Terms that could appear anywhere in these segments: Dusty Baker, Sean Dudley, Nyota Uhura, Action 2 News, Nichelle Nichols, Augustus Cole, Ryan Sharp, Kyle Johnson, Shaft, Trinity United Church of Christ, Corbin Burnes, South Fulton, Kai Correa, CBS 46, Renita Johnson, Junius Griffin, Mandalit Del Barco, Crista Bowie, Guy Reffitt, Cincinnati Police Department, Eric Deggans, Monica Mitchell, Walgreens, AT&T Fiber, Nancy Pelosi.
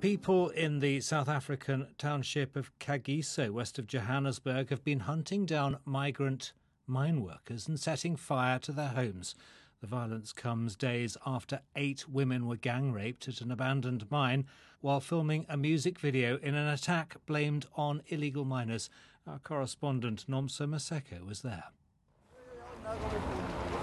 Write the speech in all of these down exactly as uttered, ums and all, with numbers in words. People in the South African township of Kagiso, west of Johannesburg, have been hunting down migrant mine workers and setting fire to their homes. The violence comes days after eight women were gang-raped at an abandoned mine while filming a music video in an attack blamed on illegal miners. Our correspondent Nomsa Maseko was there.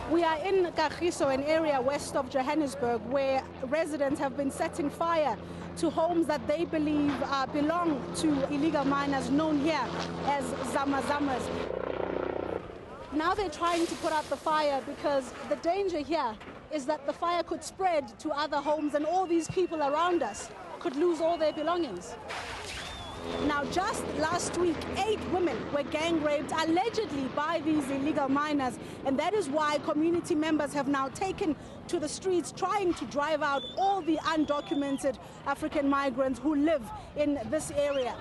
We are in Kagiso, an area west of Johannesburg, where residents have been setting fire to homes that they believe uh, belong to illegal miners known here as Zama-Zamas. Now they're trying to put out the fire because the danger here is that the fire could spread to other homes and all these people around us could lose all their belongings. Now, just last week, eight women were gang-raped allegedly by these illegal miners, and that is why community members have now taken to the streets trying to drive out all the undocumented African migrants who live in this area.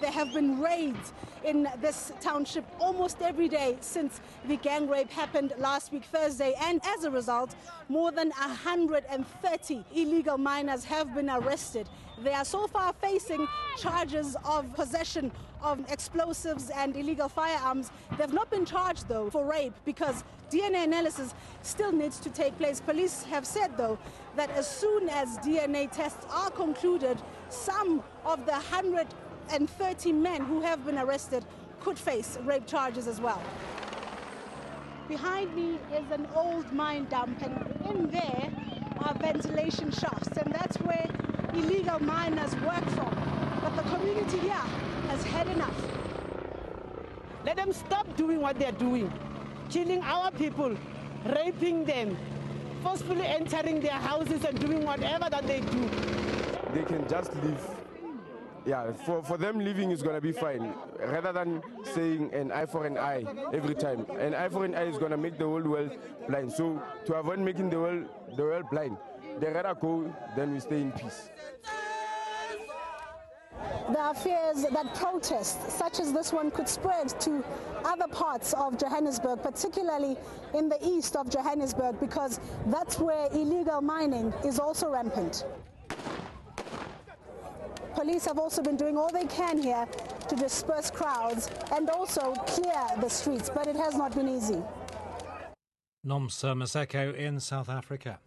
There have been raids in this township almost every day since the gang rape happened last week, Thursday. And as a result, more than one hundred thirty illegal miners have been arrested. They are so far facing charges of possession of explosives and illegal firearms. They've not been charged, though, for rape because D N A analysis still needs to take place. Police have said, though, that as soon as D N A tests are concluded, some of the one hundred and thirty men who have been arrested could face rape charges as well. Behind me is an old mine dump, and in there are ventilation shafts, and that's where illegal miners work from. But the community here has had enough. Let them stop doing what they're doing, killing our people, raping them, forcefully entering their houses and doing whatever that they do. They can just leave. Yeah, for, for them leaving is going to be fine, rather than saying an eye for an eye every time. An eye for an eye is going to make the whole world blind. So to avoid making the world, the world blind, they rather go, then we stay in peace. There are fears that protests such as this one could spread to other parts of Johannesburg, particularly in the east of Johannesburg, because that's where illegal mining is also rampant. Police have also been doing all they can here to disperse crowds and also clear the streets, but it has not been easy. Nomsa Maseko in South Africa.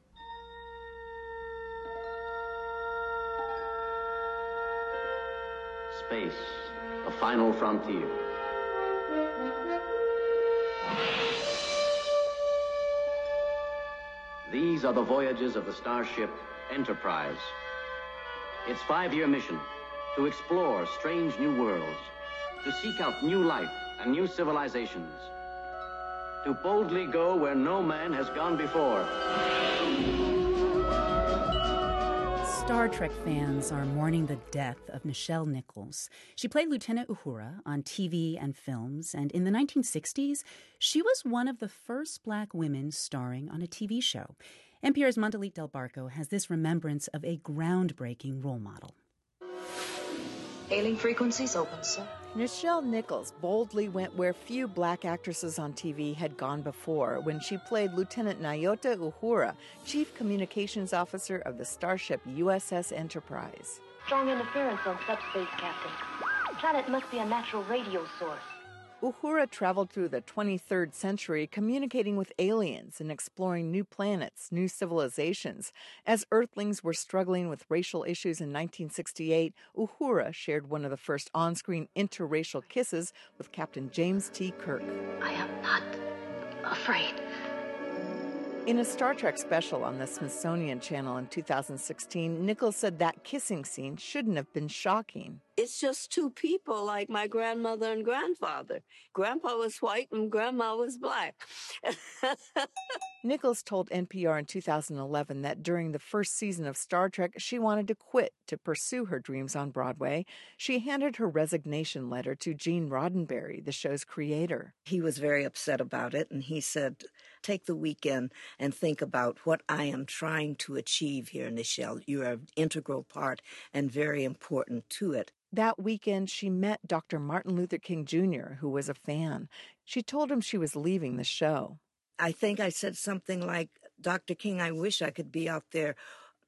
Space, the final frontier. These are the voyages of the starship Enterprise. Its five-year mission, to explore strange new worlds, to seek out new life and new civilizations, to boldly go where no man has gone before. Star Trek fans are mourning the death of Nichelle Nichols. She played Lieutenant Uhura on T V and films, and in the nineteen sixties, she was one of the first black women starring on a T V show. N P R's Mandalit Del Barco has this remembrance of a groundbreaking role model. Hailing frequencies open, sir. Nichelle Nichols boldly went where few black actresses on T V had gone before when she played Lieutenant Nyota Uhura, Chief Communications Officer of the Starship U S S Enterprise. Strong interference on subspace, Captain. The planet must be a natural radio source. Uhura traveled through the twenty-third century communicating with aliens and exploring new planets, new civilizations. As Earthlings were struggling with racial issues in nineteen sixty-eight, Uhura shared one of the first on-screen interracial kisses with Captain James T. Kirk. I am not afraid. In a Star Trek special on the Smithsonian Channel in two thousand sixteen, Nichols said that kissing scene shouldn't have been shocking. It's just two people like my grandmother and grandfather. Grandpa was white and Grandma was black. Nichols told N P R in two thousand eleven that during the first season of Star Trek, she wanted to quit to pursue her dreams on Broadway. She handed her resignation letter to Gene Roddenberry, the show's creator. He was very upset about it, and he said, take the weekend and think about what I am trying to achieve here, Nichelle. You are an integral part and very important to it. That weekend, she met Doctor Martin Luther King Junior, who was a fan. She told him she was leaving the show. I think I said something like, Doctor King, I wish I could be out there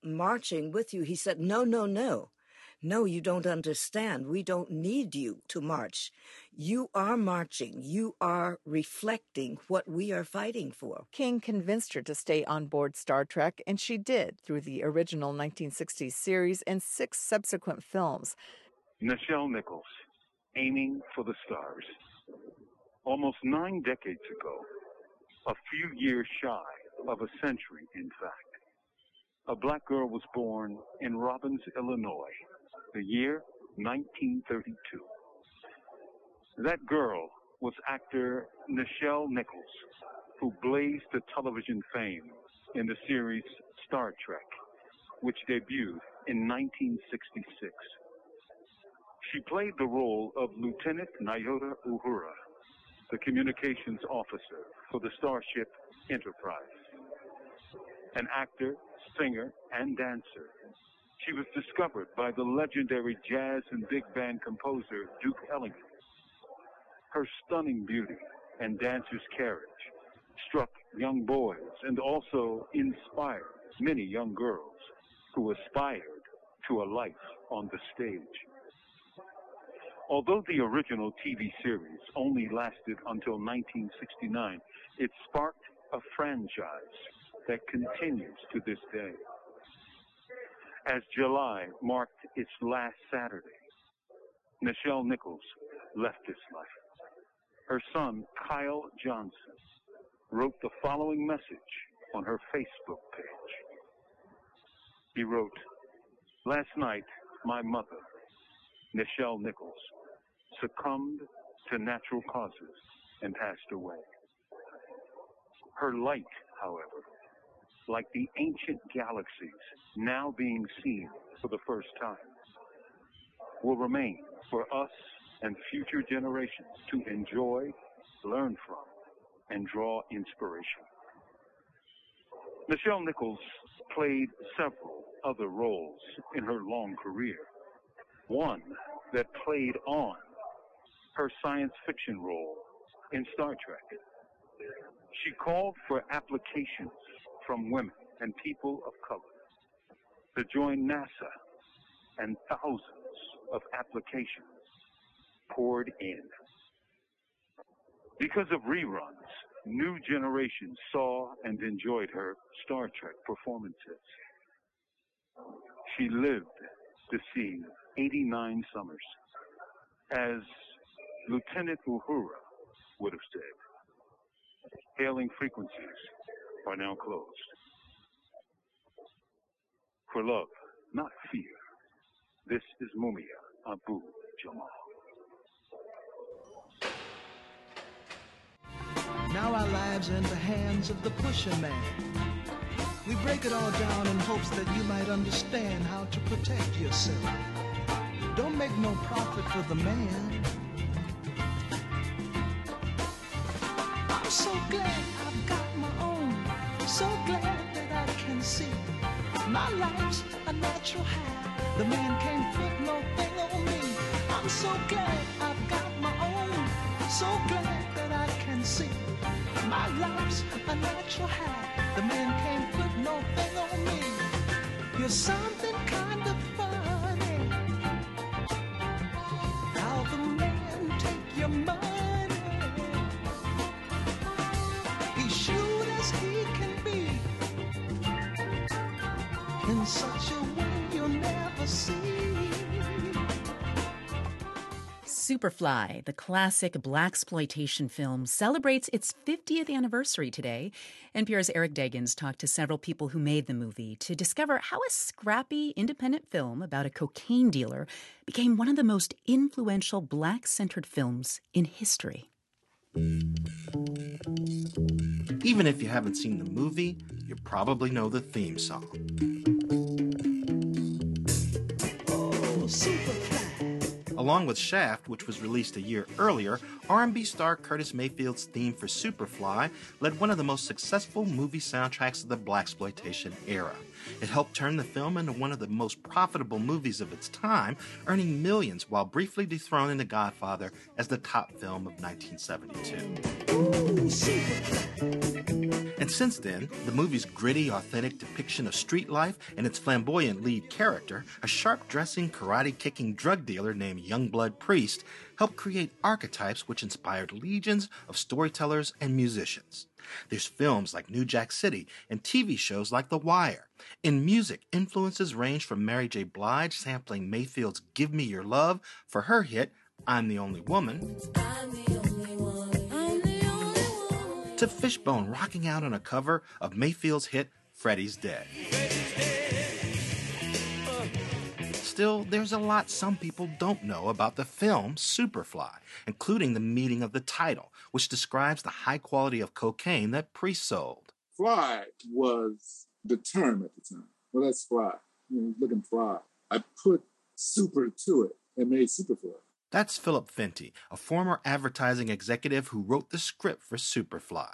marching with you. He said, no, no, no. No, you don't understand. We don't need you to march. You are marching. You are reflecting what we are fighting for. King convinced her to stay on board Star Trek, and she did through the original nineteen sixties series and six subsequent films. Nichelle Nichols, aiming for the stars. Almost nine decades ago, a few years shy of a century, in fact, a black girl was born in Robbins, Illinois, the year nineteen thirty-two. That girl was actor Nichelle Nichols, who blazed to television fame in the series Star Trek, which debuted in nineteen sixty-six. She played the role of Lieutenant Nyota Uhura, the communications officer for the Starship Enterprise. An actor, singer, and dancer, she was discovered by the legendary jazz and big band composer Duke Ellington. Her stunning beauty and dancer's carriage struck young boys and also inspired many young girls who aspired to a life on the stage. Although the original T V series only lasted until nineteen sixty-nine, it sparked a franchise that continues to this day. As July marked its last Saturday, Nichelle Nichols left this life. Her son, Kyle Johnson, wrote the following message on her Facebook page. He wrote, last night, my mother, Nichelle Nichols, succumbed to natural causes and passed away. Her light, however, like the ancient galaxies now being seen for the first time, will remain for us and future generations to enjoy, learn from, and draw inspiration. Nichelle Nichols played several other roles in her long career, one that played on her science fiction role in Star Trek. She called for applications from women and people of color to join NASA, and thousands of applications poured in. Because of reruns, new generations saw and enjoyed her Star Trek performances. She lived to see eighty-nine summers, as Lieutenant Uhura would have said. Hailing frequencies are now closed. For love, not fear, this is Mumia Abu Jamal. Now our lives are in the hands of the pusher man. We break it all down in hopes that you might understand how to protect yourself. Don't make no profit for the man. I'm so glad I've got my own, so glad that I can see. My life's a natural high, the man can't put no thing on me. I'm so glad I've got my own, so glad that I can see. My life's a natural high, the man can't put no thing on me. You're something kind of funny, how the man take your money. Such a way you'll never see. Superfly, the classic blaxploitation film, celebrates its fiftieth anniversary today. N P R's Eric Deggans talked to several people who made the movie to discover how a scrappy independent film about a cocaine dealer became one of the most influential black-centered films in history. Even if you haven't seen the movie, you probably know the theme song. Oh, Superfly. Along with Shaft, which was released a year earlier, R and B star Curtis Mayfield's theme for Superfly led one of the most successful movie soundtracks of the blaxploitation era. It helped turn the film into one of the most profitable movies of its time, earning millions while briefly dethroning The Godfather as the top film of nineteen seventy-two. Ooh, Superfly. And since then, the movie's gritty, authentic depiction of street life and its flamboyant lead character, a sharp-dressing, karate-kicking drug dealer named Youngblood Priest, helped create archetypes which inspired legions of storytellers and musicians. There's films like New Jack City and T V shows like The Wire. In music, influences range from Mary J. Blige sampling Mayfield's Give Me Your Love for her hit I'm the Only Woman, I'm the only one. I'm the only woman, to Fishbone rocking out on a cover of Mayfield's hit Freddy's Dead. Freddy's Dead. Uh. Still, there's a lot some people don't know about the film Superfly, including the meaning of the title, which describes the high quality of cocaine that Priest sold. Fly was the term at the time. Well, that's fly. You know, looking fly. I put super to it and made Superfly. That's Philip Fenty, a former advertising executive who wrote the script for Superfly.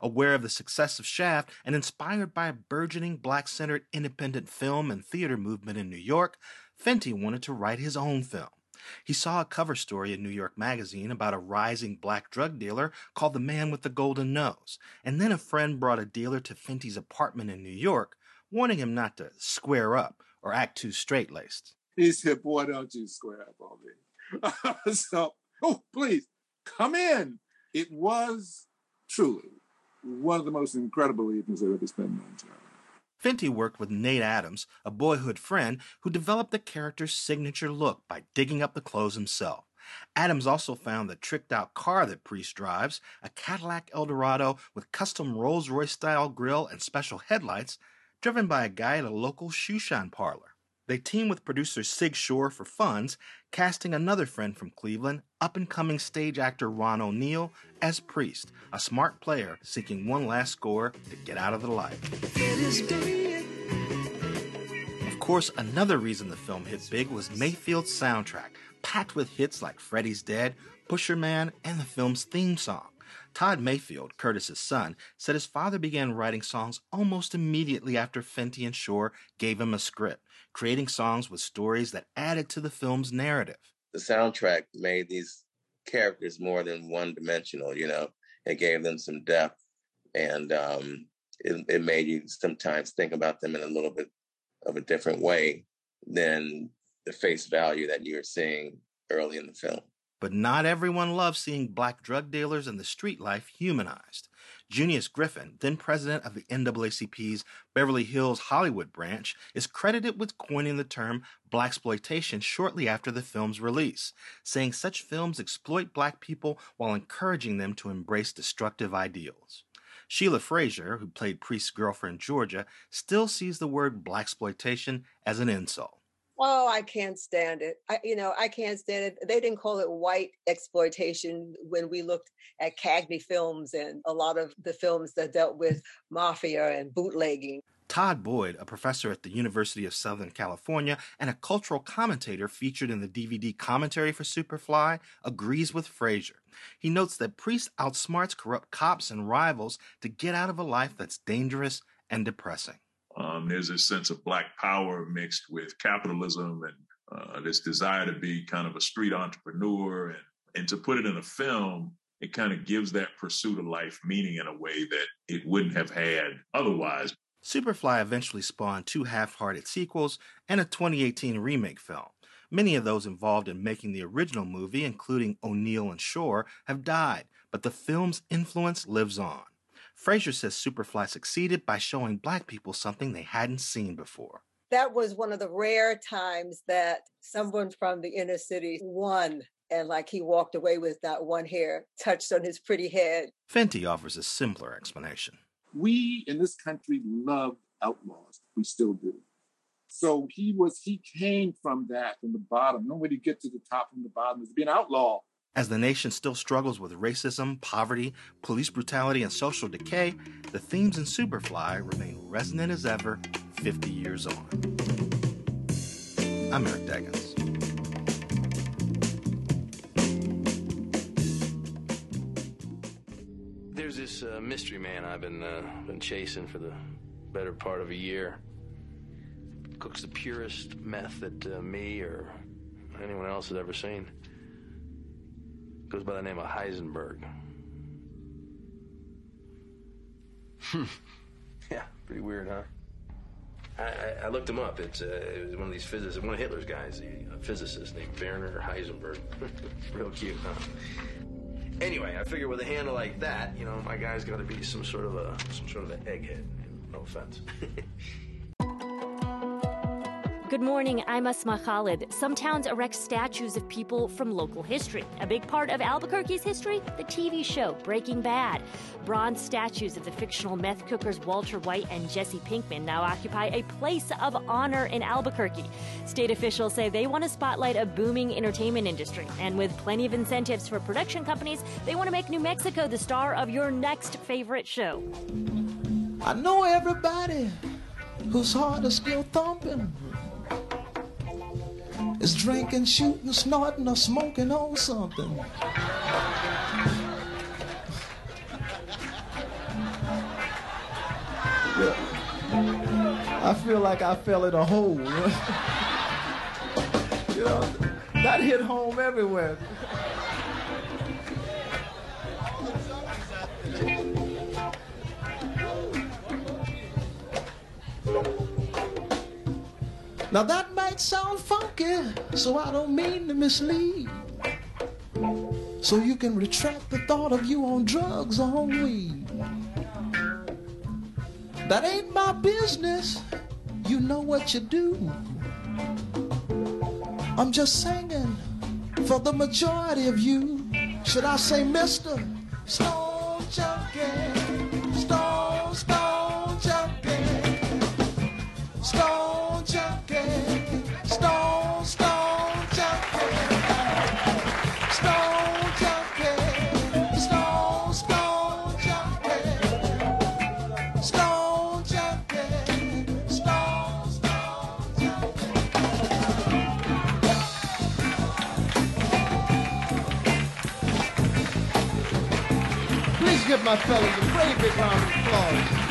Aware of the success of Shaft and inspired by a burgeoning black-centered independent film and theater movement in New York, Fenty wanted to write his own film. He saw a cover story in New York Magazine about a rising black drug dealer called the Man with the Golden Nose, and then a friend brought a dealer to Fenty's apartment in New York, warning him not to square up or act too straight-laced. He said, boy, don't you square up on me. So, oh, please, come in. It was truly one of the most incredible evenings I've ever spent in my entire life. Fenty worked with Nate Adams, a boyhood friend, who developed the character's signature look by digging up the clothes himself. Adams also found the tricked-out car that Priest drives, a Cadillac Eldorado with custom Rolls-Royce-style grille and special headlights, driven by a guy at a local shoeshine parlor. They team with producer Sig Shore for funds, casting another friend from Cleveland, up-and-coming stage actor Ron O'Neal, as Priest, a smart player seeking one last score to get out of the light. Of course, another reason the film hit big was Mayfield's soundtrack, packed with hits like Freddy's Dead, Pusher Man, and the film's theme song. Todd Mayfield, Curtis's son, said his father began writing songs almost immediately after Fenty and Shore gave him a script, creating songs with stories that added to the film's narrative. The soundtrack made these characters more than one-dimensional, you know, and gave them some depth, and um, it, it made you sometimes think about them in a little bit of a different way than the face value that you were seeing early in the film. But not everyone loves seeing black drug dealers and the street life humanized. Junius Griffin, then president of the N double A C P's Beverly Hills Hollywood branch, is credited with coining the term blaxploitation shortly after the film's release, saying such films exploit black people while encouraging them to embrace destructive ideals. Sheila Frazier, who played Priest's girlfriend Georgia, still sees the word blaxploitation as an insult. Oh, I can't stand it. I, you know, I can't stand it. They didn't call it white exploitation when we looked at Cagney films and a lot of the films that dealt with mafia and bootlegging. Todd Boyd, a professor at the University of Southern California and a cultural commentator featured in the D V D commentary for Superfly, agrees with Frazier. He notes that Priest outsmarts corrupt cops and rivals to get out of a life that's dangerous and depressing. Um, there's a sense of black power mixed with capitalism and uh, this desire to be kind of a street entrepreneur. And, and to put it in a film, it kind of gives that pursuit of life meaning in a way that it wouldn't have had otherwise. Superfly eventually spawned two half-hearted sequels and a twenty eighteen remake film. Many of those involved in making the original movie, including O'Neal and Shore, have died, but the film's influence lives on. Frazier says Superfly succeeded by showing black people something they hadn't seen before. that was one of the rare times that someone from the inner city won. And like he walked away with not one hair touched on his pretty head. Fenty offers a simpler explanation. We in this country love outlaws. We still do. So he was, he came from that, from the bottom. No way to get to the top from the bottom is to be an outlaw. As the nation still struggles with racism, poverty, police brutality, and social decay, the themes in Superfly remain resonant as ever fifty years on. I'm Eric Deggins. There's this uh, mystery man I've been uh, been chasing for the better part of a year. Cooks the purest meth that uh, me or anyone else has ever seen. Goes by the name of Heisenberg. Hmm. Yeah, pretty weird, huh? I, I, I looked him up. It's uh, it was one of these physicists, one of Hitler's guys, a physicist named Werner Heisenberg. Real cute, huh? Anyway, I figure with a handle like that, you know, my guy's got to be some sort of a some sort of an egghead. No offense. Good morning, I'm Asma Khalid. Some towns erect statues of people from local history. A big part of Albuquerque's history, the T V show Breaking Bad. Bronze statues of the fictional meth cookers Walter White and Jesse Pinkman now occupy a place of honor in Albuquerque. State officials say they want to spotlight a booming entertainment industry. And with plenty of incentives for production companies, they want to make New Mexico the star of your next favorite show. I know everybody whose heart is still thumping. Is drinking, shooting, snorting, or smoking on something. I feel like I fell in a hole. You know, that hit home everywhere. Now that might sound funky, so I don't mean to mislead. So you can retract the thought of you on drugs or on weed. That ain't my business, you know what you do. I'm just singing for the majority of you. Should I say Mister Stone Junkie, Stone, Stone Junkie, Stone. Give my fellas a great big round of applause.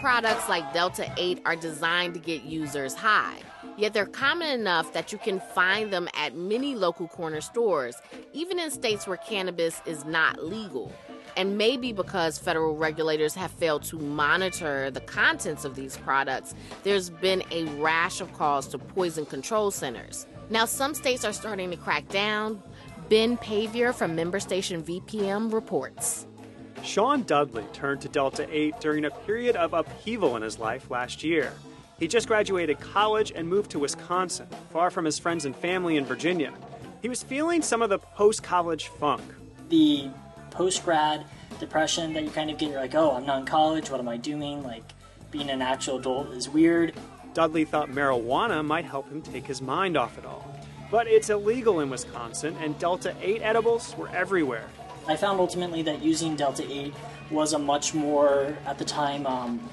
Products like Delta eight are designed to get users high, yet they're common enough that you can find them at many local corner stores, even in states where cannabis is not legal. And maybe because federal regulators have failed to monitor the contents of these products, there's been a rash of calls to poison control centers. Now, some states are starting to crack down. Ben Pavier from member station V P M reports. Sean Dudley turned to Delta eight during a period of upheaval in his life last year. He just graduated college and moved to Wisconsin, far from his friends and family in Virginia. He was feeling some of the post-college funk. The post-grad depression that you kind of get, you're like, oh, I'm not in college, what am I doing? Like, being an actual adult is weird. Dudley thought marijuana might help him take his mind off it all. But it's illegal in Wisconsin, and Delta eight edibles were everywhere. I found ultimately that using Delta eight was a much more, at the time, um,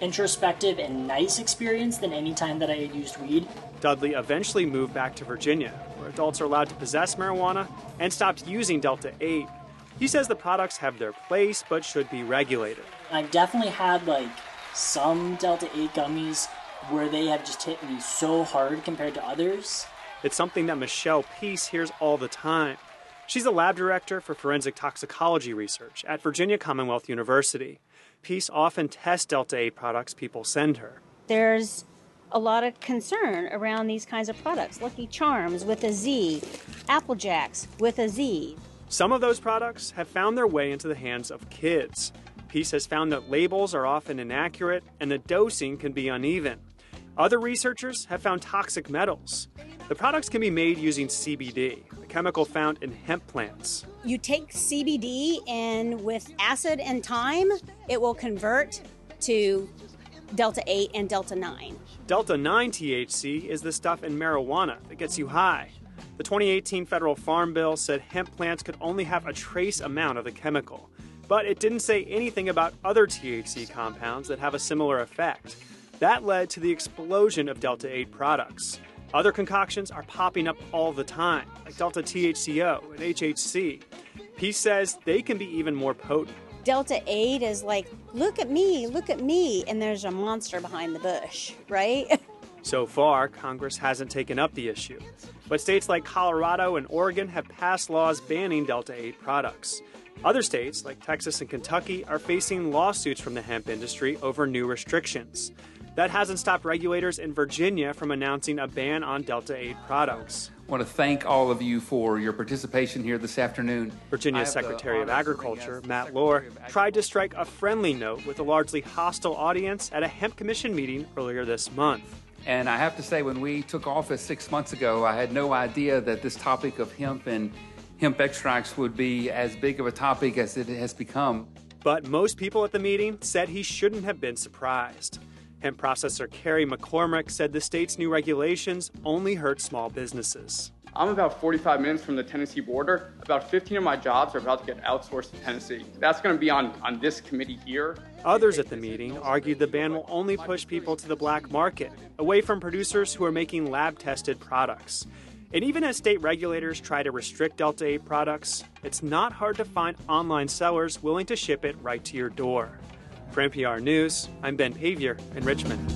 introspective and nice experience than any time that I had used weed. Dudley eventually moved back to Virginia, where adults are allowed to possess marijuana, and stopped using Delta eight. He says the products have their place, but should be regulated. I've definitely had, like, some Delta eight gummies where they have just hit me so hard compared to others. It's something that Nichelle Peace hears all the time. She's a lab director for forensic toxicology research at Virginia Commonwealth University. Peace often tests Delta eight products people send her. There's a lot of concern around these kinds of products. Lucky Charms with a Z, Apple Jacks with a Z. Some of those products have found their way into the hands of kids. Peace has found that labels are often inaccurate and the dosing can be uneven. Other researchers have found toxic metals. The products can be made using C B D, the chemical found in hemp plants. You take C B D and with acid and thyme, it will convert to Delta eight and Delta nine. Delta nine T H C is the stuff in marijuana that gets you high. The twenty eighteen federal farm bill said hemp plants could only have a trace amount of the chemical, but it didn't say anything about other T H C compounds that have a similar effect. That led to the explosion of Delta eight products. Other concoctions are popping up all the time, like Delta T H C O and H H C. Peace says they can be even more potent. Delta eight is like, look at me, look at me, and there's a monster behind the bush, right? So far, Congress hasn't taken up the issue. But states like Colorado and Oregon have passed laws banning Delta eight products. Other states, like Texas and Kentucky, are facing lawsuits from the hemp industry over new restrictions. That hasn't stopped regulators in Virginia from announcing a ban on Delta eight products. I want to thank all of you for your participation here this afternoon. Virginia's Secretary of Agriculture, Matt Lohr, tried to strike a friendly note with a largely hostile audience at a hemp commission meeting earlier this month. And I have to say, when we took office six months ago, I had no idea that this topic of hemp and hemp extracts would be as big of a topic as it has become. But most people at the meeting said he shouldn't have been surprised. Hemp processor Carrie McCormick said the state's new regulations only hurt small businesses. I'm about forty-five minutes from the Tennessee border. About fifteen of my jobs are about to get outsourced to Tennessee. That's going to be on, on this committee here. Others at the meeting argued the ban will only push people to the black market, away from producers who are making lab-tested products. And even as state regulators try to restrict Delta eight products, it's not hard to find online sellers willing to ship it right to your door. For N P R News, I'm Ben Pavier in Richmond.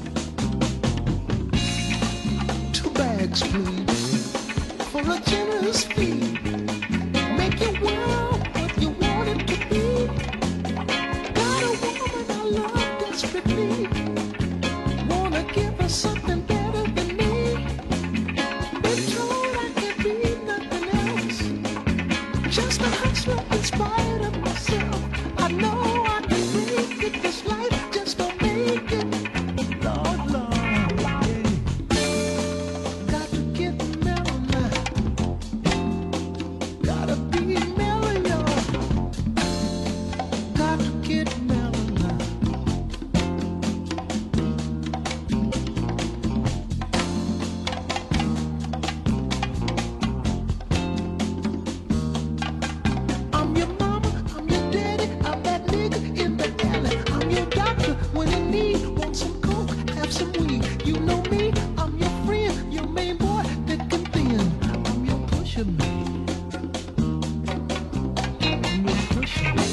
Two bags, please, for a generous fee. Make your world what you want it to be. Got a woman I love desperately. Wanna give her something better than me. Been told I could be nothing else. Just a hustler in spite of myself. I know I can. This life just don't make it. Lord, Lord, yeah. Got to get mellow now. Gotta be mellow, y'all. Got to get mellow now. I'm your mama, I'm your daddy, I'm that nigga in the when in need, want some coke, have some weed. You know me, I'm your friend, your main boy, thick and thin. I'm your pusher man. I'm your pusher man.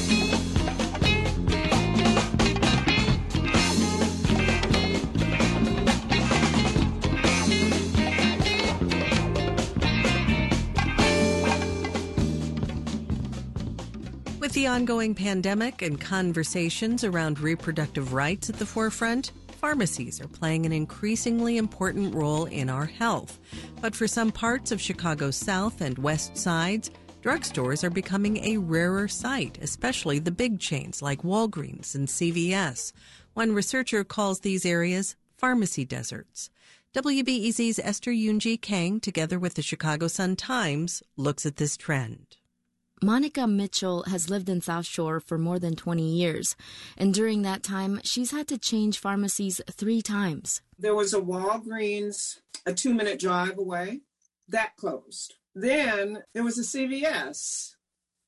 With the ongoing pandemic and conversations around reproductive rights at the forefront, pharmacies are playing an increasingly important role in our health. But for some parts of Chicago's South and West Sides, drugstores are becoming a rarer sight, especially the big chains like Walgreens and C V S. One researcher calls these areas pharmacy deserts. W B E Z's Esther Yoonji Kang, together with the Chicago Sun-Times, looks at this trend. Monica Mitchell has lived in South Shore for more than twenty years, and during that time, she's had to change pharmacies three times. There was a Walgreens a two-minute drive away. That closed. Then there was a C V S,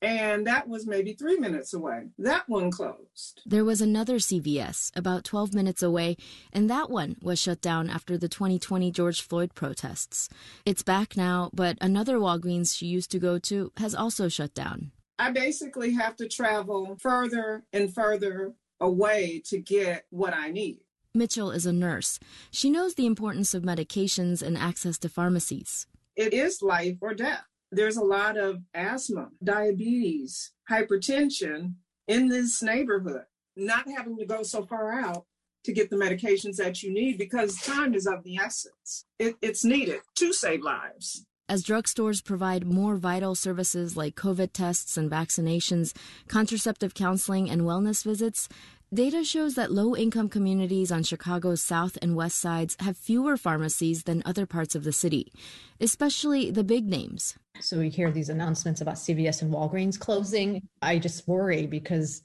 and that was maybe three minutes away. That one closed. There was another C V S about twelve minutes away, and that one was shut down after the twenty twenty George Floyd protests. It's back now, but another Walgreens she used to go to has also shut down. I basically have to travel further and further away to get what I need. Mitchell is a nurse. She knows the importance of medications and access to pharmacies. It is life or death. There's a lot of asthma, diabetes, hypertension in this neighborhood. Not having to go so far out to get the medications that you need because time is of the essence. It, it's needed to save lives. As drugstores provide more vital services like COVID tests and vaccinations, contraceptive counseling and wellness visits, data shows that low-income communities on Chicago's south and west sides have fewer pharmacies than other parts of the city, especially the big names. So we hear these announcements about C V S and Walgreens closing. I just worry because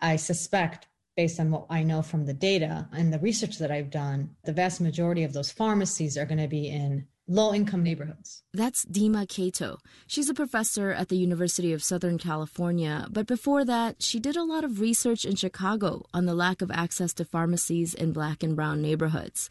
I suspect, based on what I know from the data and the research that I've done, the vast majority of those pharmacies are going to be in low-income neighborhoods. That's Dima Kato. She's a professor at the University of Southern California, but before that, she did a lot of research in Chicago on the lack of access to pharmacies in black and brown neighborhoods.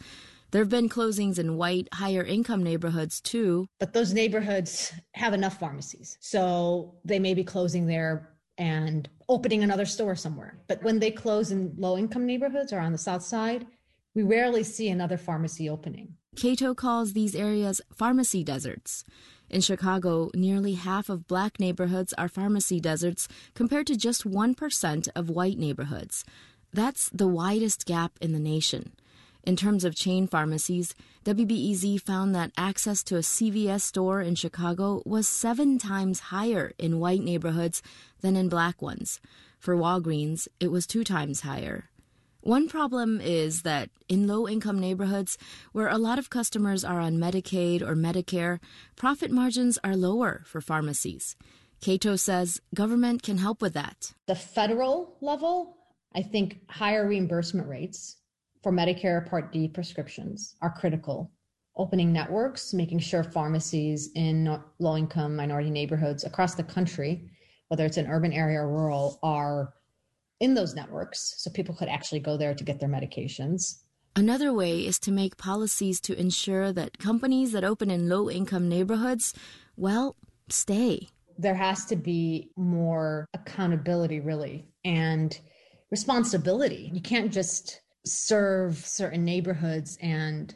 There have been closings in white, higher-income neighborhoods, too. But those neighborhoods have enough pharmacies, so they may be closing there and opening another store somewhere. But when they close in low-income neighborhoods or on the south side, we rarely see another pharmacy opening. Cato calls these areas pharmacy deserts. In Chicago, nearly half of black neighborhoods are pharmacy deserts compared to just one percent of white neighborhoods. That's the widest gap in the nation. In terms of chain pharmacies, W B E Z found that access to a C V S store in Chicago was seven times higher in white neighborhoods than in black ones. For Walgreens, it was two times higher. One problem is that in low-income neighborhoods, where a lot of customers are on Medicaid or Medicare, profit margins are lower for pharmacies. Cato says government can help with that. The federal level, I think higher reimbursement rates for Medicare Part D prescriptions are critical. Opening networks, making sure pharmacies in low-income minority neighborhoods across the country, whether it's an urban area or rural, are in those networks, so people could actually go there to get their medications. Another way is to make policies to ensure that companies that open in low-income neighborhoods, well, stay. There has to be more accountability, really, and responsibility. You can't just serve certain neighborhoods and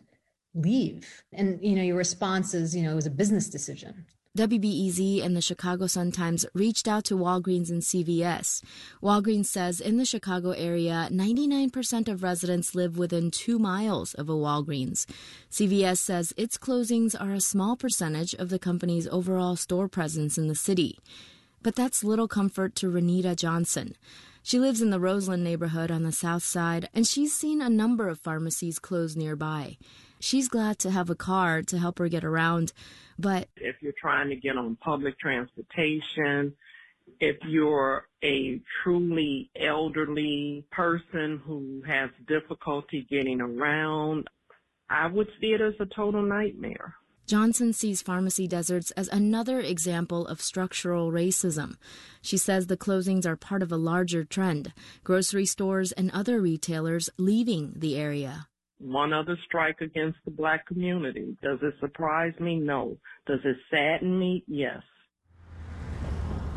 leave. And, you know, your response is, you know, it was a business decision. W B E Z and the Chicago Sun-Times reached out to Walgreens and C V S. Walgreens says in the Chicago area, ninety-nine percent of residents live within two miles of a Walgreens. C V S says its closings are a small percentage of the company's overall store presence in the city. But that's little comfort to Renita Johnson. She lives in the Roseland neighborhood on the south side, and she's seen a number of pharmacies close nearby. She's glad to have a car to help her get around, but if you're trying to get on public transportation, if you're a truly elderly person who has difficulty getting around, I would see it as a total nightmare. Johnson sees pharmacy deserts as another example of structural racism. She says the closings are part of a larger trend, grocery stores and other retailers leaving the area. One other strike against the black community. Does it surprise me? No. Does it sadden me? Yes.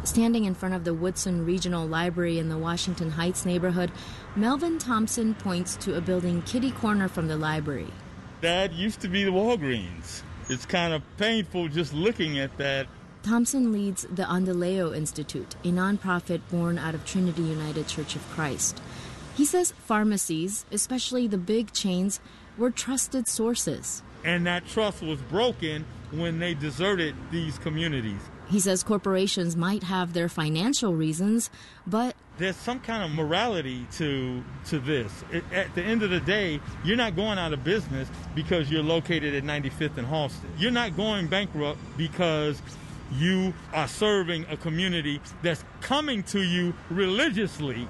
Standing in front of the Woodson Regional Library in the Washington Heights neighborhood, Melvin Thompson points to a building kitty-corner from the library. That used to be the Walgreens. It's kind of painful just looking at that. Thompson leads the Andaleo Institute, a nonprofit born out of Trinity United Church of Christ. He says pharmacies, especially the big chains, were trusted sources. And that trust was broken when they deserted these communities. He says corporations might have their financial reasons, but there's some kind of morality to to this. It, at the end of the day, you're not going out of business because you're located at ninety-fifth and Halsted. You're not going bankrupt because you are serving a community that's coming to you religiously.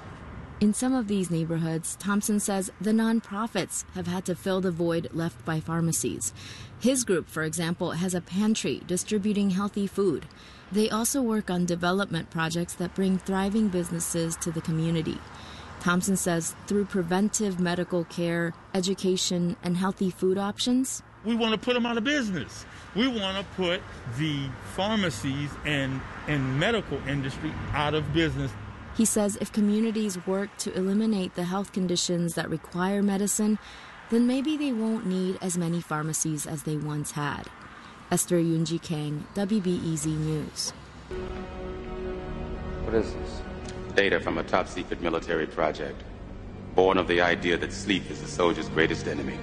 In some of these neighborhoods, Thompson says the nonprofits have had to fill the void left by pharmacies. His group, for example, has a pantry distributing healthy food. They also work on development projects that bring thriving businesses to the community. Thompson says through preventive medical care, education, and healthy food options, we want to put them out of business. We want to put the pharmacies and, and medical industry out of business. He says if communities work to eliminate the health conditions that require medicine, then maybe they won't need as many pharmacies as they once had. Esther Yunji Kang, W B E Z News. What is this? Data from a top-secret military project, born of the idea that sleep is the soldier's greatest enemy.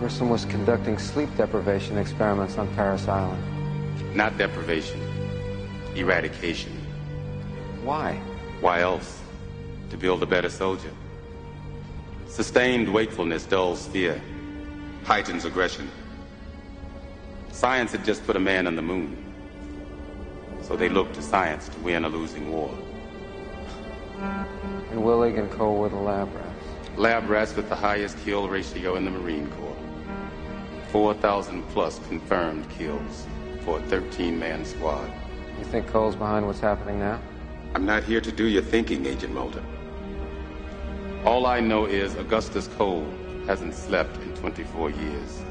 Person was conducting sleep deprivation experiments on Paris Island. Not deprivation, eradication. Why? Why else? To build a better soldier. Sustained wakefulness dulls fear, heightens aggression. Science had just put a man on the moon, so they looked to science to win a losing war. And Willig and Co. were the lab rats. Lab rats with the highest kill ratio in the Marine Corps. four thousand plus confirmed kills for a thirteen-man squad. You think Cole's behind what's happening now? I'm not here to do your thinking, Agent Mulder. All I know is Augustus Cole hasn't slept in twenty-four years.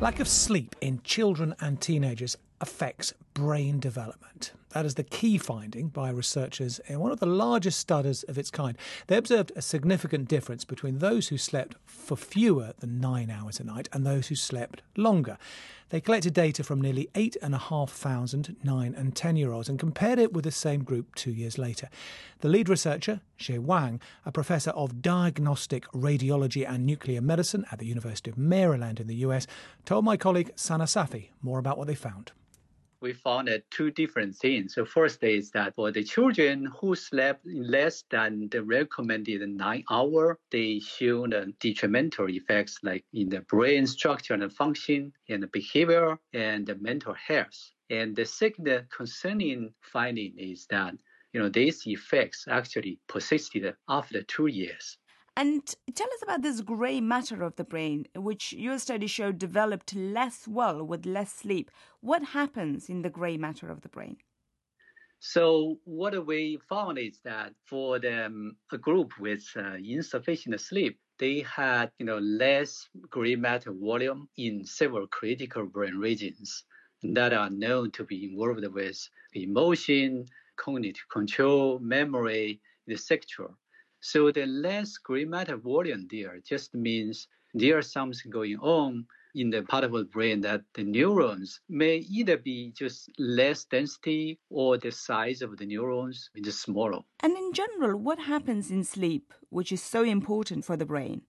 Lack of sleep in children and teenagers affects brain development. That is the key finding by researchers in one of the largest studies of its kind. They observed a significant difference between those who slept for fewer than nine hours a night and those who slept longer. They collected data from nearly eight thousand five hundred nine and ten-year-olds and compared it with the same group two years later. The lead researcher, Xie Wang, a professor of diagnostic radiology and nuclear medicine at the University of Maryland in the U S, told my colleague Sana Safi more about what they found. We found uh, two different things. So first is that for the children who slept less than the recommended nine hours, they showed uh, detrimental effects like in the brain structure and function and behavior and the mental health. And the second concerning finding is that, you know, these effects actually persisted after two years. And tell us about this grey matter of the brain, which your study showed developed less well with less sleep. What happens in the grey matter of the brain? So what we found is that for the a group with uh, insufficient sleep, they had, you know, less grey matter volume in several critical brain regions that are known to be involved with emotion, cognitive control, memory, the sexual. So the less gray matter volume there just means there's something going on in the part of the brain that the neurons may either be just less density or the size of the neurons is smaller. And in general, what happens in sleep, which is so important for the brain?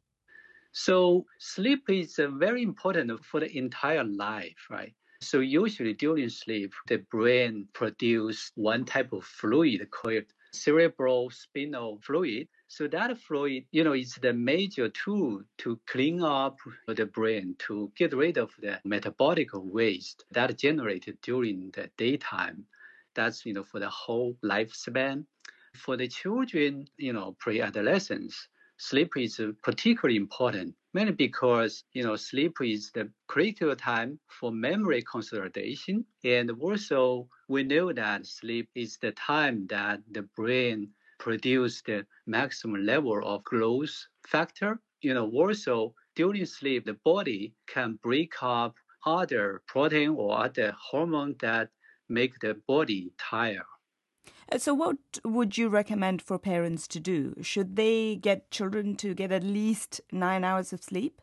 So sleep is very important for the entire life, right? So usually during sleep, the brain produces one type of fluid called cerebrospinal fluid. So that fluid, you know, is the major tool to clean up the brain, to get rid of the metabolic waste that generated during the daytime. That's, you know, for the whole lifespan. For the children, you know, pre-adolescence, sleep is particularly important, mainly because, you know, sleep is the critical time for memory consolidation. And also, we know that sleep is the time that the brain produces the maximum level of growth factor. You know, also, during sleep, the body can break up other protein or other hormone that make the body tired. So what would you recommend for parents to do? Should they get children to get at least nine hours of sleep?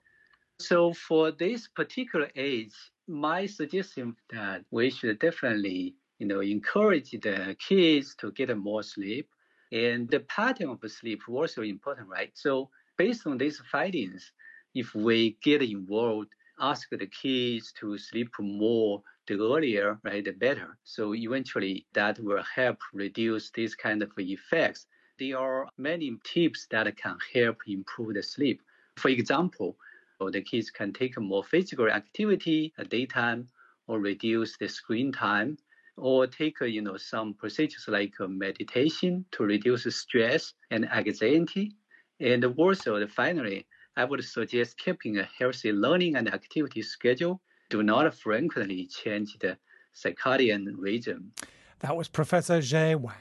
So for this particular age, my suggestion that we should definitely, you know, encourage the kids to get more sleep. And the pattern of sleep is also important, right? So based on these findings, if we get involved, ask the kids to sleep more, the earlier, right, the better. So eventually that will help reduce these kind of effects. There are many tips that can help improve the sleep. For example, the kids can take more physical activity at daytime or reduce the screen time or take you know, some procedures like meditation to reduce stress and anxiety. And also, finally, I would suggest keeping a healthy learning and activity schedule. Do not frequently change the circadian rhythm. That was Professor Xie Wang.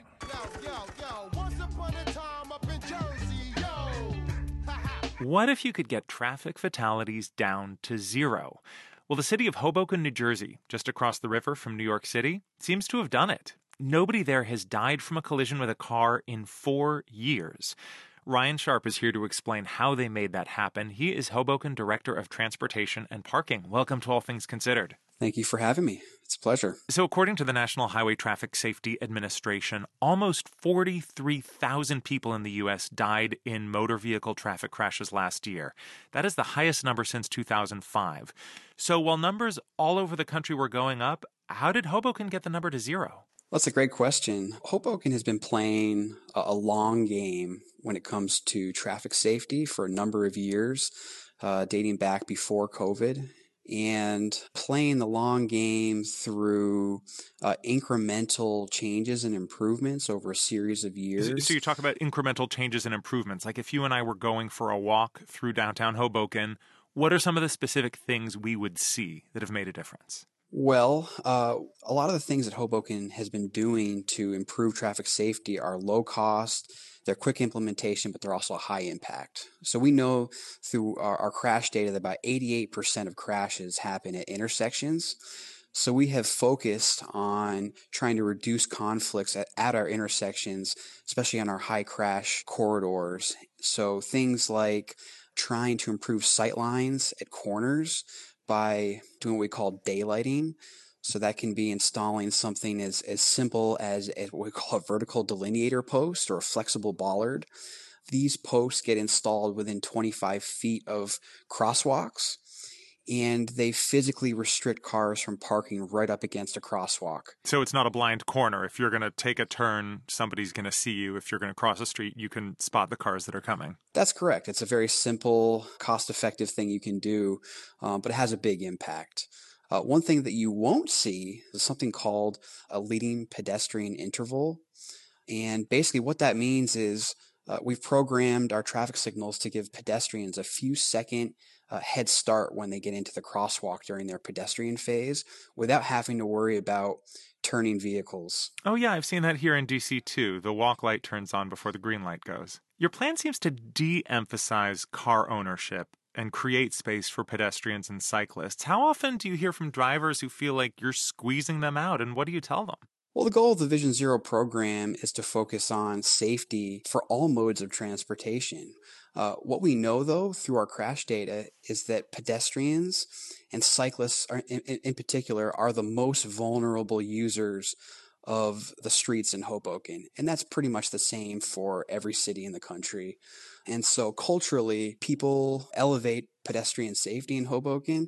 What if you could get traffic fatalities down to zero? Well, the city of Hoboken, New Jersey, just across the river from New York City, seems to have done it. Nobody there has died from a collision with a car in four years. Ryan Sharp is here to explain how they made that happen. He is Hoboken Director of Transportation and Parking. Welcome to All Things Considered. Thank you for having me. It's a pleasure. So according to the National Highway Traffic Safety Administration, almost forty-three thousand people in the U S died in motor vehicle traffic crashes last year. That is the highest number since two thousand five. So while numbers all over the country were going up, how did Hoboken get the number to zero? That's a great question. Hoboken has been playing a long game when it comes to traffic safety for a number of years, uh, dating back before COVID. And playing the long game through uh, incremental changes and improvements over a series of years. So you talk about incremental changes and improvements. Like if you and I were going for a walk through downtown Hoboken, what are some of the specific things we would see that have made a difference? Well, uh, a lot of the things that Hoboken has been doing to improve traffic safety are low cost. They're quick implementation, but they're also high impact. So we know through our, our crash data that about eighty-eight percent of crashes happen at intersections. So we have focused on trying to reduce conflicts at, at our intersections, especially on our high crash corridors. So things like trying to improve sight lines at corners by doing what we call daylighting. So that can be installing something as, as simple as, as what we call a vertical delineator post or a flexible bollard. These posts get installed within twenty-five feet of crosswalks, and they physically restrict cars from parking right up against a crosswalk. So it's not a blind corner. If you're going to take a turn, somebody's going to see you. If you're going to cross a street, you can spot the cars that are coming. That's correct. It's a very simple, cost-effective thing you can do, um, but it has a big impact. Uh, one thing that you won't see is something called a leading pedestrian interval. And basically what that means is uh, we've programmed our traffic signals to give pedestrians a few second uh, head start when they get into the crosswalk during their pedestrian phase without having to worry about turning vehicles. Oh yeah, I've seen that here in D C too. The walk light turns on before the green light goes. Your plan seems to de-emphasize car ownership and create space for pedestrians and cyclists. How often do you hear from drivers who feel like you're squeezing them out, and what do you tell them? Well, the goal of the Vision Zero program is to focus on safety for all modes of transportation. Uh, what we know, though, through our crash data is that pedestrians and cyclists are, in, in particular are the most vulnerable users of the streets in Hoboken. And that's pretty much the same for every city in the country. And so culturally, people elevate pedestrian safety in Hoboken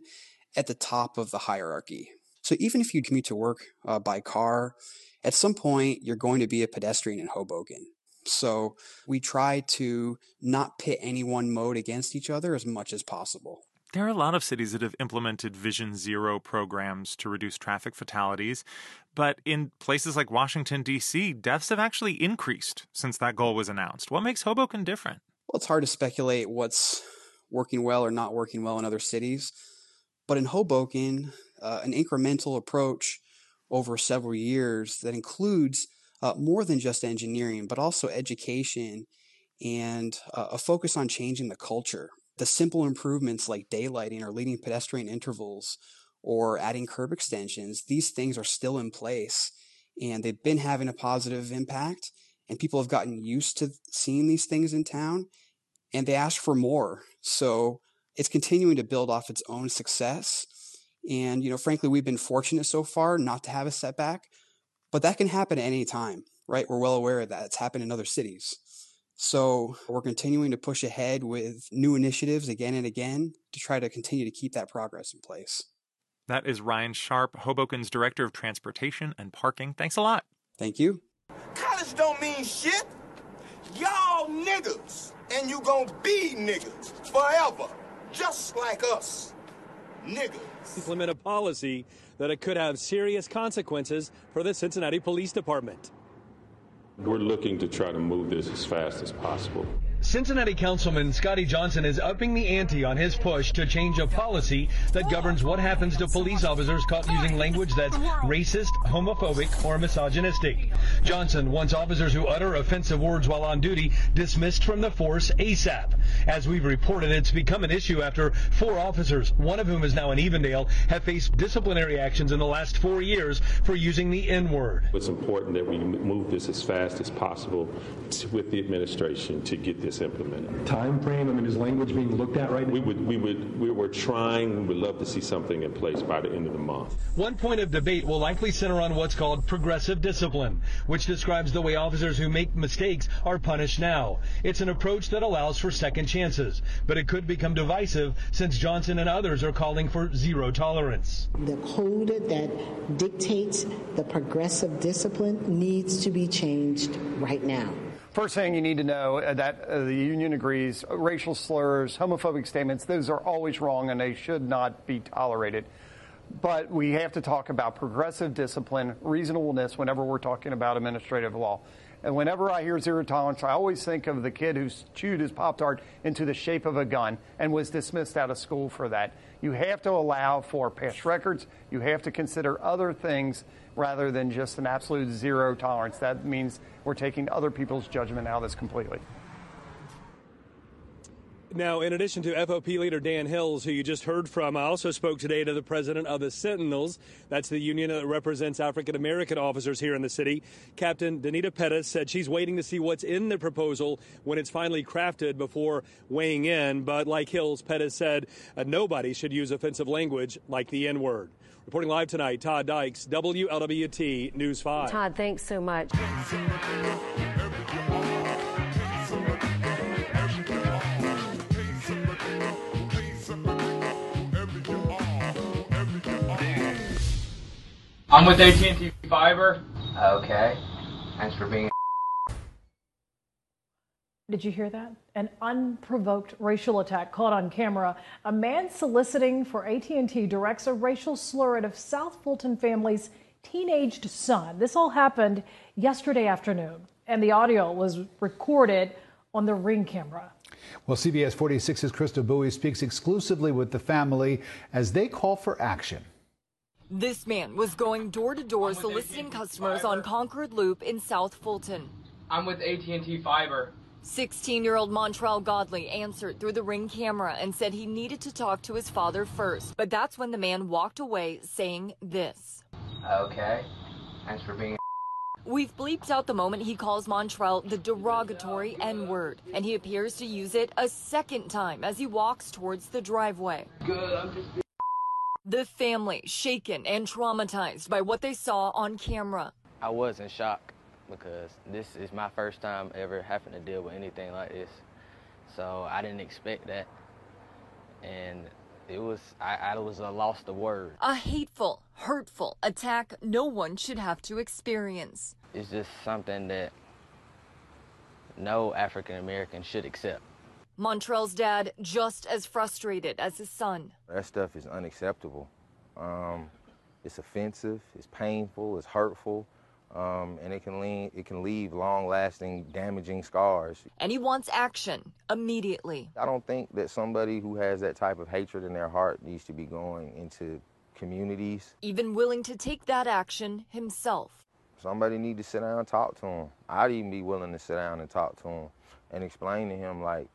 at the top of the hierarchy. So even if you commute to work uh, by car, at some point, you're going to be a pedestrian in Hoboken. So we try to not pit any one mode against each other as much as possible. There are a lot of cities that have implemented Vision Zero programs to reduce traffic fatalities, but in places like Washington, D C, deaths have actually increased since that goal was announced. What makes Hoboken different? Well, it's hard to speculate what's working well or not working well in other cities, but in Hoboken, uh, an incremental approach over several years that includes uh, more than just engineering, but also education and uh, a focus on changing the culture. The simple improvements like daylighting or leading pedestrian intervals or adding curb extensions, these things are still in place and they've been having a positive impact, and people have gotten used to seeing these things in town and they ask for more. So it's continuing to build off its own success. And, you know, frankly, we've been fortunate so far not to have a setback, but that can happen at any time, right? We're well aware of that. It's happened in other cities. So we're continuing to push ahead with new initiatives again and again to try to continue to keep that progress in place. That is Ryan Sharp, Hoboken's Director of Transportation and Parking. Thanks a lot. Thank you. College don't mean shit. Y'all niggas, and you gonna be niggas forever, just like us. Niggas. Implement a policy that it could have serious consequences for the Cincinnati Police Department. We're looking to try to move this as fast as possible. Cincinnati Councilman Scotty Johnson is upping the ante on his push to change a policy that governs what happens to police officers caught using language that's racist, homophobic, or misogynistic. Johnson wants officers who utter offensive words while on duty dismissed from the force ASAP. As we've reported, it's become an issue after four officers, one of whom is now in Evendale, have faced disciplinary actions in the last four years for using the N-word. It's important that we move this as fast as possible with the administration to get this implemented. Time frame, I mean, is language being looked at right now? We would, we would, we were trying, we would love to see something in place by the end of the month. One point of debate will likely center on what's called progressive discipline, which describes the way officers who make mistakes are punished now. It's an approach that allows for second chances, but it could become divisive since Johnson and others are calling for zero tolerance. The code that dictates the progressive discipline needs to be changed right now. First thing you need to know uh, that uh, the union agrees uh, racial slurs, homophobic statements, those are always wrong and they should not be tolerated. But we have to talk about progressive discipline, reasonableness whenever we're talking about administrative law. And whenever I hear zero tolerance, I always think of the kid who chewed his Pop-Tart into the shape of a gun and was dismissed out of school for that. You have to allow for past records. You have to consider other things rather than just an absolute zero tolerance. That means we're taking other people's judgment out of this completely. Now, in addition to F O P leader Dan Hills, who you just heard from, I also spoke today to the president of the Sentinels. That's the union that represents African-American officers here in the city. Captain Danita Pettis said she's waiting to see what's in the proposal when it's finally crafted before weighing in. But like Hills, Pettis said uh, nobody should use offensive language like the N-word. Reporting live tonight, Todd Dykes, W L W T News five. Todd, thanks so much. I'm with A T and T Fiber. Okay. Thanks for being a Did you hear that? An unprovoked racial attack caught on camera. A man soliciting for A T and T directs a racial slur at a South Fulton family's teenaged son. This all happened yesterday afternoon, and the audio was recorded on the Ring camera. Well, C B S forty-six's Crista Bowie speaks exclusively with the family as they call for action. This man was going door-to-door soliciting customers on Concord Loop in South Fulton. I'm with A T and T Fiber. sixteen-year-old Montrell Godley answered through the Ring camera and said he needed to talk to his father first. But that's when the man walked away saying this. Okay. Thanks for being a We've bleeped out the moment he calls Montrell the derogatory N-word. And he appears to use it a second time as he walks towards the driveway. Good, I'm just... The family shaken and traumatized by what they saw on camera. I was in shock because this is my first time ever having to deal with anything like this. So I didn't expect that. And it was, I, I was uh, lost the word. A hateful, hurtful attack no one should have to experience. It's just something that no African American should accept. Montrell's dad just as frustrated as his son. That stuff is unacceptable. Um, it's offensive, it's painful, it's hurtful, um, and it can, lean, it can leave long-lasting, damaging scars. And he wants action immediately. I don't think that somebody who has that type of hatred in their heart needs to be going into communities. Even willing to take that action himself. Somebody need to sit down and talk to him. I'd even be willing to sit down and talk to him and explain to him, like,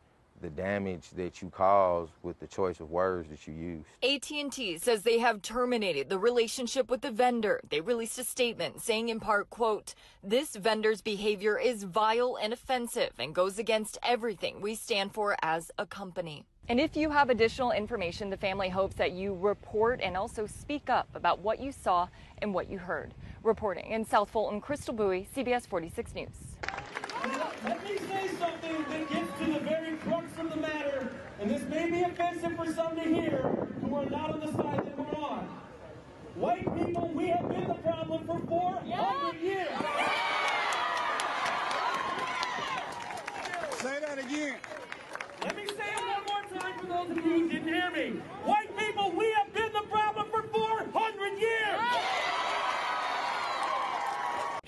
the damage that you cause with the choice of words that you use. A T and T says they have terminated the relationship with the vendor. They released a statement saying in part, quote, "This vendor's behavior is vile and offensive and goes against everything we stand for as a company." And if you have additional information, the family hopes that you report and also speak up about what you saw and what you heard. Reporting in South Fulton, Crystal Bowie, C B S forty-six News. Let me say something that gets to the very crux of the matter, and this may be offensive for some to hear who are not on the side that we're on. White people, we have been the problem for four hundred yeah. years. Say that again. Let me say it one more time for those of you who didn't hear me. White people, we have been the problem for four hundred years. Yeah.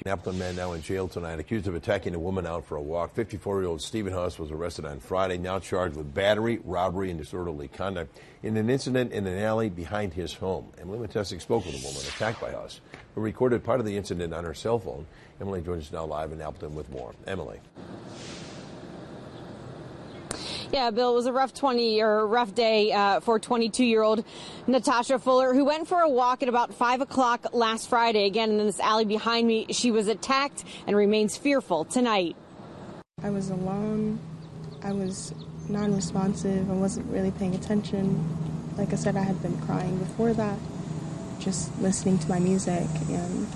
Napleton man now in jail tonight, accused of attacking a woman out for a walk. fifty-four-year-old Stephen Huss was arrested on Friday, now charged with battery, robbery, and disorderly conduct in an incident in an alley behind his home. Emily Matusik spoke with a woman attacked by Huss, who recorded part of the incident on her cell phone. Emily joins us now live in Napleton with more. Emily. Yeah, Bill, it was a rough twenty or a rough day uh, for twenty-two-year-old Natasha Fuller, who went for a walk at about five o'clock last Friday. Again, in this alley behind me, she was attacked and remains fearful tonight. I was alone. I was non-responsive. I wasn't really paying attention. Like I said, I had been crying before that, just listening to my music and.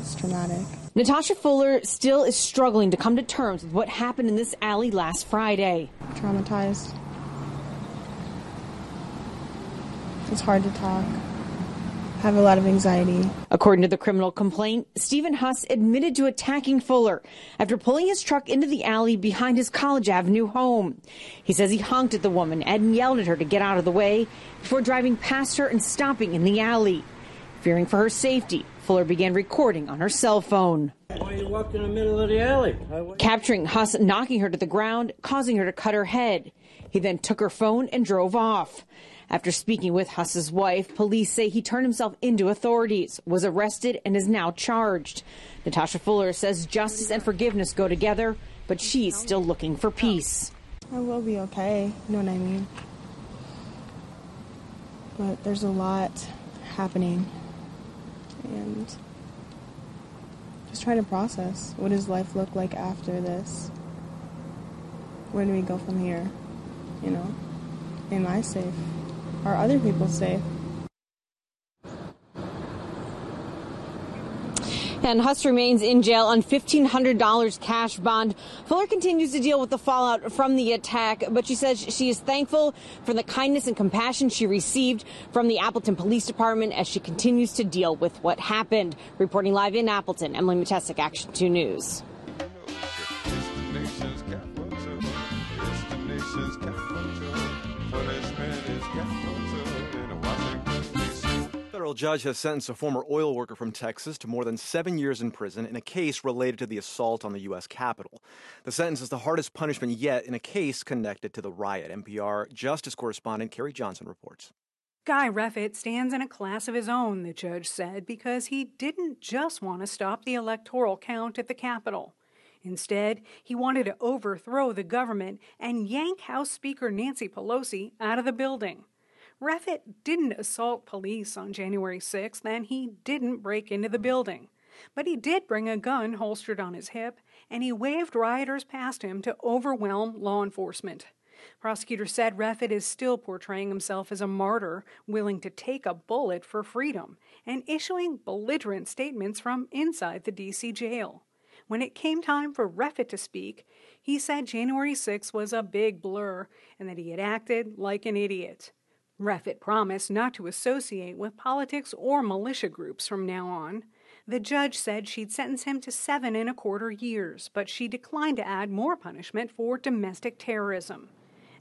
It's traumatic. Natasha Fuller still is struggling to come to terms with what happened in this alley last Friday. Traumatized. It's hard to talk. I have a lot of anxiety. According to the criminal complaint, Stephen Huss admitted to attacking Fuller after pulling his truck into the alley behind his College Avenue home. He says he honked at the woman and yelled at her to get out of the way before driving past her and stopping in the alley. Fearing for her safety, Fuller began recording on her cell phone. Why you walked in the middle of the alley? Capturing Huss knocking her to the ground, causing her to cut her head. He then took her phone and drove off. After speaking with Huss's wife, police say he turned himself into authorities, was arrested, and is now charged. Natasha Fuller says justice and forgiveness go together, but she's still looking for peace. I will be okay, you know what I mean? But there's a lot happening. And just trying to process. What does life look like after this? Where do we go from here? You know, am I safe? Are other people safe? And Huss remains in jail on fifteen hundred dollars cash bond. Fuller continues to deal with the fallout from the attack, but she says she is thankful for the kindness and compassion she received from the Appleton Police Department as she continues to deal with what happened. Reporting live in Appleton, Emily Matusik, Action two News. A federal judge has sentenced a former oil worker from Texas to more than seven years in prison in a case related to the assault on the U S Capitol. The sentence is the hardest punishment yet in a case connected to the riot. N P R Justice correspondent Carrie Johnson reports. Guy Reffitt stands in a class of his own, the judge said, because he didn't just want to stop the electoral count at the Capitol. Instead, he wanted to overthrow the government and yank House Speaker Nancy Pelosi out of the building. Reffitt didn't assault police on January sixth, and he didn't break into the building. But he did bring a gun holstered on his hip, and he waved rioters past him to overwhelm law enforcement. Prosecutors said Reffitt is still portraying himself as a martyr, willing to take a bullet for freedom, and issuing belligerent statements from inside the D C jail. When it came time for Reffitt to speak, he said January sixth was a big blur, and that he had acted like an idiot. Reffitt promised not to associate with politics or militia groups from now on. The judge said she'd sentence him to seven and a quarter years, but she declined to add more punishment for domestic terrorism.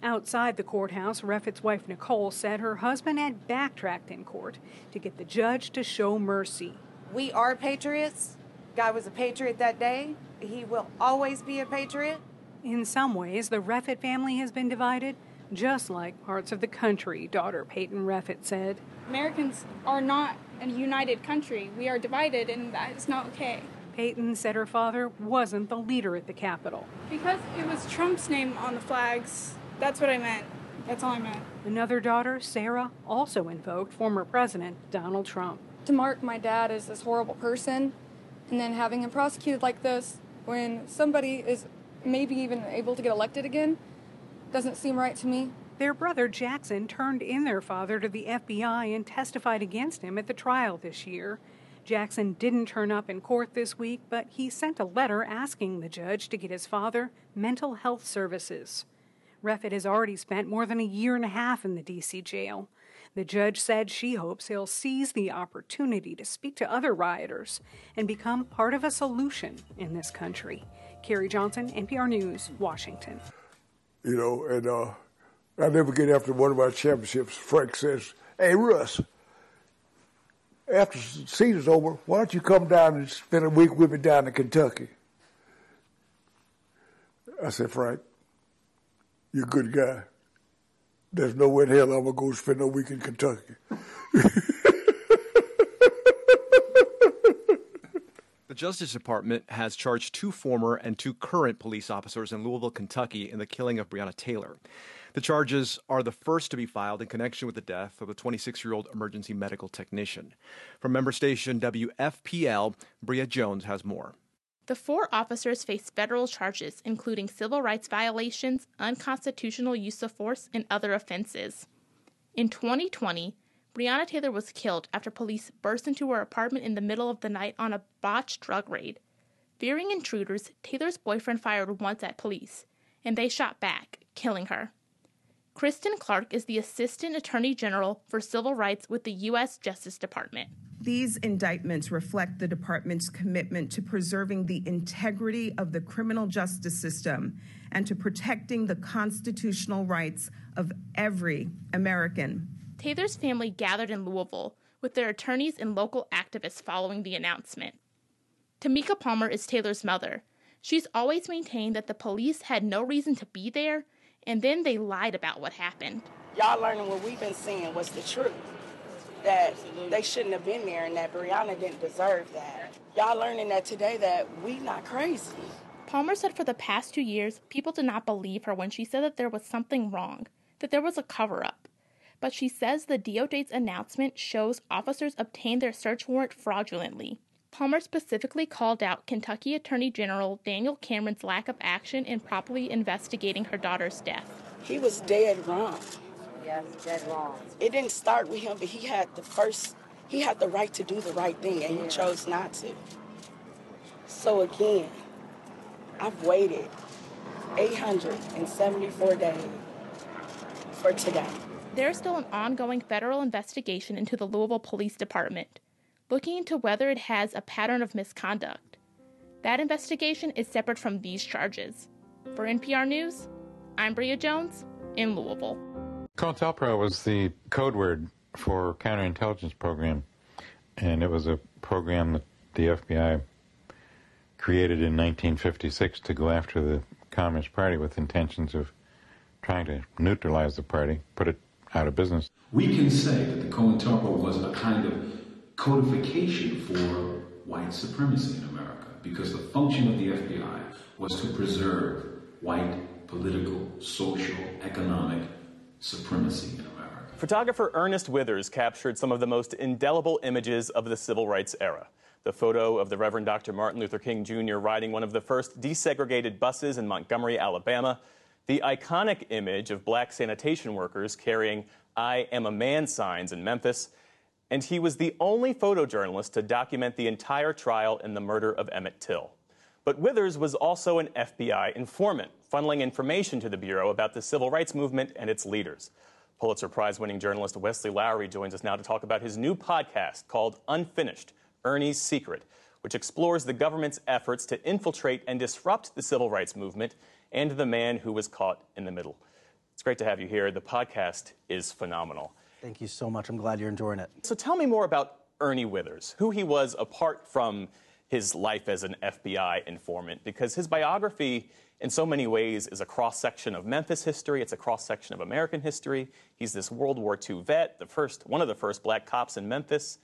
Outside the courthouse, Reffitt's wife Nichelle said her husband had backtracked in court to get the judge to show mercy. We are patriots. Guy was a patriot that day. He will always be a patriot. In some ways, the Reffitt family has been divided, just like parts of the country, daughter Peyton Reffitt said. Americans are not a united country. We are divided, and that is not okay. Peyton said her father wasn't the leader at the Capitol. Because it was Trump's name on the flags, that's what I meant. That's all I meant. Another daughter, Sarah, also invoked former President Donald Trump. To mark my dad as this horrible person, and then having him prosecuted like this, when somebody is maybe even able to get elected again, doesn't seem right to me. Their brother Jackson turned in their father to the F B I and testified against him at the trial this year. Jackson didn't turn up in court this week, but he sent a letter asking the judge to get his father mental health services. Refit has already spent more than a year and a half in the D C jail. The judge said she hopes he'll seize the opportunity to speak to other rioters and become part of a solution in this country. Carrie Johnson, N P R News, Washington. You know, and uh, I'll never forget after one of our championships, Frank says, "Hey, Russ, after the season's over, why don't you come down and spend a week with me down in Kentucky?" I said, "Frank, you're a good guy. There's no way in hell I'm going to go spend a week in Kentucky." The Justice Department has charged two former and two current police officers in Louisville, Kentucky in the killing of Breonna Taylor. The charges are the first to be filed in connection with the death of a twenty-six-year-old emergency medical technician. From member station W F P L, Bria Jones has more. The four officers face federal charges, including civil rights violations, unconstitutional use of force, and other offenses. In twenty twenty, Breonna Taylor was killed after police burst into her apartment in the middle of the night on a botched drug raid. Fearing intruders, Taylor's boyfriend fired once at police, and they shot back, killing her. Kristen Clark is the Assistant Attorney General for Civil Rights with the U S Justice Department. These indictments reflect the department's commitment to preserving the integrity of the criminal justice system and to protecting the constitutional rights of every American. Taylor's family gathered in Louisville with their attorneys and local activists following the announcement. Tamika Palmer is Taylor's mother. She's always maintained that the police had no reason to be there, and then they lied about what happened. Y'all learning what we've been seeing was the truth. That they shouldn't have been there and that Breonna didn't deserve that. Y'all learning that today that we not crazy. Palmer said for the past two years, people did not believe her when she said that there was something wrong, that there was a cover-up. But she says the D O J's announcement shows officers obtained their search warrant fraudulently. Palmer specifically called out Kentucky Attorney General Daniel Cameron's lack of action in properly investigating her daughter's death. He was dead wrong. Yes, dead wrong. It didn't start with him, but he had the first, he had the right to do the right thing, and yeah. He chose not to. So again, I've waited eight hundred seventy-four days for today. There's still an ongoing federal investigation into the Louisville Police Department, looking into whether it has a pattern of misconduct. That investigation is separate from these charges. For N P R News, I'm Bria Jones in Louisville. COINTELPRO was the code word for counterintelligence program, and it was a program that the F B I created in nineteen fifty-six to go after the Communist Party with intentions of trying to neutralize the party, put it out of business. We can say that the COINTELPRO was a kind of codification for white supremacy in America, because the function of the F B I was to preserve white political, social, economic supremacy in America. Photographer Ernest Withers captured some of the most indelible images of the civil rights era. The photo of the Reverend Doctor Martin Luther King Junior riding one of the first desegregated buses in Montgomery, Alabama. The iconic image of black sanitation workers carrying "I am a man" signs in Memphis. And he was the only photojournalist to document the entire trial in the murder of Emmett Till. But Withers was also an F B I informant, funneling information to the Bureau about the civil rights movement and its leaders. Pulitzer Prize-winning journalist Wesley Lowery joins us now to talk about his new podcast called Unfinished, Ernie's Secret, which explores the government's efforts to infiltrate and disrupt the civil rights movement and the man who was caught in the middle. It's great to have you here. The podcast is phenomenal. Thank you so much. I'm glad you're enjoying it. So tell me more about Ernie Withers, who he was apart from his life as an F B I informant, because his biography in so many ways is a cross-section of Memphis history. It's a cross-section of American history. He's this World War Two vet, the first, one of the first black cops in Memphis,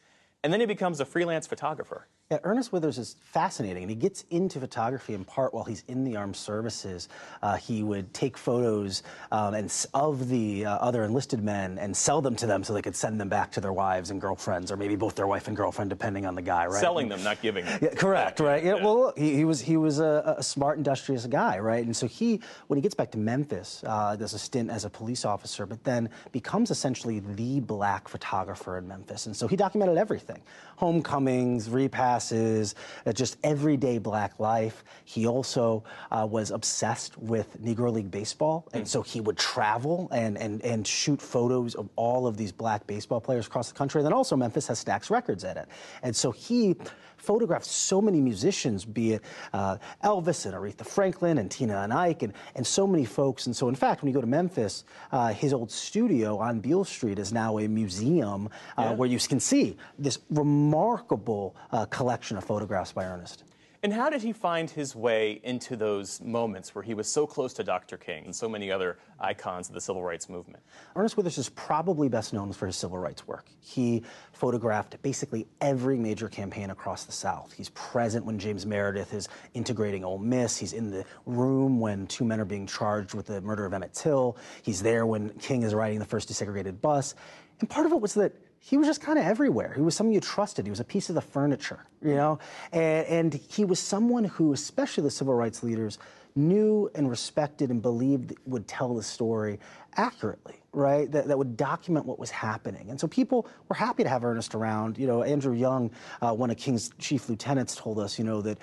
and then he becomes a freelance photographer. Yeah, Ernest Withers is fascinating, and he gets into photography in part while he's in the armed services. Uh, he would take photos um, and of the uh, other enlisted men and sell them to them so they could send them back to their wives and girlfriends, or maybe both their wife and girlfriend, depending on the guy, right? Selling them, not giving them. Yeah, correct, right? Yeah, yeah. Well, look, he, he was, he was a, a smart, industrious guy, right? And so he, when he gets back to Memphis, uh, does a stint as a police officer, but then becomes essentially the black photographer in Memphis. And so he documented everything. Homecomings, repasts, just everyday black life. He also uh, was obsessed with Negro League baseball, and mm. so he would travel and, and, and shoot photos of all of these black baseball players across the country. And then also Memphis has Stax Records at it. And so he photographed so many musicians, be it uh, Elvis and Aretha Franklin and Tina and Ike and, and so many folks. And so, in fact, when you go to Memphis, uh, his old studio on Beale Street is now a museum uh, yeah. where you can see this remarkable uh, collection of photographs by Ernest. And how did he find his way into those moments where he was so close to Doctor King and so many other icons of the civil rights movement? Ernest Withers is probably best known for his civil rights work. He photographed basically every major campaign across the South. He's present when James Meredith is integrating Ole Miss. He's in the room when two men are being charged with the murder of Emmett Till. He's there when King is riding the first desegregated bus. And part of it was that he was just kind of everywhere. He was someone you trusted. He was a piece of the furniture, you know? And, and he was someone who, especially the civil rights leaders, knew and respected and believed would tell the story accurately, right? That, that would document what was happening. And so people were happy to have Ernest around. You know, Andrew Young, uh, one of King's chief lieutenants, told us, you know, that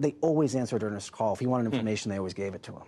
they always answered Ernest's call. If he wanted information, mm. they always gave it to him.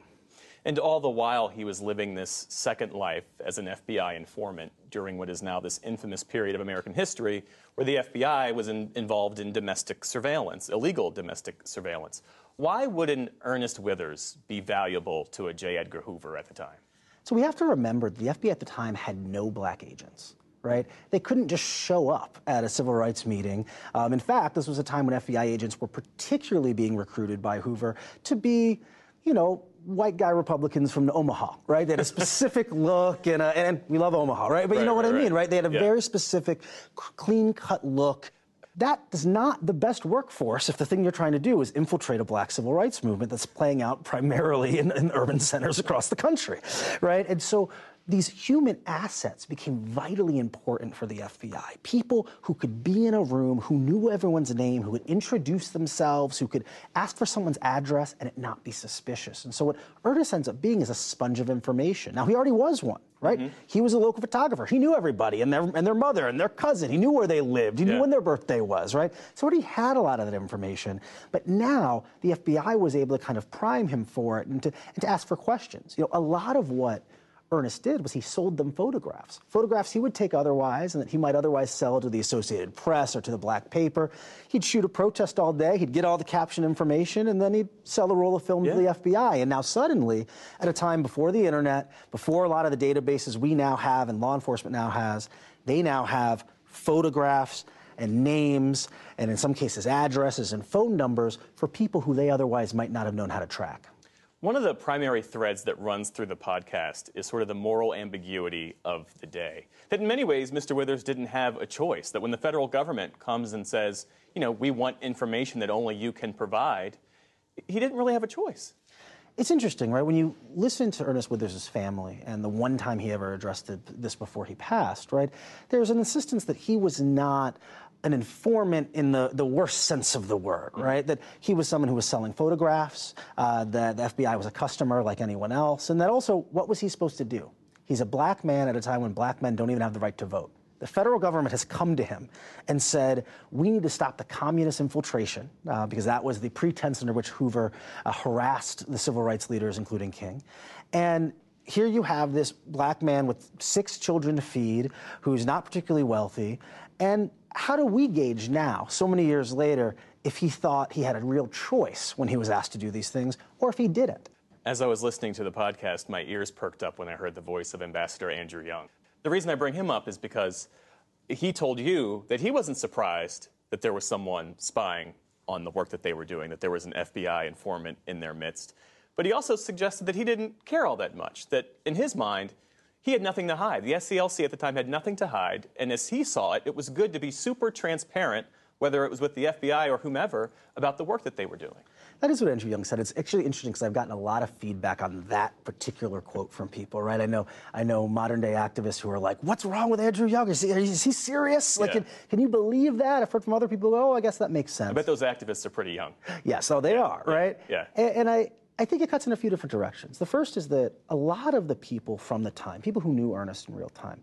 And all the while, he was living this second life as an F B I informant during what is now this infamous period of American history where the F B I was in, involved in domestic surveillance, illegal domestic surveillance. Why wouldn't Ernest Withers be valuable to a J. Edgar Hoover at the time? So we have to remember the F B I at the time had no black agents. Right? They couldn't just show up at a civil rights meeting. Um, in fact, this was a time when F B I agents were particularly being recruited by Hoover to be, you know, white guy Republicans from Omaha, right? They had a specific look, and, uh, and we love Omaha, right? But right, you know what right, I mean, right? They had a yeah. very specific, clean-cut look. That is not the best workforce if the thing you're trying to do is infiltrate a black civil rights movement that's playing out primarily in, in urban centers across the country, right? And so these human assets became vitally important for the F B I. People who could be in a room, who knew everyone's name, who would introduce themselves, who could ask for someone's address and it not be suspicious. And so what Ernest ends up being is a sponge of information. Now, he already was one, right? Mm-hmm. He was a local photographer. He knew everybody and their, and their mother and their cousin. He knew where they lived. He yeah. knew when their birthday was, right? So he already had a lot of that information. But now the F B I was able to kind of prime him for it and to, and to ask for questions. You know, a lot of what Ernest did was he sold them photographs. Photographs he would take otherwise and that he might otherwise sell to the Associated Press or to the black paper. He'd shoot a protest all day, he'd get all the caption information, and then he'd sell a roll of film yeah. to the F B I. And now suddenly, at a time before the internet, before a lot of the databases we now have and law enforcement now has, they now have photographs and names and in some cases addresses and phone numbers for people who they otherwise might not have known how to track. One of the primary threads that runs through the podcast is sort of the moral ambiguity of the day. That in many ways, Mister Withers didn't have a choice. That when the federal government comes and says, you know, we want information that only you can provide, he didn't really have a choice. It's interesting, right? When you listen to Ernest Withers' family and the one time he ever addressed this before he passed, right, there's an insistence that he was not an informant in the, the worst sense of the word, right? That he was someone who was selling photographs, uh, that the F B I was a customer like anyone else, and that also, what was he supposed to do? He's a black man at a time when black men don't even have the right to vote. The federal government has come to him and said, we need to stop the communist infiltration, uh, because that was the pretense under which Hoover uh, harassed the civil rights leaders, including King. And here you have this black man with six children to feed, who's not particularly wealthy, and how do we gauge now, so many years later, if he thought he had a real choice when he was asked to do these things, or if he didn't? As I was listening to the podcast, my ears perked up when I heard the voice of Ambassador Andrew Young. The reason I bring him up is because he told you that he wasn't surprised that there was someone spying on the work that they were doing, that there was an F B I informant in their midst. But he also suggested that he didn't care all that much, that in his mind, he had nothing to hide. The S C L C at the time had nothing to hide, and as he saw it, it was good to be super transparent whether it was with the F B I or whomever, about the work that they were doing. That is what Andrew Young said. It's actually interesting because I've gotten a lot of feedback on that particular quote from people, right? I know I know modern-day activists who are like, what's wrong with Andrew Young? Is he, is he serious? Like, yeah. can, can you believe that? I've heard from other people, oh, I guess that makes sense. I bet those activists are pretty young. Yeah, so they yeah. are, right? Yeah. yeah. And, and I... I think it cuts in a few different directions. The first is that a lot of the people from the time, people who knew Ernest in real time,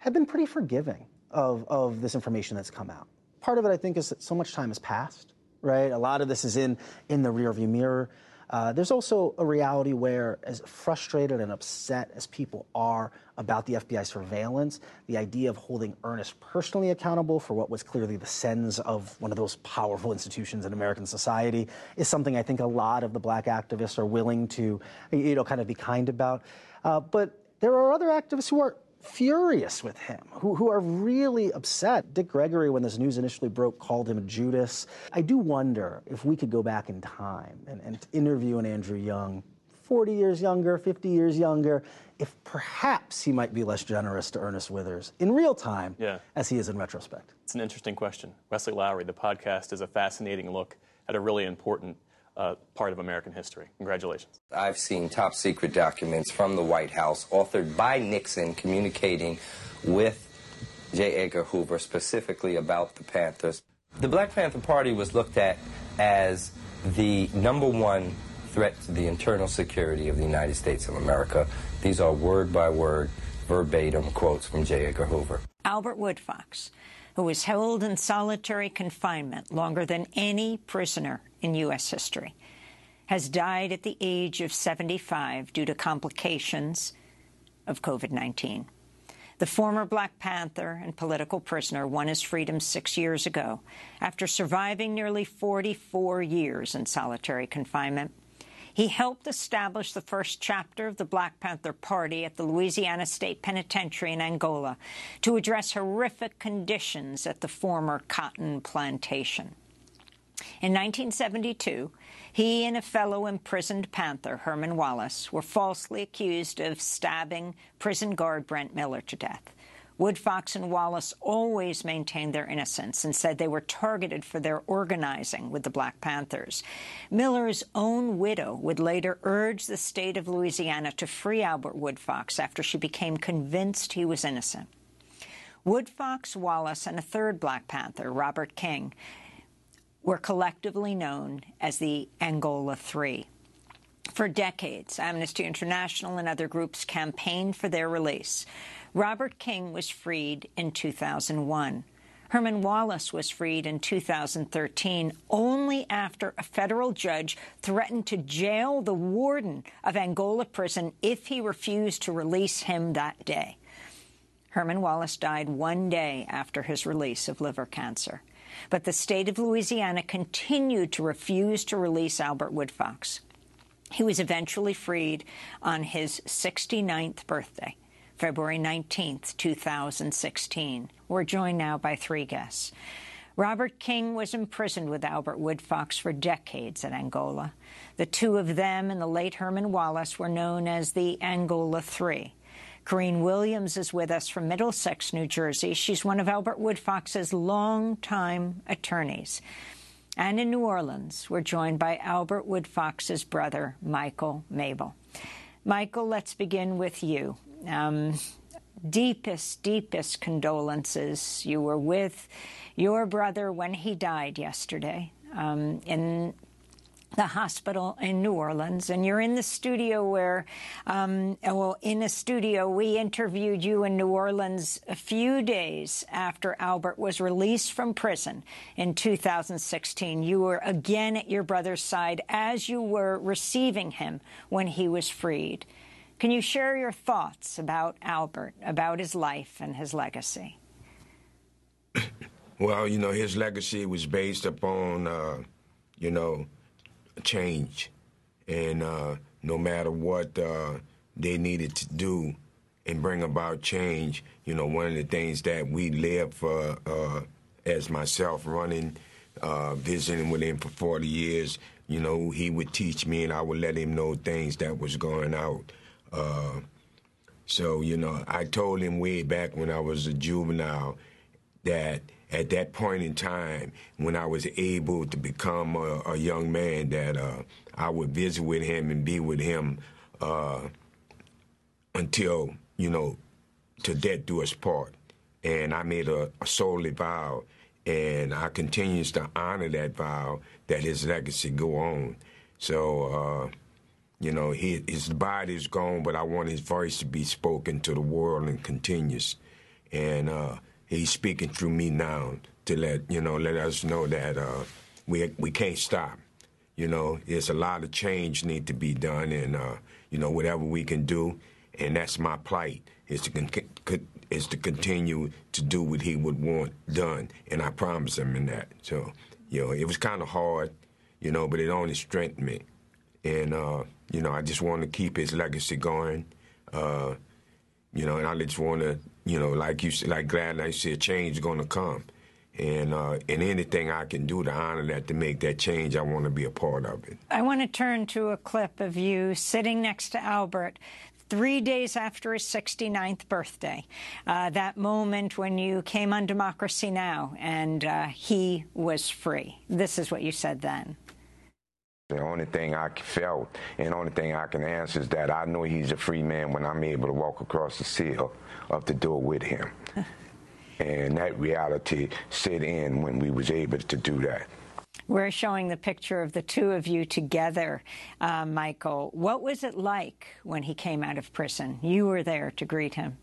have been pretty forgiving of, of this information that's come out. Part of it, I think, is that so much time has passed, right? A lot of this is in, in the rearview mirror. Uh, there's also a reality where, as frustrated and upset as people are about the F B I surveillance, the idea of holding Ernest personally accountable for what was clearly the sins of one of those powerful institutions in American society is something I think a lot of the black activists are willing to, you know, kind of be kind about. Uh, but there are other activists who are furious with him, who, who are really upset. Dick Gregory, when this news initially broke, called him a Judas. I do wonder if we could go back in time and, and interview an Andrew Young, forty years younger, fifty years younger, if perhaps he might be less generous to Ernest Withers in real time yeah. as he is in retrospect. It's an interesting question. Wesley Lowery, the podcast, is a fascinating look at a really important Uh, part of American history. Congratulations. I've seen top secret documents from the White House authored by Nixon communicating with J. Edgar Hoover specifically about the Panthers. The Black Panther Party was looked at as the number one threat to the internal security of the United States of America. These are word by word, verbatim quotes from J. Edgar Hoover. Albert Woodfox, who was held in solitary confinement longer than any prisoner in U S history, has died at the age of seventy-five due to complications of COVID nineteen. The former Black Panther and political prisoner won his freedom six years ago after surviving nearly forty-four years in solitary confinement. He helped establish the first chapter of the Black Panther Party at the Louisiana State Penitentiary in Angola to address horrific conditions at the former cotton plantation. In nineteen seventy-two, he and a fellow imprisoned Panther, Herman Wallace, were falsely accused of stabbing prison guard Brent Miller to death. Woodfox and Wallace always maintained their innocence and said they were targeted for their organizing with the Black Panthers. Miller's own widow would later urge the state of Louisiana to free Albert Woodfox after she became convinced he was innocent. Woodfox, Wallace, and a third Black Panther, Robert King, were collectively known as the Angola Three. For decades, Amnesty International and other groups campaigned for their release. Robert King was freed in two thousand one. Herman Wallace was freed in two thousand thirteen, only after a federal judge threatened to jail the warden of Angola prison if he refused to release him that day. Herman Wallace died one day after his release of liver cancer. But the state of Louisiana continued to refuse to release Albert Woodfox. He was eventually freed on his sixty-ninth birthday, February nineteenth, two thousand sixteen. We're joined now by three guests. Robert King was imprisoned with Albert Woodfox for decades at Angola. The two of them and the late Herman Wallace were known as the Angola Three. Corrine Williams is with us from Middlesex, New Jersey. She's one of Albert Woodfox's longtime attorneys. And in New Orleans, we're joined by Albert Woodfox's brother, Michael Mabel. Michael, let's begin with you. Um, deepest, deepest condolences. You were with your brother when he died yesterday um, in the hospital in New Orleans, and you're in the studio where, um, well, in a studio we interviewed you in New Orleans a few days after Albert was released from prison in two thousand sixteen. You were again at your brother's side as you were receiving him when he was freed. Can you share your thoughts about Albert, about his life and his legacy? Well, you know, his legacy was based upon, uh, you know, change. And uh, no matter what uh, they needed to do and bring about change, you know, one of the things that we lived for, uh, as myself running, uh, visiting with him for forty years, you know, he would teach me and I would let him know things that was going out. Uh, so, you know, I told him way back when I was a juvenile that at that point in time when I was able to become a, a young man that uh, I would visit with him and be with him uh, until, you know, to death do us part. And I made a, a solely vow, and I continues to honor that vow, that his legacy go on. So, uh, you know, his, his body is gone, but I want his voice to be spoken to the world and continues. And uh, he's speaking through me now to let, you know, let us know that uh, we we can't stop. You know, there's a lot of change need to be done, and, uh, you know, whatever we can do, and that's my plight, is to con- is to continue to do what he would want done, and I promise him in that. So, you know, it was kind of hard, you know, but it only strengthened me. And, uh, you know, I just want to keep his legacy going, uh, you know, and I just want to, you know, like you said, like Gladden, I said, change is going to come. And, uh, and anything I can do to honor that, to make that change, I want to be a part of it. I want to turn to a clip of you sitting next to Albert three days after his sixty-ninth birthday, uh, that moment when you came on Democracy Now! And uh, he was free. This is what you said then. The only thing I felt and the only thing I can answer is that I know he's a free man when I'm able to walk across the sill of the door with him. And that reality set in when we was able to do that. We're showing the picture of the two of you together, uh, Michael. What was it like when he came out of prison? You were there to greet him.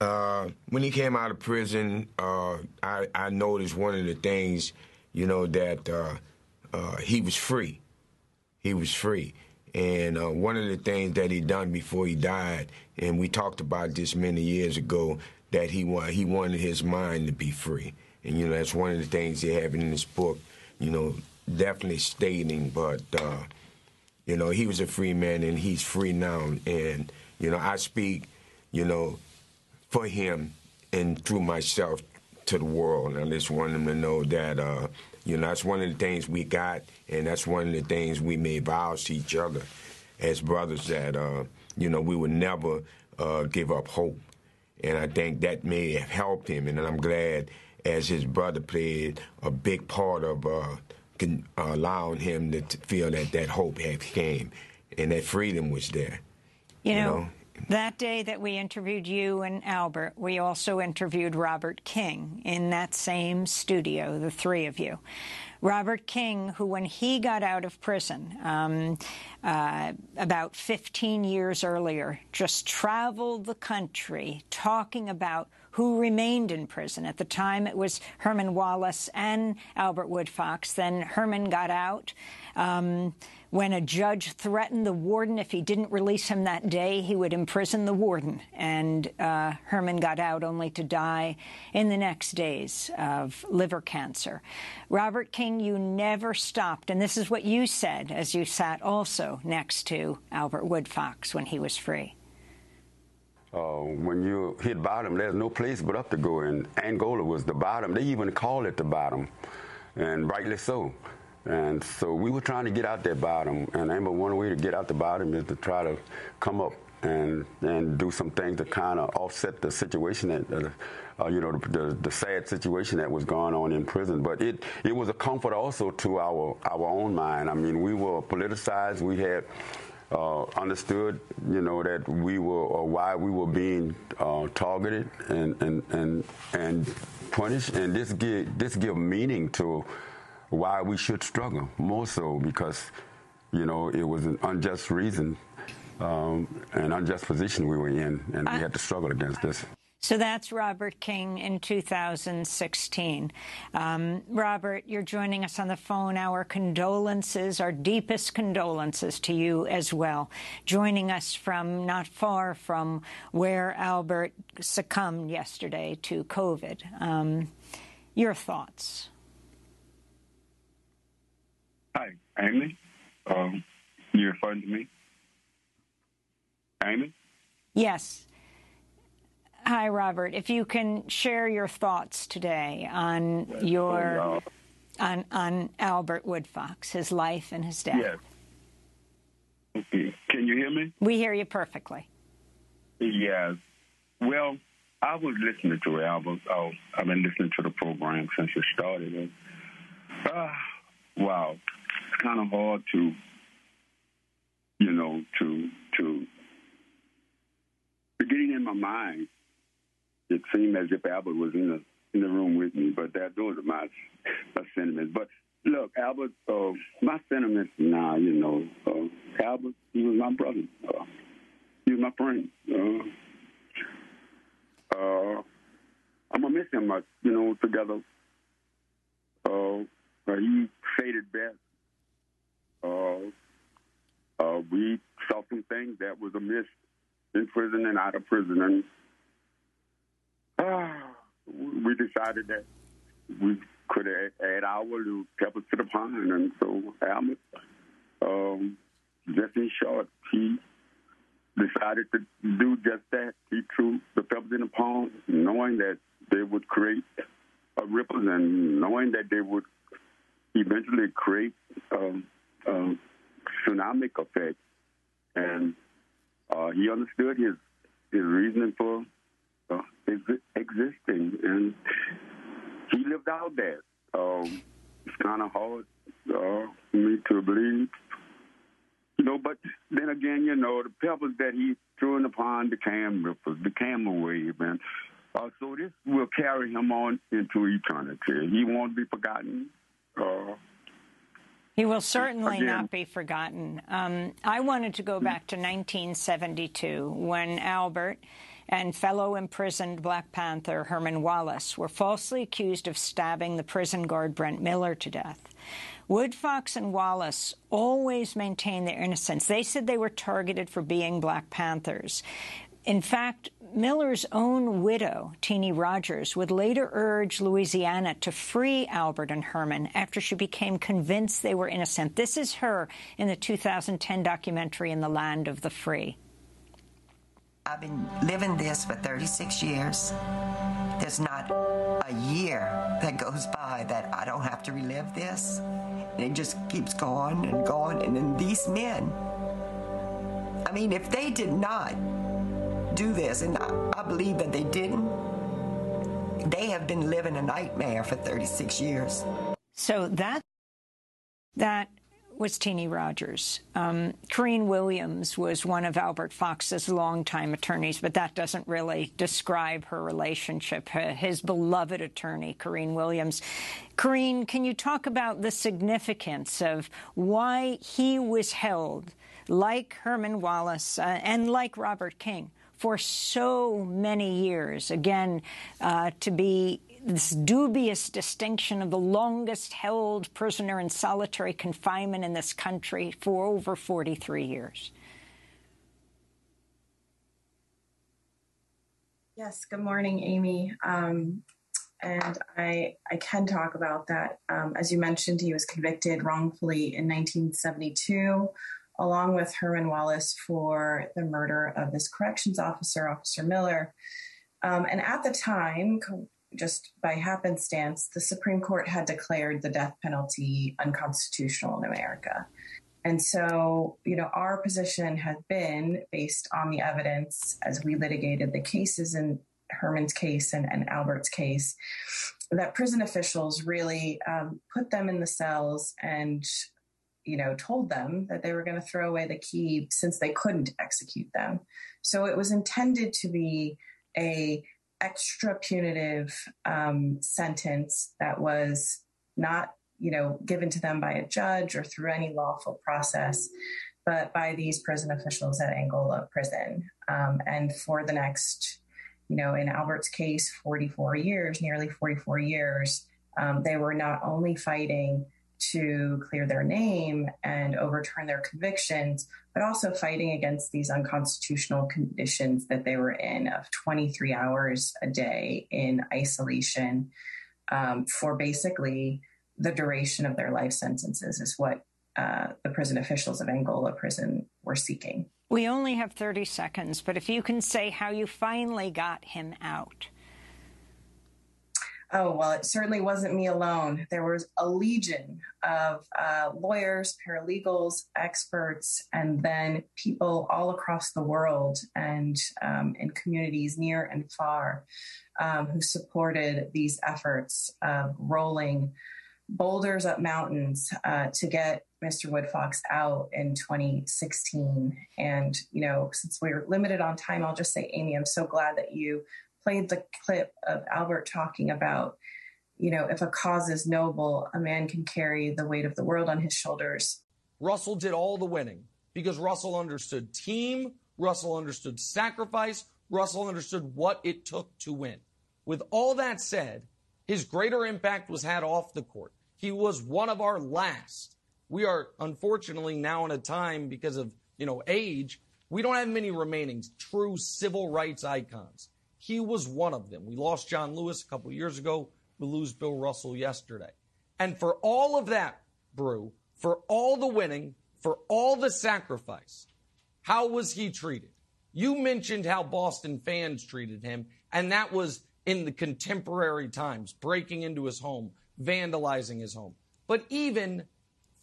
Uh, when he came out of prison, uh, I, I noticed one of the things, you know, that uh, uh, he was free. He was free. And uh, one of the things that he done before he died, and we talked about this many years ago, that he, wa- he wanted his mind to be free. And, you know, that's one of the things they have in this book, you know, definitely stating. But, uh, you know, he was a free man, and he's free now. And, you know, I speak, you know, for him and through myself to the world. And I just want them to know that, uh, you know, that's one of the things we got, and that's one of the things we made vows to each other as brothers, that, uh, you know, we would never uh, give up hope. And I think that may have helped him, and I'm glad— as his brother played a big part of uh, con- uh, allowing him to t- feel that that hope had came and that freedom was there. You, you know, know, that day that we interviewed you and Albert, we also interviewed Robert King in that same studio, the three of you. Robert King, who, when he got out of prison um, uh, about fifteen years earlier, just traveled the country talking about who remained in prison. At the time, it was Herman Wallace and Albert Woodfox. Then Herman got out. Um, when a judge threatened the warden, if he didn't release him that day, he would imprison the warden. And uh, Herman got out only to die in the next days of liver cancer. Robert King, you never stopped. And this is what you said as you sat also next to Albert Woodfox when he was free. Uh, when you hit bottom, there's no place but up to go, and Angola was the bottom. They even call it the bottom, and rightly so. And so we were trying to get out that bottom, and Amber, one way to get out the bottom is to try to come up and and do some things to kind of offset the situation that, uh, uh, you know, the, the, the sad situation that was going on in prison. But it, it was a comfort also to our, our own mind. I mean, we were politicized. We had... Uh, understood, you know, that we were, or why we were being uh, targeted and and and and punished, and this give this give meaning to why we should struggle more so, because, you know, it was an unjust reason, um, an unjust position we were in, and we had to struggle against this. So that's Robert King in two thousand sixteen. Um, Robert, you're joining us on the phone. Our condolences, our deepest condolences to you as well. Joining us from not far from where Albert succumbed yesterday to COVID. Um, your thoughts? Hi, Amy. Um, you're referring to me? Amy? Yes. Hi, Robert. If you can share your thoughts today on yes, your so, uh, on on Albert Woodfox, his life and his death. Yes. Okay. Can you hear me? We hear you perfectly. Yes. Well, I was listening to albums. I I've been listening to the program since it started. And, uh, wow, it's kind of hard to, you know, to to to get it in my mind. It seemed as if Albert was in the in the room with me, but that those are my my sentiments. But look, Albert, uh, my sentiments now, nah, you know, uh, Albert, he was my brother. Uh, he was my friend. Uh, Uh, I'm going to miss him, uh, you know, together. Uh, uh, he faded best. Uh, uh, we saw some things that was amiss in prison and out of prison. And uh, we decided that we could add, add our little pepper to the pine. And so, Albert, um, Jesse Short, he decided to do just that. He threw the pebbles in the pond, knowing that they would create a ripples and knowing that they would eventually create um, um, tsunami effect. And uh, he understood his his reasoning for uh, exi- existing, and he lived out that. Um, it's kind of hard uh, for me to believe. You know, but then again, you know, the pebbles that he threw in the pond became ripples, became a wave, and uh, so this will carry him on into eternity. He won't be forgotten. Uh, he will certainly again. not be forgotten. Um, I wanted to go back to nineteen seventy-two when Albert and fellow imprisoned Black Panther Herman Wallace were falsely accused of stabbing the prison guard Brent Miller to death. Woodfox and Wallace always maintained their innocence. They said they were targeted for being Black Panthers. In fact, Miller's own widow, Teenie Rogers, would later urge Louisiana to free Albert and Herman after she became convinced they were innocent. This is her in the two thousand ten documentary, In the Land of the Free. I've been living this for thirty-six years. There's not a year that goes by that I don't have to relive this. And it just keeps going and going. And then these men, I mean, if they did not do this, and I, I believe that they didn't, they have been living a nightmare for thirty-six years. So that, that was Teenie Rogers. Um, Corrine Williams was one of Albert Fox's longtime attorneys, but that doesn't really describe her relationship, his beloved attorney, Corrine Williams. Corrine, can you talk about the significance of why he was held, like Herman Wallace uh, and like Robert King, for so many years, again, uh, to be this dubious distinction of the longest-held prisoner in solitary confinement in this country for over forty-three years. Yes, good morning, Amy. Um, and I, I can talk about that. Um, as you mentioned, he was convicted wrongfully in nineteen seventy-two, along with Herman Wallace, for the murder of this corrections officer, Officer Miller. Um, and at the time, just by happenstance, the Supreme Court had declared the death penalty unconstitutional in America. And so, you know, our position had been, based on the evidence as we litigated the cases in Herman's case and, and Albert's case, that prison officials really um, put them in the cells and, you know, told them that they were going to throw away the key since they couldn't execute them. So it was intended to be a extra punitive um, sentence that was not, you know, given to them by a judge or through any lawful process, but by these prison officials at Angola Prison. Um, and for the next, you know, in Albert's case, forty-four years, nearly forty-four years, um, they were not only fighting to clear their name and overturn their convictions, but also fighting against these unconstitutional conditions that they were in of twenty-three hours a day in isolation um, for basically the duration of their life sentences is what uh, the prison officials of Angola Prison were seeking. We only have thirty seconds, but if you can say how you finally got him out. Oh, well, it certainly wasn't me alone. There was a legion of uh, lawyers, paralegals, experts, and then people all across the world and um, in communities near and far um, who supported these efforts of rolling boulders up mountains uh, to get Mister Woodfox out in twenty sixteen. And, you know, since we're limited on time, I'll just say, Amy, I'm so glad that you played the clip of Albert talking about, you know, if a cause is noble, a man can carry the weight of the world on his shoulders. Russell did all the winning because Russell understood team, Russell understood sacrifice, Russell understood what it took to win. With all that said, his greater impact was had off the court. He was one of our last. We are, unfortunately, now in a time because of, you know, age, we don't have many remaining true civil rights icons. He was one of them. We lost John Lewis a couple years ago. We lose Bill Russell yesterday. And for all of that, Brew, for all the winning, for all the sacrifice, how was he treated? You mentioned how Boston fans treated him, and that was in the contemporary times, breaking into his home, vandalizing his home. But even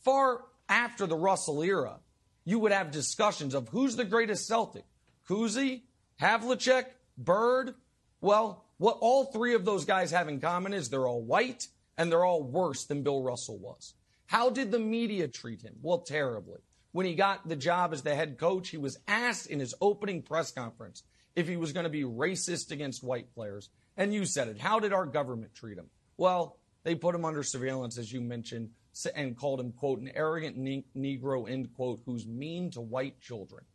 far after the Russell era, you would have discussions of who's the greatest Celtic, Cousy, Havlicek, Bird. Well, what all three of those guys have in common is they're all white and they're all worse than Bill Russell was. How did the media treat him? Well, terribly. When he got the job as the head coach, he was asked in his opening press conference if he was going to be racist against white players. And you said it. How did our government treat him? Well, they put him under surveillance, as you mentioned, and called him, quote, an arrogant ne- Negro, end quote, who's mean to white children.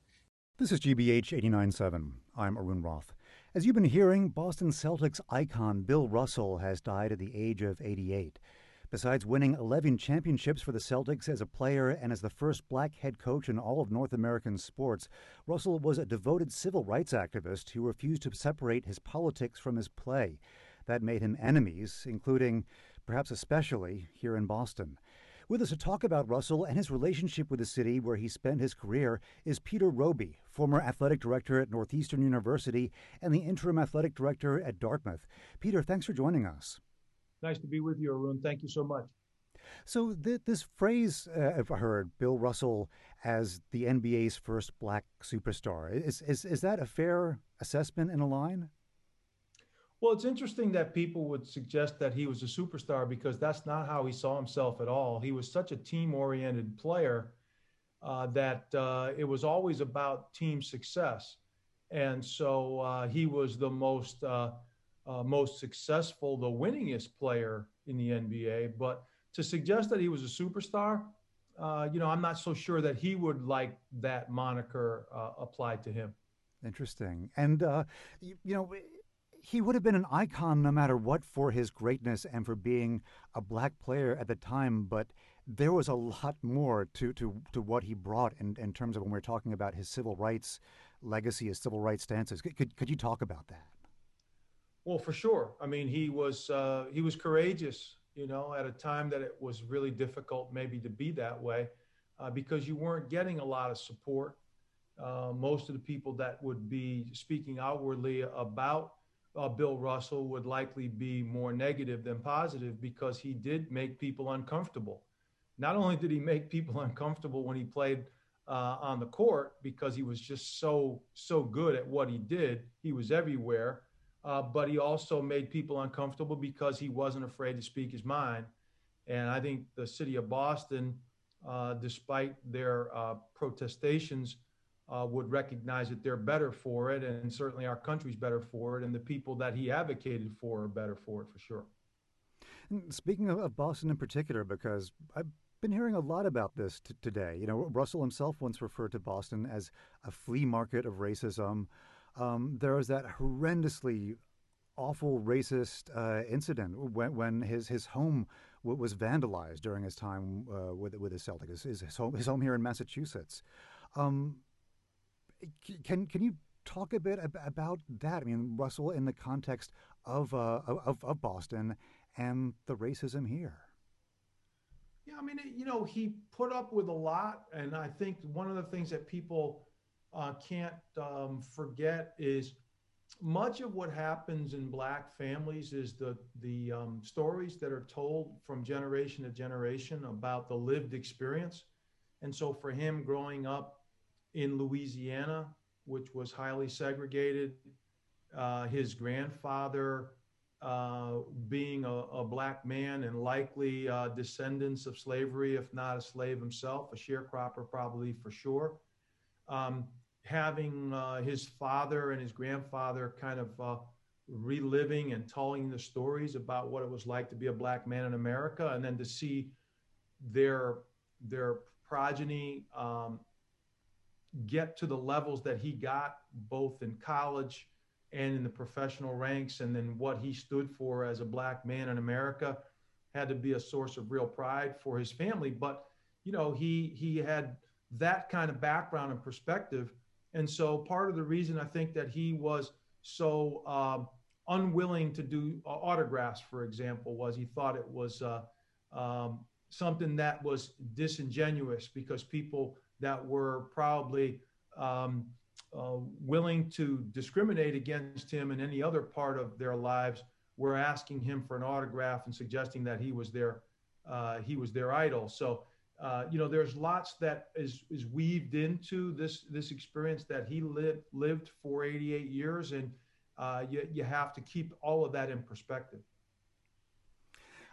This is G B H eighty-nine point seven. I'm Arun Roth. As you've been hearing, Boston Celtics icon Bill Russell has died at the age of eighty-eight. Besides winning eleven championships for the Celtics as a player and as the first black head coach in all of North American sports, Russell was a devoted civil rights activist who refused to separate his politics from his play. That made him enemies, including, perhaps especially, here in Boston. With us to talk about Russell and his relationship with the city where he spent his career is Peter Roby, former athletic director at Northeastern University and the interim athletic director at Dartmouth. Peter, thanks for joining us. Nice to be with you, Arun. Thank you so much. So th- this phrase uh, I've heard, Bill Russell as the N B A's first black superstar, is, is, is that a fair assessment in a line? Well, it's interesting that people would suggest that he was a superstar because that's not how he saw himself at all. He was such a team-oriented player uh, that uh, it was always about team success. And so uh, he was the most uh, uh, most successful, the winningest player in the N B A. But to suggest that he was a superstar, uh, you know, I'm not so sure that he would like that moniker uh, applied to him. Interesting. And, uh, you, you know... he would have been an icon no matter what for his greatness and for being a black player at the time, but there was a lot more to to, to what he brought in, in terms of when we're talking about his civil rights legacy, his civil rights stances. Could, could, could you talk about that? Well, for sure. I mean, he was uh, he was courageous, you know, at a time that it was really difficult maybe to be that way uh, because you weren't getting a lot of support. Uh, most of the people that would be speaking outwardly about Uh, Bill Russell would likely be more negative than positive because he did make people uncomfortable. Not only did he make people uncomfortable when he played uh, on the court because he was just so, so good at what he did, he was everywhere, uh, but he also made people uncomfortable because he wasn't afraid to speak his mind. And I think the city of Boston, uh, despite their uh, protestations, Uh, would recognize that they're better for it, and certainly our country's better for it, and the people that he advocated for are better for it, for sure. And speaking of, of Boston in particular, because I've been hearing a lot about this t- today, you know, Russell himself once referred to Boston as a flea market of racism. Um, there was that horrendously awful racist uh, incident when, when his, his home w- was vandalized during his time uh, with with the Celtics, his, his, home, his home here in Massachusetts. Um, Can can you talk a bit about that? I mean, Russell, in the context of uh, of, of Boston and the racism here. Yeah, I mean, you know, he put up with a lot, and I think one of the things that people uh, can't um, forget is much of what happens in Black families is the, the um, stories that are told from generation to generation about the lived experience. And so for him growing up in Louisiana, which was highly segregated, uh, his grandfather uh, being a, a Black man and likely uh, descendants of slavery, if not a slave himself, a sharecropper probably for sure. Um, having uh, his father and his grandfather kind of uh, reliving and telling the stories about what it was like to be a Black man in America, and then to see their, their progeny um, get to the levels that he got both in college and in the professional ranks, and then what he stood for as a Black man in America had to be a source of real pride for his family. But, you know, he, he had that kind of background and perspective. And so part of the reason I think that he was so uh, unwilling to do autographs, for example, was he thought it was uh, um, something that was disingenuous, because people that were probably um, uh, willing to discriminate against him in any other part of their lives were asking him for an autograph and suggesting that he was their, uh, he was their idol. So, uh, you know, there's lots that is, is weaved into this, this experience that he lived, lived for eighty-eight years. And uh, you, you have to keep all of that in perspective.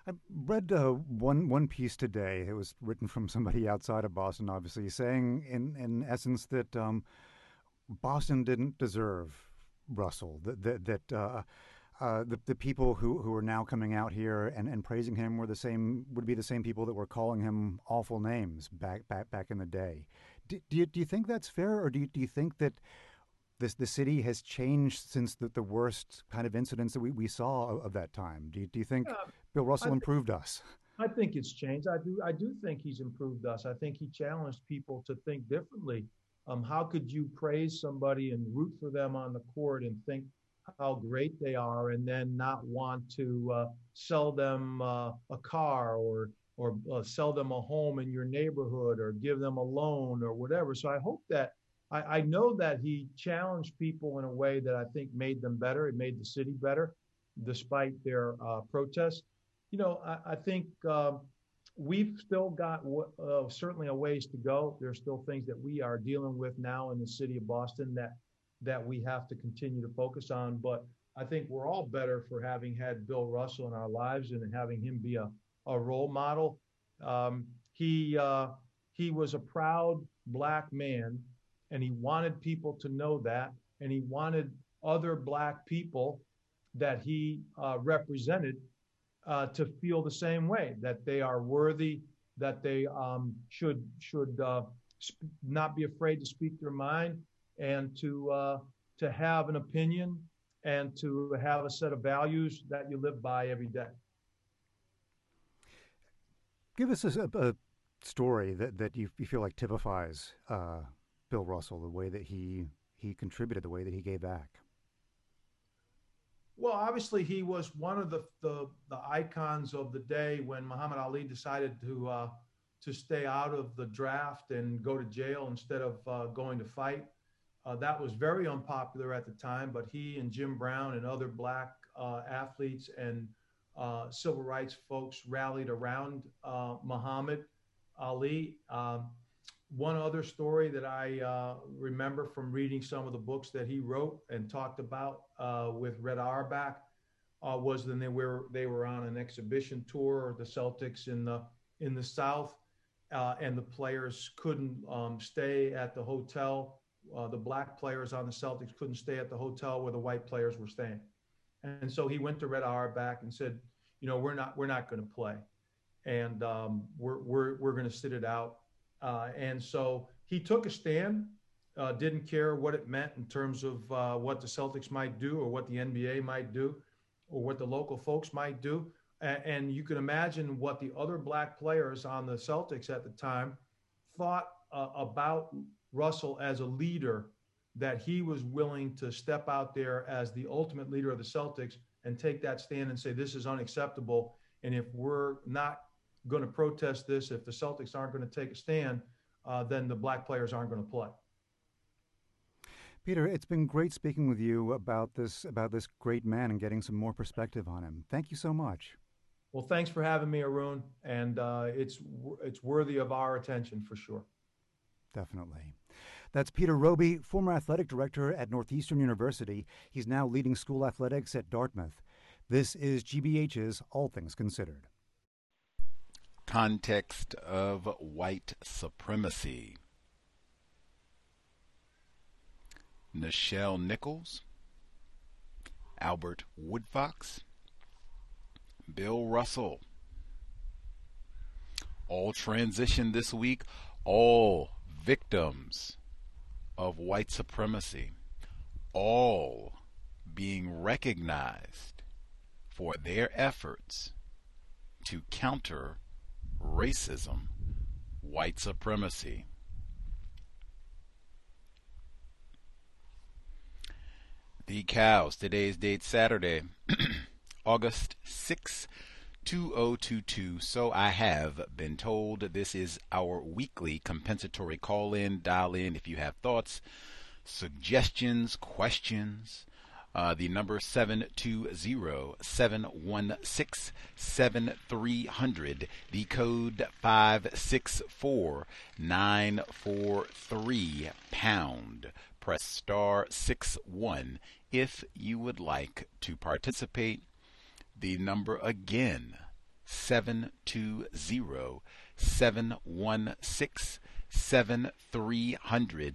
I read uh, one one piece today. It was written from somebody outside of Boston, obviously, saying in, in essence that um, Boston didn't deserve Russell, that that, that uh, uh, the, the people who, who are now coming out here and, and praising him were the same would be the same people that were calling him awful names back back back in the day. Do, do you do you think that's fair, or do you, do you think that this the city has changed since the, the worst kind of incidents that we, we saw of, of that time? Do you, do you think? Yeah. Bill Russell improved us. I think it's changed. I do I do think he's improved us. I think he challenged people to think differently. Um, how could you praise somebody and root for them on the court and think how great they are and then not want to uh, sell them uh, a car or, or uh, sell them a home in your neighborhood or give them a loan or whatever? So I hope that, I, I know that he challenged people in a way that I think made them better. It made the city better despite their uh, protests. You know, I, I think uh, we've still got uh, certainly a ways to go. There's still things that we are dealing with now in the city of Boston that that we have to continue to focus on. But I think we're all better for having had Bill Russell in our lives and having him be a, a role model. Um, he uh, he was a proud Black man, and he wanted people to know that, and he wanted other Black people that he uh, represented Uh, to feel the same way, that they are worthy, that they um, should should uh, not be afraid to speak their mind and to uh, to have an opinion and to have a set of values that you live by every day. Give us a, a story that, that you, you feel like typifies uh, Bill Russell, the way that he, he contributed, the way that he gave back. Well, obviously, he was one of the, the, the icons of the day when Muhammad Ali decided to uh, to stay out of the draft and go to jail instead of uh, going to fight. Uh, that was very unpopular at the time, but he and Jim Brown and other Black uh, athletes and uh, civil rights folks rallied around uh, Muhammad Ali. Um, one other story that I uh, remember from reading some of the books that he wrote and talked about uh, with Red Auerbach uh, was when they were they were on an exhibition tour of the Celtics in the in the South, uh, and the players couldn't um, stay at the hotel. Uh, the Black players on the Celtics couldn't stay at the hotel where the white players were staying, and so he went to Red Auerbach and said, you know, we're not we're not going to play, and um, we're we're we're going to sit it out. Uh, and so he took a stand, uh, didn't care what it meant in terms of uh, what the Celtics might do or what the N B A might do or what the local folks might do. A- and you can imagine what the other Black players on the Celtics at the time thought uh, about Russell as a leader, that he was willing to step out there as the ultimate leader of the Celtics and take that stand and say, this is unacceptable. And if we're not going to protest this, if the Celtics aren't going to take a stand, uh, then the Black players aren't going to play. Peter, it's been great speaking with you about this about this great man and getting some more perspective on him. Thank you so much. Well, thanks for having me, Arun, and uh, it's it's worthy of our attention for sure. Definitely. That's Peter Roby, former athletic director at Northeastern University. He's now leading school athletics at Dartmouth. This is G B H's All Things Considered. Context of white supremacy. Nichelle Nichols, Albert Woodfox, Bill Russell. All transition this week, all victims of white supremacy, all being recognized for their efforts to counter racism, white supremacy. The cows. Today's date, Saturday, August sixth, two thousand twenty-two. So I have been told. This is our weekly compensatory call-in, dial-in if you have thoughts, suggestions, questions. Uh, the number seven two zero, seven one six, seven three zero zero, the code five six four, nine four three pound. Press star six one if you would like to participate. The number again, seven two zero, seven one six, seven three zero zero,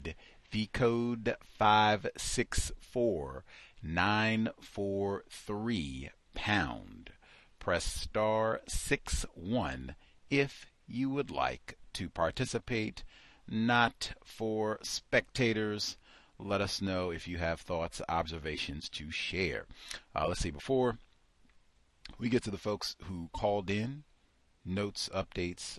the code five six four, nine four three pound. Press star six one if you would like to participate. Not for spectators. Let us know if you have thoughts, observations to share. Uh, let's see, before we get to the folks who called in, notes, updates,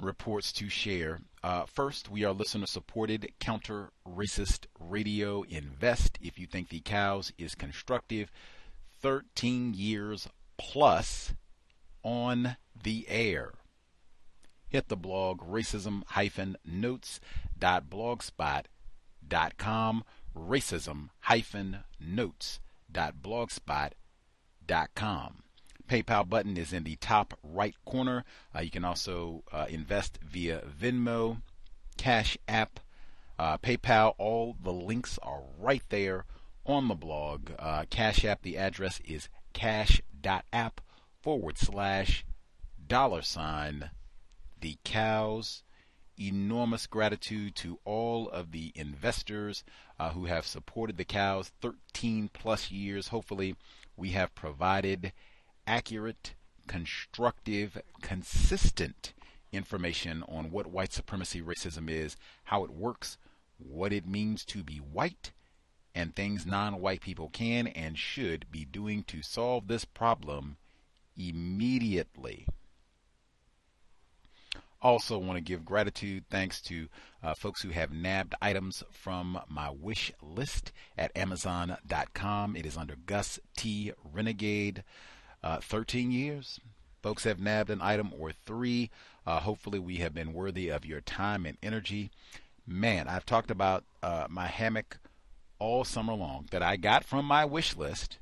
reports to share. Uh, first, we are listener-supported counter-racist radio. Invest if you think the cows is constructive. thirteen years plus on the air. Hit the blog racism dash notes dot blogspot dot com, racism dash notes dot blogspot dot com. PayPal button is in the top right corner. Uh, you can also uh, invest via Venmo, Cash App, uh, PayPal. All the links are right there on the blog. Uh, Cash App, the address is cash.app forward slash dollar sign the cows. Enormous gratitude to all of the investors uh, who have supported the cows thirteen plus years. Hopefully we have provided accurate, constructive, consistent information on what white supremacy racism is, how it works, what it means to be white, and things non-white people can and should be doing to solve this problem immediately. Also want to give gratitude, thanks to uh, folks who have nabbed items from my wish list at amazon dot com. It is under Gus T. Renegade. Uh, thirteen years. Folks have nabbed an item or three. Uh, hopefully we have been worthy of your time and energy. Man, I've talked about uh, my hammock all summer long that I got from my wish list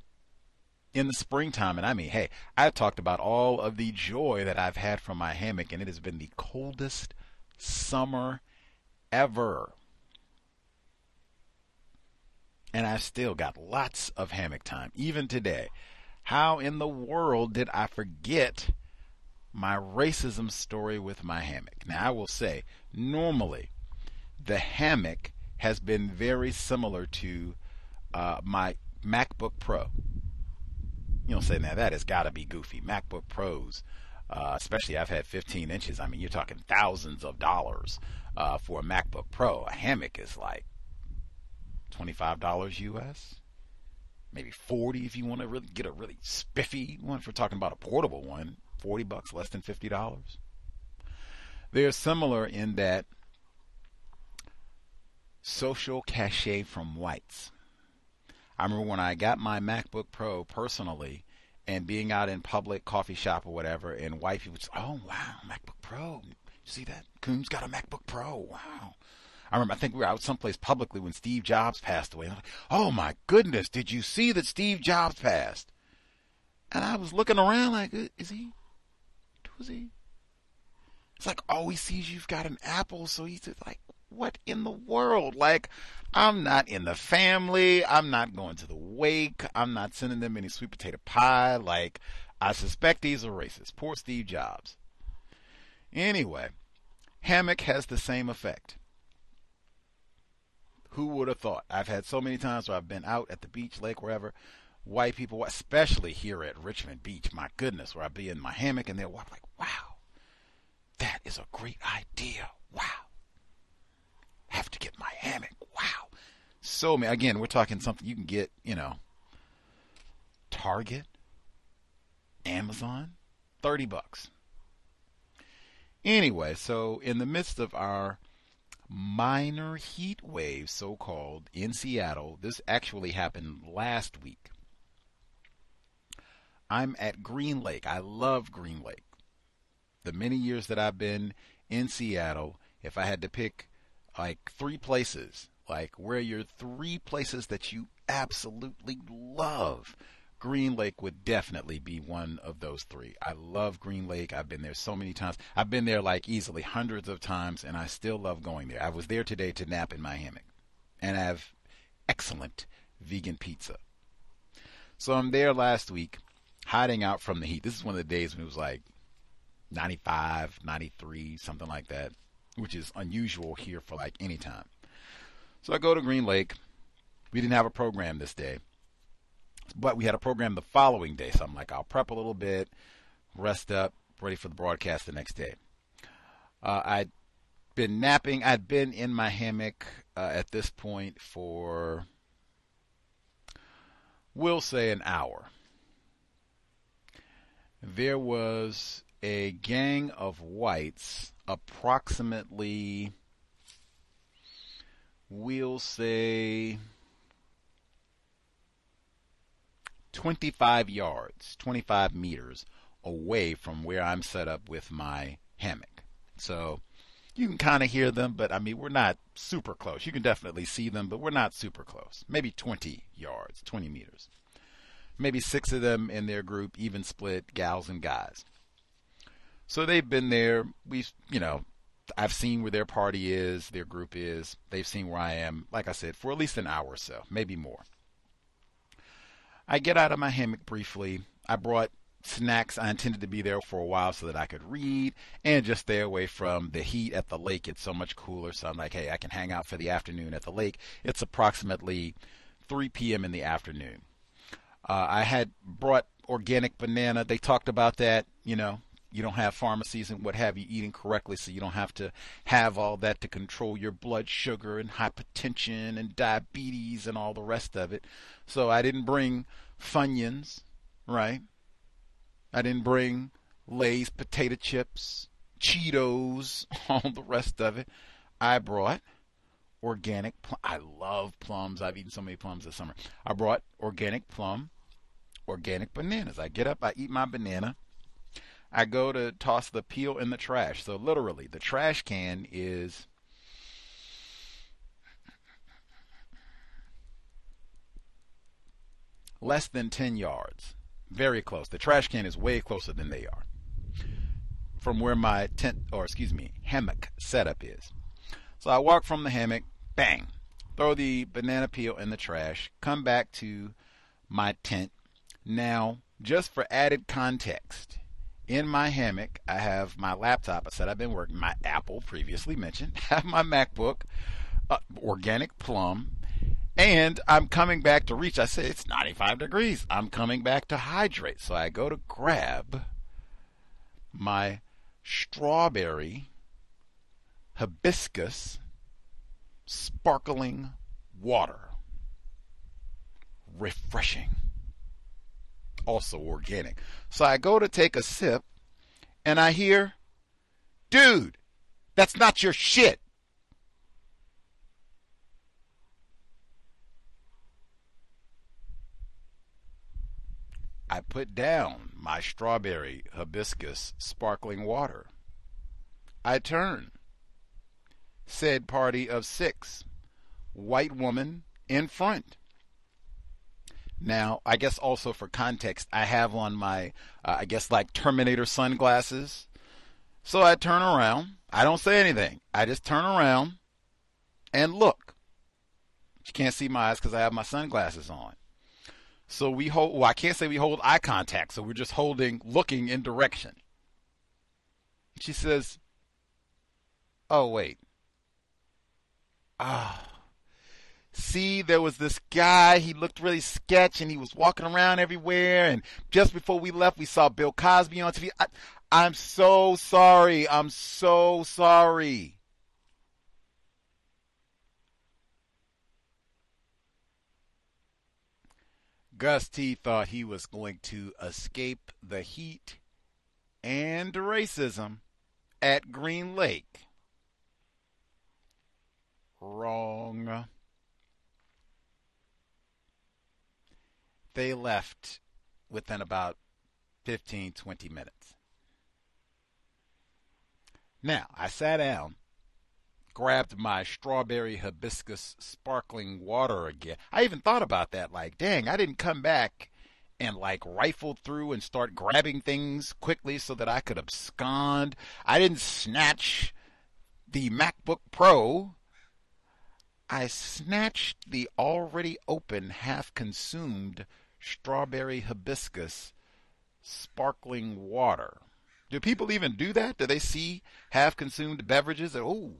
in the springtime. And I mean, hey, I've talked about all of the joy that I've had from my hammock, and it has been the coldest summer ever. And I've still got lots of hammock time, even today. How in the world did I forget my racism story with my hammock? Now, I will say, normally, the hammock has been very similar to uh, my MacBook Pro. You'll say, now that has got to be goofy. MacBook Pros, uh, especially I've had fifteen inches. I mean, you're talking thousands of dollars uh, for a MacBook Pro. A hammock is like twenty-five dollars U S, maybe forty if you want to really get a really spiffy one. If we're talking about a portable one, forty bucks, less than fifty dollars. They're similar in that social cachet from whites. I remember when I got my MacBook Pro personally and being out in public, coffee shop or whatever, and white people would say, oh, wow, MacBook Pro. You see that? Coon's got a MacBook Pro. Wow. I remember, I think we were out someplace publicly when Steve Jobs passed away. And I'm like, oh my goodness, did you see that Steve Jobs passed? And I was looking around like, is he? Was he? It's like, oh, he sees you've got an Apple, so he's like, what in the world? Like, I'm not in the family. I'm not going to the wake. I'm not sending them any sweet potato pie. Like, I suspect he's a racist. Poor Steve Jobs. Anyway, hammock has the same effect. Who would have thought? I've had so many times where I've been out at the beach, lake, wherever. White people, especially here at Richmond Beach, my goodness, where I'd be in my hammock and they're like, wow, that is a great idea. Wow. Have to get my hammock. Wow. So, again, we're talking something you can get, you know, Target, Amazon, thirty bucks. Anyway, so in the midst of our minor heat wave, so-called, in Seattle, this actually happened last week. I'm at Green Lake. I love Green Lake. The many years that I've been in Seattle, if I had to pick like three places, like where you're three places that you absolutely love, Green Lake would definitely be one of those three. I love Green Lake. I've been there so many times. I've been there like easily hundreds of times, and I still love going there. I was there today to nap in my hammock and have excellent vegan pizza. So I'm there last week, hiding out from the heat. This is one of the days when it was like ninety-five, ninety-three, something like that, which is unusual here for like any time. So I go to Green Lake. We didn't have a program this day, but we had a program the following day. So I'm like, I'll prep a little bit, rest up, ready for the broadcast the next day. Uh, I'd been napping. I'd been in my hammock uh, at this point for, we'll say, an hour. There was a gang of whites, approximately, we'll say, twenty-five yards, twenty-five meters away from where I'm set up with my hammock. So you can kind of hear them, but I mean, we're not super close. You can definitely see them, but we're not super close. Maybe twenty yards, twenty meters. Maybe six of them in their group, even split, gals and guys. So they've been there. We've, you know, I've seen where their party is, their group is. They've seen where I am, like I said, for at least an hour or so, maybe more. I get out of my hammock briefly. I brought snacks. I intended to be there for a while so that I could read and just stay away from the heat at the lake. It's so much cooler. So I'm like, hey, I can hang out for the afternoon at the lake. It's approximately three p.m. in the afternoon. Uh, I had brought organic banana. They talked about that, you know. You don't have pharmacies and what have you eating correctly, so you don't have to have all that to control your blood sugar and hypertension and diabetes and all the rest of it. So I didn't bring Funyuns, right? I didn't bring Lay's potato chips, Cheetos, all the rest of it. I brought organic plum. I love plums. I've eaten so many plums this summer. I brought organic plum, organic bananas. I get up, I eat my banana. I go to toss the peel in the trash. So literally, the trash can is less than ten yards. Very close. The trash can is way closer than they are from where my tent, or excuse me, hammock setup is. So I walk from the hammock, bang, throw the banana peel in the trash, come back to my tent. Now, just for added context, in my hammock, I have my laptop. I said I've been working. My Apple, previously mentioned. I have my MacBook, uh, organic plum, and I'm coming back to reach. I said it's ninety-five degrees. I'm coming back to hydrate. So I go to grab my strawberry hibiscus sparkling water. Refreshing. Also organic. So I go to take a sip and I hear, dude, that's not your shit. I put down my strawberry hibiscus sparkling water. I turn. said party of six, white woman in front. Now, I guess also for context, I have on my, uh, I guess like Terminator sunglasses. So I turn around. I don't say anything. I just turn around and look. You can't see my eyes because I have my sunglasses on. So we hold, well, I can't say we hold eye contact. So we're just holding, looking in direction. She says, oh, wait. Ah. Oh. See, there was this guy, he looked really sketch, and he was walking around everywhere, and just before we left, we saw Bill Cosby on T V. I, I'm so sorry. I'm so sorry. Gus T thought he was going to escape the heat and racism at Green Lake. Wrong. They left within about fifteen, twenty minutes. Now, I sat down, grabbed my strawberry hibiscus sparkling water again. I even thought about that, like, dang, I didn't come back and like rifle through and start grabbing things quickly so that I could abscond. I didn't snatch the MacBook Pro. I snatched the already open, half-consumed strawberry hibiscus sparkling water. Do people even do that? Do they see half-consumed beverages? Oh,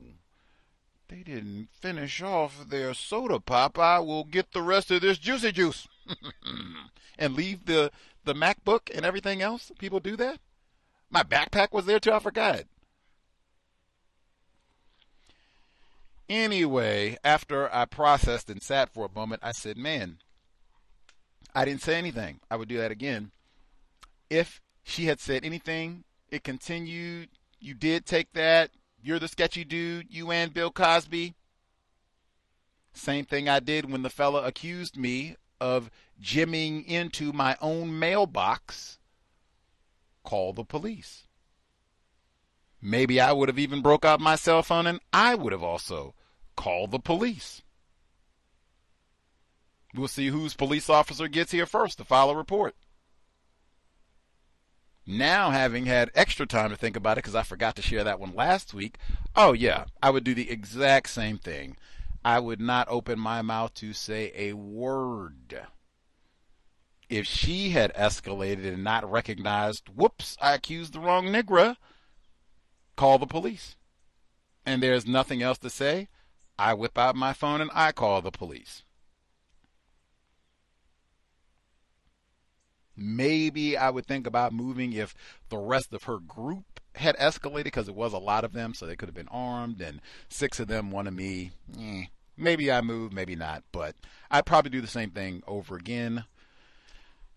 they didn't finish off their soda pop. I will get the rest of this juicy juice and leave the, the MacBook and everything else. People do that? My backpack was there too. I forgot. Anyway, after I processed and sat for a moment, I said, man, I didn't say anything. I would do that again. If she had said anything, it continued. You did take that. You're the sketchy dude. You and Bill Cosby. Same thing I did when the fella accused me of jimmying into my own mailbox. Call the police. Maybe I would have even broke out my cell phone and I would have also called the police. We'll see whose police officer gets here first to file a report. Now, having had extra time to think about it, because I forgot to share that one last week, oh yeah, I would do the exact same thing. I would not open my mouth to say a word. If she had escalated and not recognized, whoops, I accused the wrong nigger, call the police. And there's nothing else to say. I whip out my phone and I call the police. Maybe I would think about moving if the rest of her group had escalated, because it was a lot of them, so they could have been armed, and six of them wanted me. Eh, maybe I move, maybe not, but I'd probably do the same thing over again.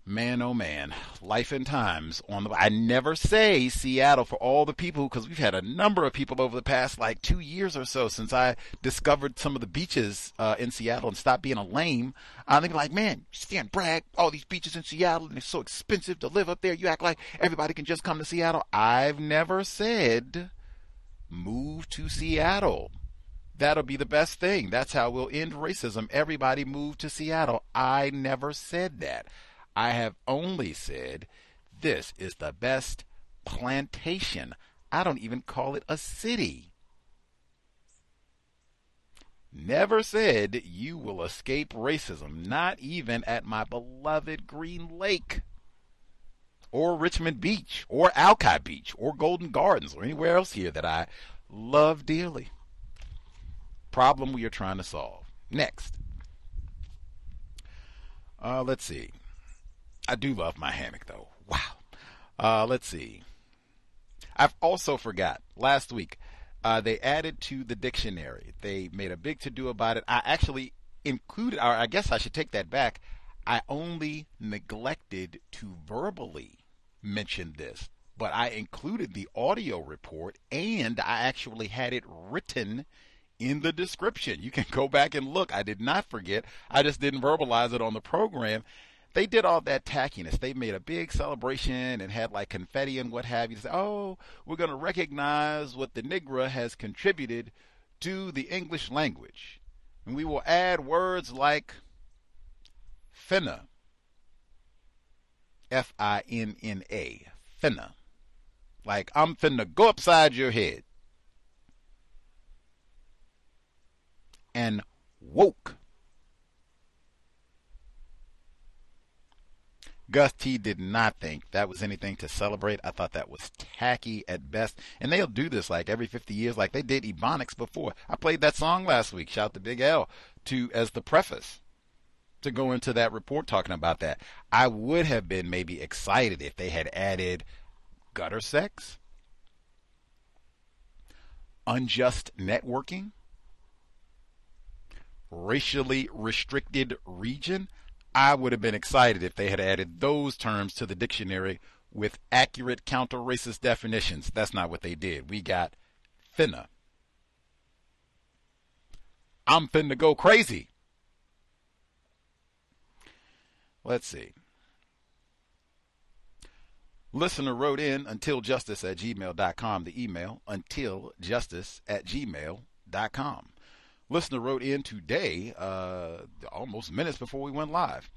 Man, oh man, life and times on the, I never say Seattle for all the people, because we've had a number of people over the past like two years or so since I discovered some of the beaches uh, in Seattle and stopped being a lame. I'm thinking like, man, Stan Bragg, all these beaches in Seattle, and it's so expensive to live up there. You act like everybody can just come to Seattle. I've never said move to Seattle. That'll be the best thing. That's how we'll end racism. Everybody move to Seattle. I never said that. I have only said this is the best plantation. I don't even call it a city. Never said you will escape racism, not even at my beloved Green Lake or Richmond Beach or Alki Beach or Golden Gardens or anywhere else here that I love dearly. Problem we are trying to solve. Next. Uh, let's see. I do love my hammock, though. Wow. Uh, let's see. I've also forgot. Last week, uh, they added to the dictionary. They made a big to-do about it. I actually included, or I guess I should take that back. I only neglected to verbally mention this, but I included the audio report, and I actually had it written in the description. You can go back and look. I did not forget. I just didn't verbalize it on the program. They did all that tackiness. They made a big celebration and had like confetti and what have you. They said, oh, we're going to recognize what the Negro has contributed to the English language, and we will add words like finna, F I N N A, finna. Like, I'm finna go upside your head. And woke. Gus T did not think that was anything to celebrate. I thought that was tacky at best. And they'll do this like every fifty years, like they did Ebonics before. I played that song last week, shout to Big L, to as the preface to go into that report talking about that. I would have been maybe excited if they had added gutter sex, unjust networking, racially restricted region. I would have been excited if they had added those terms to the dictionary with accurate counter-racist definitions. That's not what they did. We got finna. I'm finna go crazy. Let's see. Listener wrote in until justice at gmail dot com, the email until justice at gmail dot com. Listener wrote in today, uh, almost minutes before we went live.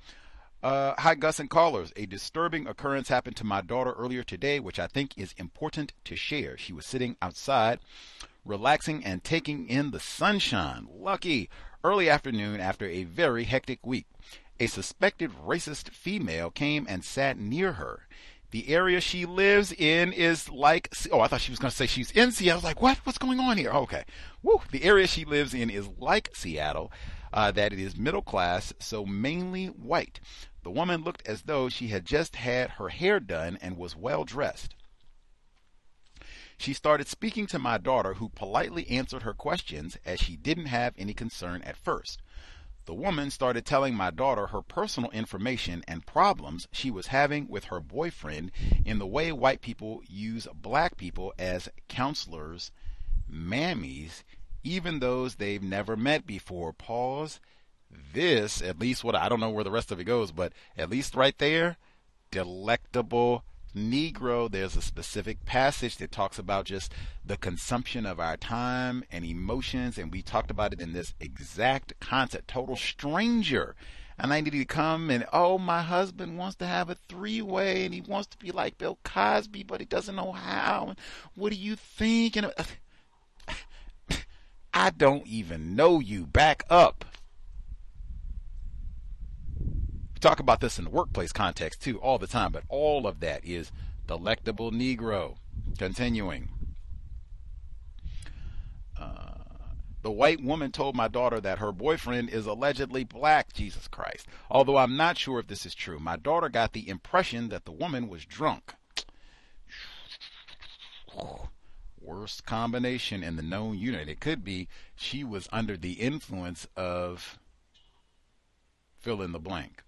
Uh, Hi, Gus and callers. A disturbing occurrence happened to my daughter earlier today, which I think is important to share. She was sitting outside, relaxing and taking in the sunshine. Lucky. Early afternoon after a very hectic week. A suspected racist female came and sat near her. The area she lives in is like, oh, I thought she was going to say she's in Seattle. I was like, what? What's going on here? Okay. Woo. The area she lives in is like Seattle, uh, that it is middle class, so mainly white. The woman looked as though she had just had her hair done and was well dressed. She started speaking to my daughter, who politely answered her questions as she didn't have any concern at first. The woman started telling my daughter her personal information and problems she was having with her boyfriend in the way white people use black people as counselors, mammies, even those they've never met before. Pause. This, at least what, I don't know where the rest of it goes, but at least right there, delectable Negro. There's a specific passage that talks about just the consumption of our time and emotions, and we talked about it in this exact concept. Total stranger, and I need to come and, oh, my husband wants to have a three-way and he wants to be like Bill Cosby, but he doesn't know how. What do you think? And I don't even know you. Back up. Talk about this in the workplace context too all the time, but all of that is delectable Negro. Continuing, uh, the white woman told my daughter that her boyfriend is allegedly black. Jesus Christ. Although I'm not sure if this is true, my daughter got the impression that the woman was drunk. Worst combination in the known unit. It could be she was under the influence of fill in the blank.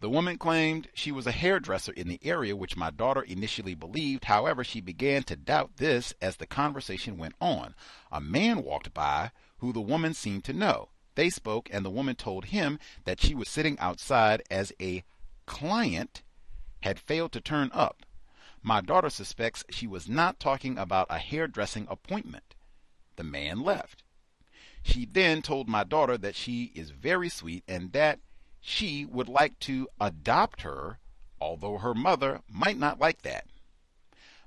The woman claimed she was a hairdresser in the area, which my daughter initially believed. However, she began to doubt this as the conversation went on. A man walked by who the woman seemed to know. They spoke, and the woman told him that she was sitting outside as a client had failed to turn up. My daughter suspects she was not talking about a hairdressing appointment. The man left. She then told my daughter that she is very sweet and that she would like to adopt her, although her mother might not like that.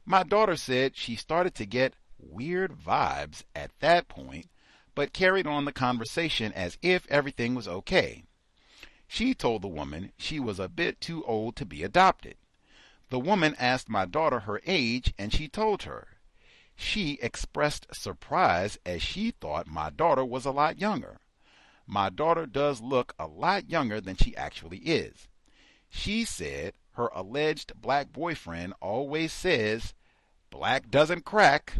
My daughter said she started to get weird vibes at that point, but carried on the conversation as if everything was okay. She told the woman she was a bit too old to be adopted. The woman asked my daughter her age, and she told her. She expressed surprise as she thought my daughter was a lot younger. My daughter does look a lot younger than she actually is. She said her alleged black boyfriend always says, black doesn't crack.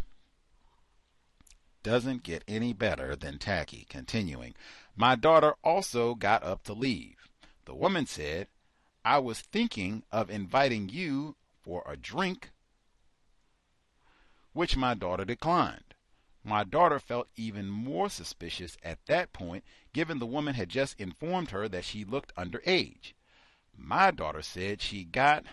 Doesn't get any better than tacky. Continuing, my daughter also got up to leave. The woman said, I was thinking of inviting you for a drink, which my daughter declined. My daughter felt even more suspicious at that point, given the woman had just informed her that she looked underage. My daughter said she got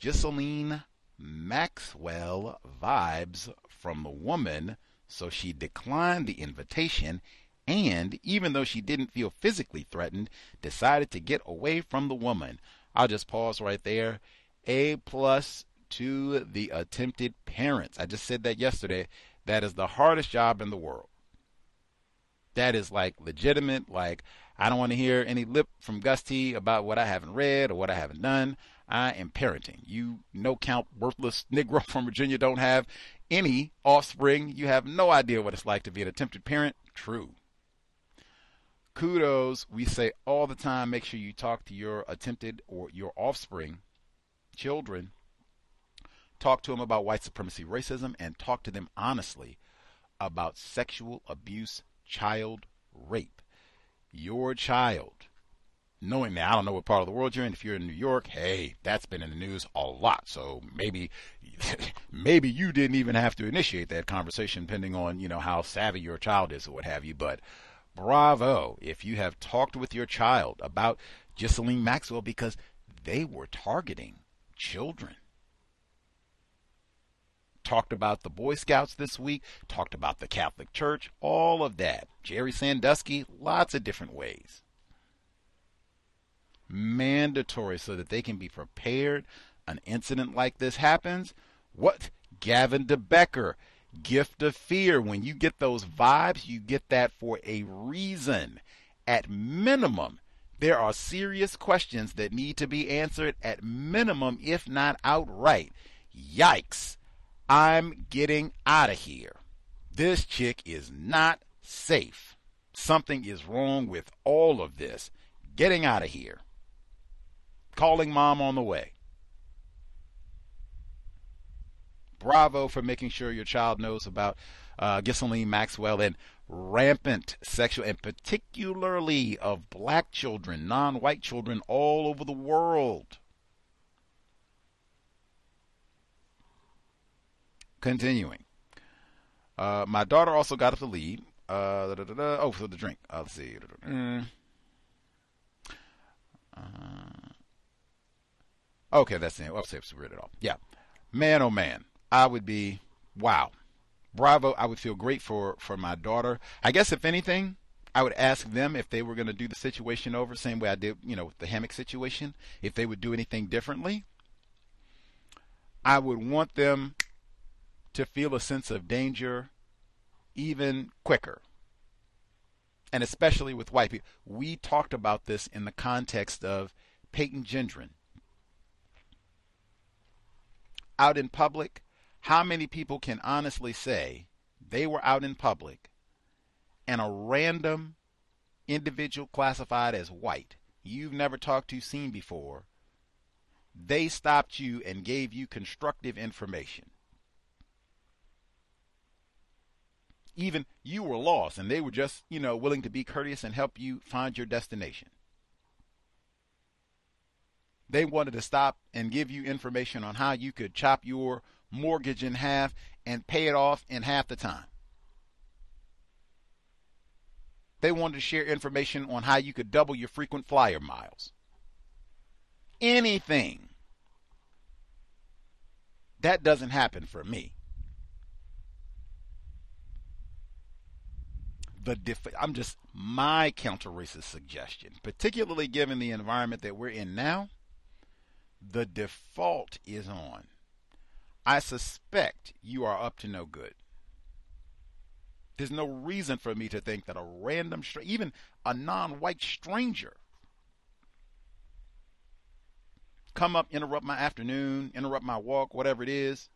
Ghislaine Maxwell vibes from the woman, so she declined the invitation and, even though she didn't feel physically threatened, decided to get away from the woman. I'll just pause right there. A plus to the attempted parents. I just said that yesterday. That is the hardest job in the world. That is like legitimate. Like, I don't want to hear any lip from Gus T about what I haven't read or what I haven't done. I am parenting. You no count worthless Negro from Virginia don't have any offspring. You have no idea what it's like to be an attempted parent. True. Kudos. We say all the time, make sure you talk to your attempted or your offspring children. Talk to them about white supremacy, racism, and talk to them honestly about sexual abuse, child rape. Your child, knowing that, I don't know what part of the world you're in. If you're in New York, hey, that's been in the news a lot. So maybe, maybe you didn't even have to initiate that conversation, depending on, you know, how savvy your child is or what have you. But bravo if you have talked with your child about Ghislaine Maxwell, because they were targeting children. Talked about the Boy Scouts this week, talked about the Catholic Church, all of that. Jerry Sandusky, lots of different ways. Mandatory so that they can be prepared. An incident like this happens. What? Gavin DeBecker, gift of fear. When you get those vibes, you get that for a reason. At minimum, there are serious questions that need to be answered, at minimum, if not outright. Yikes. I'm getting out of here. This chick is not safe. Something is wrong with all of this. Getting out of here. Calling mom on the way. Bravo for making sure your child knows about uh, Ghislaine Maxwell and rampant sexual, and particularly of black children, non-white children all over the world. Continuing. Uh, my daughter also got up to leave. Uh, da, da, da, da. Oh, so the drink. Uh, let's see. Mm. Uh, okay, that's it. Well, it's weird at all. Yeah. Man, oh, man. I would be, wow. Bravo. I would feel great for, for my daughter. I guess, if anything, I would ask them if they were going to do the situation over, same way I did, you know, with the hammock situation, if they would do anything differently. I would want them to feel a sense of danger even quicker. And especially with white people. We talked about this in the context of Peyton Gendron. Out in public, how many people can honestly say they were out in public and a random individual classified as white, you've never talked to, seen before, they stopped you and gave you constructive information? Even you were lost and they were just, you know, willing to be courteous and help you find your destination. They wanted to stop and give you information on how you could chop your mortgage in half and pay it off in half the time. They wanted to share information on how you could double your frequent flyer miles. Anything. That doesn't happen for me. The def- I'm just my counter-racist suggestion, particularly given the environment that we're in now, the default is on. I suspect you are up to no good. There's no reason for me to think that a random, str- even a non-white stranger, come up, interrupt my afternoon, interrupt my walk, whatever it is,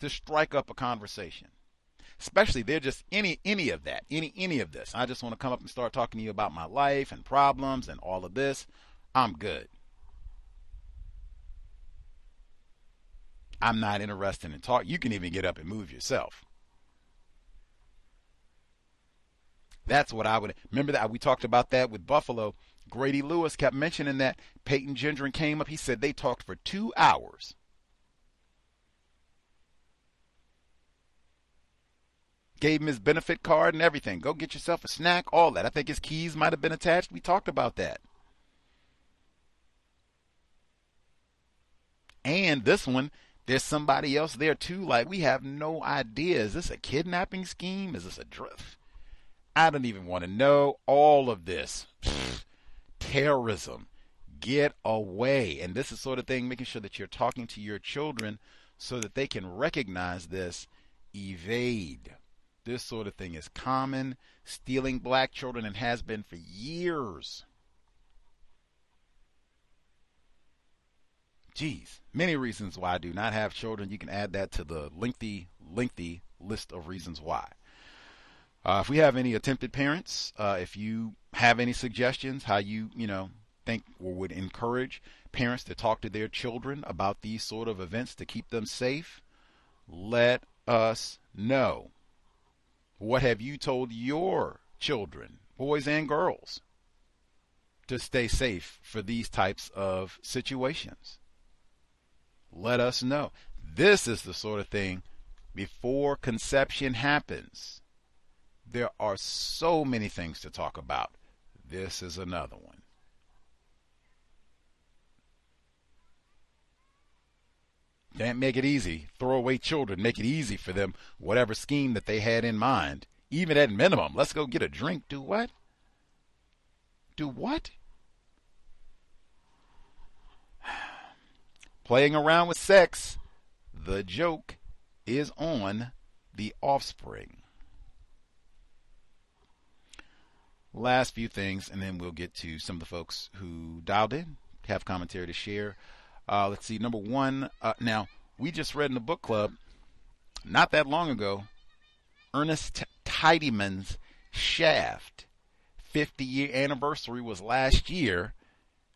to strike up a conversation. Especially they're just any any of that, any any of this. I just want to come up and start talking to you about my life and problems and all of this. I'm good. I'm not interested in talk. You can even get up and move yourself. That's what I would remember. That we talked about that with Buffalo. Grady Lewis kept mentioning that Peyton Gendron came up. He said they talked for two hours. Gave him his benefit card and everything. Go get yourself a snack, all that. I think his keys might have been attached. We talked about that. And this one, there's somebody else there too. Like, we have no idea. Is this a kidnapping scheme? Is this a drift? I don't even want to know. All of this. Pfft, terrorism. Get away. And this is sort of thing, making sure that you're talking to your children so that they can recognize this. Evade. This sort of thing is common. Stealing black children, and has been for years. Geez, many reasons why I do not have children. You can add that to the lengthy, lengthy list of reasons why. Uh, if we have any attempted parents, uh, if you have any suggestions how you, you know, think or would encourage parents to talk to their children about these sort of events to keep them safe, let us know. What have you told your children, boys and girls, to stay safe for these types of situations? Let us know. This is the sort of thing, before conception happens, there are so many things to talk about. This is another one. Can't make it easy. Throw away children. Make it easy for them. Whatever scheme that they had in mind, even at minimum, let's go get a drink. Do what? Do what? Playing around with sex, the joke is on the offspring. Last few things, and then we'll get to some of the folks who dialed in, have commentary to share. Uh, let's see, number one. Uh, now, we just read in the book club, not that long ago, Ernest Tidyman's Shaft fifty-year anniversary was last year.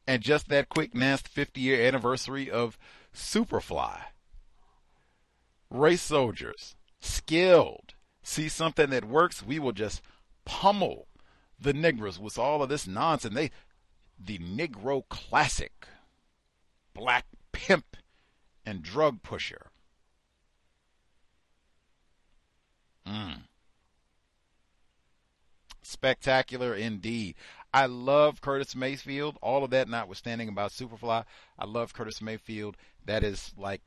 And just that quick, nasty fifty-year anniversary of Superfly. Race soldiers, skilled, see something that works, we will just pummel the Negroes with all of this nonsense. They, the Negro classic, black pimp and drug pusher. Mm. Spectacular indeed. I love Curtis Mayfield. All of that notwithstanding about Superfly, I love Curtis Mayfield. That is like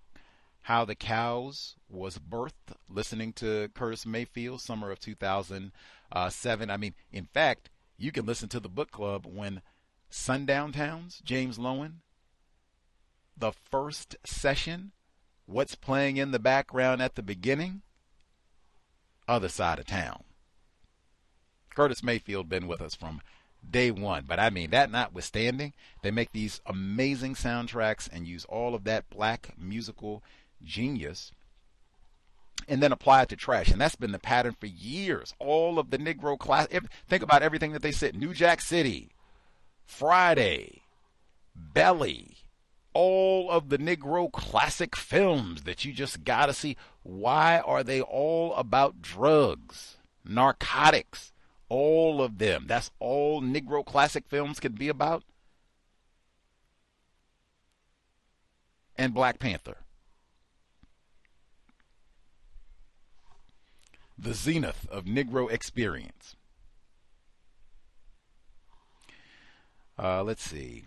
How the Cows was birthed, listening to Curtis Mayfield, summer of two thousand seven. I mean, in fact, you can listen to the book club when Sundown Towns, James Lowen, the first session, what's playing in the background at the beginning, Other Side of Town. Curtis Mayfield been with us from day one. But I mean, that notwithstanding, they make these amazing soundtracks and use all of that black musical genius and then apply it to trash. And that's been the pattern for years. All of the Negro class, think about everything that they said. New Jack City, Friday, Belly, all of the Negro classic films that you just gotta see. Why are they all about drugs, narcotics? All of them. That's all Negro classic films could be about. And Black Panther. The zenith of Negro experience. Uh, let's see.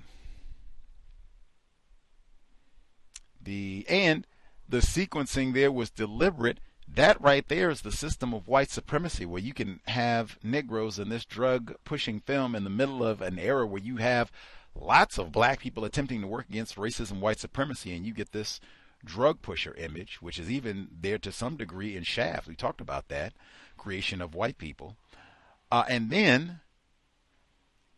The and the sequencing there was deliberate. That right there is the system of white supremacy, where you can have Negroes in this drug-pushing film in the middle of an era where you have lots of black people attempting to work against racism, white supremacy, and you get this drug-pusher image, which is even there to some degree in Shaft. We talked about that, creation of white people. Uh, and then,